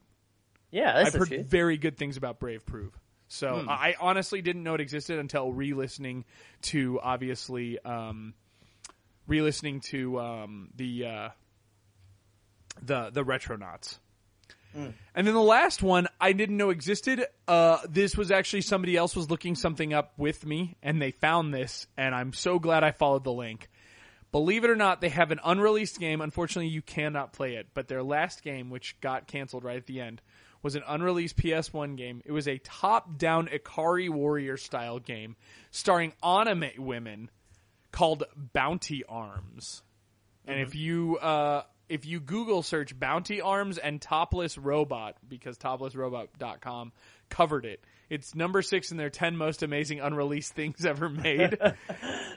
Yeah, that's I've heard good. very good things about Brave Prove. So mm. I honestly didn't know it existed until re-listening to obviously um, re-listening to um, the uh, the the Retronauts. Mm. And then the last one I didn't know existed. Uh, this was actually somebody else was looking something up with me, and they found this, and I'm so glad I followed the link. Believe it or not, they have an unreleased game. Unfortunately, you cannot play it, but their last game, which got canceled right at the end, was an unreleased P S one game. It was a top-down Ikari Warrior-style game starring anime women called Bounty Arms. Mm-hmm. And if you... Uh, If you Google search Bounty Arms and Topless Robot, because topless robot dot com covered it, it's number six in their ten most amazing unreleased things ever made.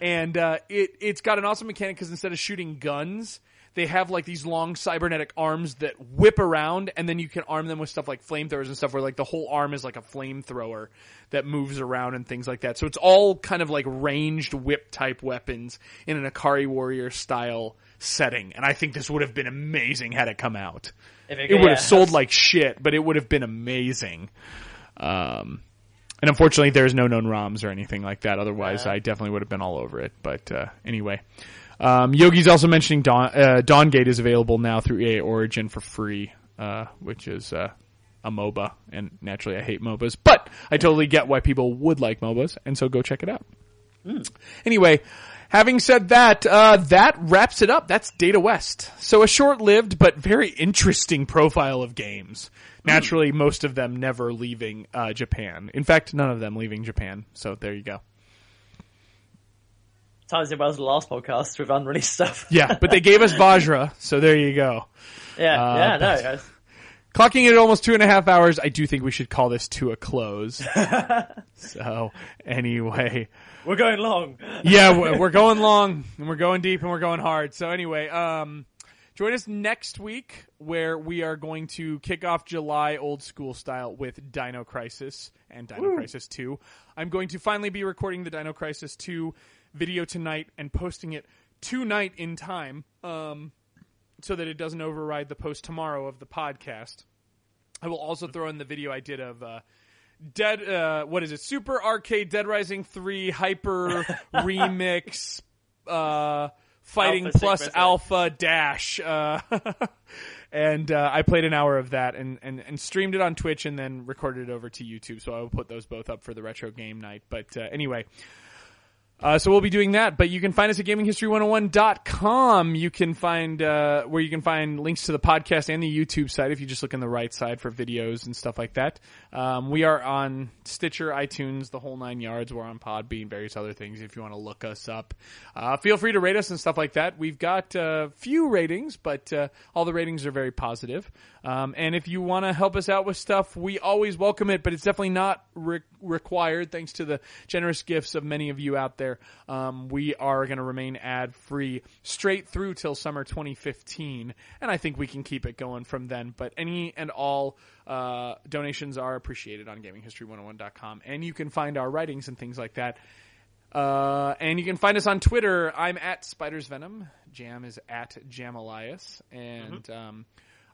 And uh, it, it's got an awesome mechanic because instead of shooting guns, they have like these long cybernetic arms that whip around, and then you can arm them with stuff like flamethrowers and stuff where like the whole arm is like a flamethrower that moves around and things like that. So it's all kind of like ranged whip type weapons in an Ikari Warrior style setting, and I think this would have been amazing had it come out. If it, it would yeah. have sold like shit, but it would have been amazing. Um, and unfortunately, there's no known ROMs or anything like that. Otherwise, yeah. I definitely would have been all over it. But uh, anyway, um, Yogi's also mentioning Dawn, uh, Dawngate is available now through E A Origin for free, uh, which is uh, a a MOBA, and naturally I hate MOBAs, but I totally get why people would like MOBAs, and so go check it out. Mm. Anyway, having said that, uh, that wraps it up. That's Data West. So a short-lived but very interesting profile of games. Naturally, mm. most of them never leaving uh, Japan. In fact, none of them leaving Japan. So there you go. Times it was the last podcast with unreleased stuff. Yeah, but they gave us Vajra, so there you go. Yeah, uh, yeah, no, guys. Clocking in at almost two and a half hours, I do think we should call this to a close. So, anyway. We're going long. Yeah, we're, we're going long, and we're going deep, and we're going hard. So, anyway, um, join us next week, where we are going to kick off July old school style with Dino Crisis and Dino Ooh. Crisis two. I'm going to finally be recording the Dino Crisis two video tonight and posting it tonight in time, um, so that it doesn't override the post tomorrow of the podcast. I will also throw in the video I did of uh, Dead. Uh, what is it? Super Arcade Dead Rising three Hyper Remix uh, Fighting Alpha Plus six percent. Alpha Dash, uh, and uh, I played an hour of that and, and and streamed it on Twitch and then recorded it over to YouTube. So I will put those both up for the retro game night. But uh, anyway. Uh, so we'll be doing that, but you can find us at gaming history one oh one dot com. You can find, uh, where you can find links to the podcast and the YouTube side if you just look on the right side for videos and stuff like that. Um, we are on Stitcher, iTunes, the whole nine yards. We're on Podbean, various other things if you want to look us up. Uh, feel free to rate us and stuff like that. We've got a uh, few ratings, but uh, all the ratings are very positive. Um, and if you want to help us out with stuff, we always welcome it, but it's definitely not re- required thanks to the generous gifts of many of you out there. Um, we are going to remain ad-free straight through till summer twenty fifteen, and I think we can keep it going from then. But any and all uh, donations are appreciated on gaming history one oh one dot com, and you can find our writings and things like that. Uh, and you can find us on Twitter. I'm at Spiders Venom. Jam is at Jam Elias, and mm-hmm. um,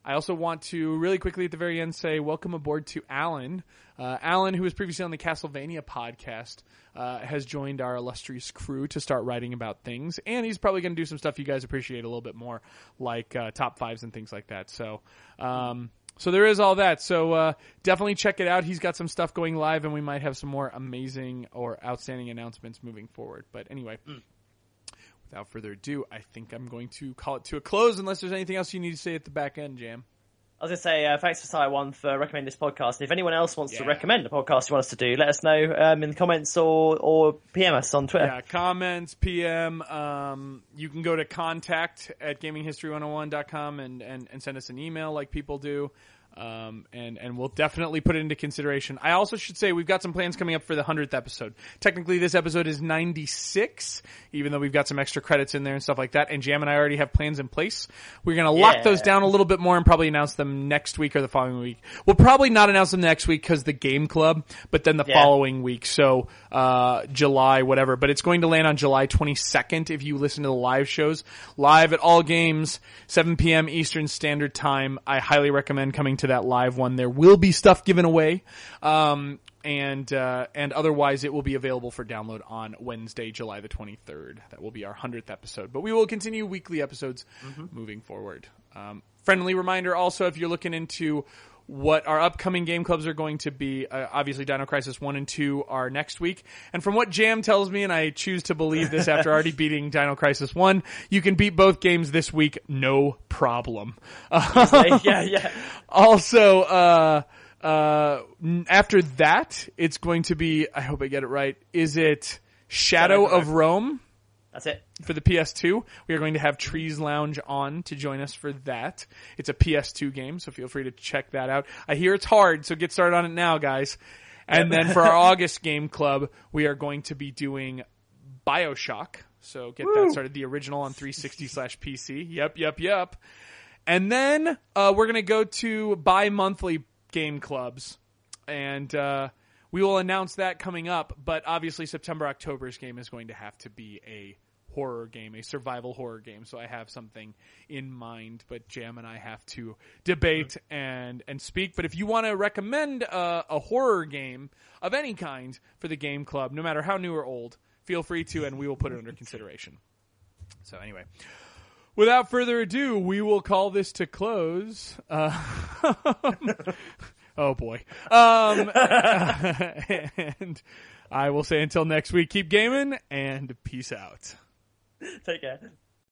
I also want to really quickly at the very end say welcome aboard to Alan. Uh, Alan, who was previously on the Castlevania podcast, uh, has joined our illustrious crew to start writing about things. And he's probably going to do some stuff you guys appreciate a little bit more, like uh, top fives and things like that. So um, so there is all that. So uh, definitely check it out. He's got some stuff going live, and we might have some more amazing or outstanding announcements moving forward. But anyway. Mm. Without further ado, I think I'm going to call it to a close unless there's anything else you need to say at the back end, Jam. I was going to say, uh, thanks to Cy One for recommending this podcast. If anyone else wants yeah. to recommend a podcast you want us to do, let us know um, in the comments or, or P M us on Twitter. Yeah, comments, P M. Um, you can go to contact at gaming history one oh one dot com and, and, and send us an email like people do. Um, and, and we'll definitely put it into consideration. I also should say we've got some plans coming up for the hundredth episode. Technically, this episode is ninety-six, even though we've got some extra credits in there and stuff like that. And Jam and I already have plans in place. We're going to yeah. lock those down a little bit more and probably announce them next week or the following week. We'll probably not announce them next week because the game club, but then the yeah. following week. So, uh, July, whatever, but it's going to land on July twenty-second. If you listen to the live shows live at all games, seven p.m. Eastern Standard Time, I highly recommend coming to that live one. There will be stuff given away, um, and uh, and otherwise it will be available for download on Wednesday, July the twenty-third. That will be our hundredth episode, but we will continue weekly episodes mm-hmm. moving forward. Um, friendly reminder also, if you're looking into what our upcoming game clubs are going to be, uh, obviously Dino Crisis one and two are next week, and from what Jam tells me, and I choose to believe this after already beating Dino Crisis one, you can beat both games this week, no problem. Like, yeah, yeah. Also, uh, uh, after that, it's going to be, I hope I get it right, is it Shadow of Rome? That's it. For the P S two, we are going to have Trees Lounge on to join us for that. It's a P S two game, so feel free to check that out. I hear it's hard, so get started on it now, guys. And then for our August game club, we are going to be doing BioShock. So get Woo! That started, the original on three sixty slash P C. Yep, yep, yep. And then uh, we're going to go to bi-monthly game clubs. And uh, we will announce that coming up. But obviously September, October's game is going to have to be a horror game, a survival horror game. So I have something in mind, but Jam and I have to debate and and speak. But if you want to recommend a, a horror game of any kind for the game club, no matter how new or old, feel free to, and we will put it under consideration. So anyway, without further ado, we will call this to close. Uh, Oh boy. Um, and I will say until next week, keep gaming and peace out. Take care.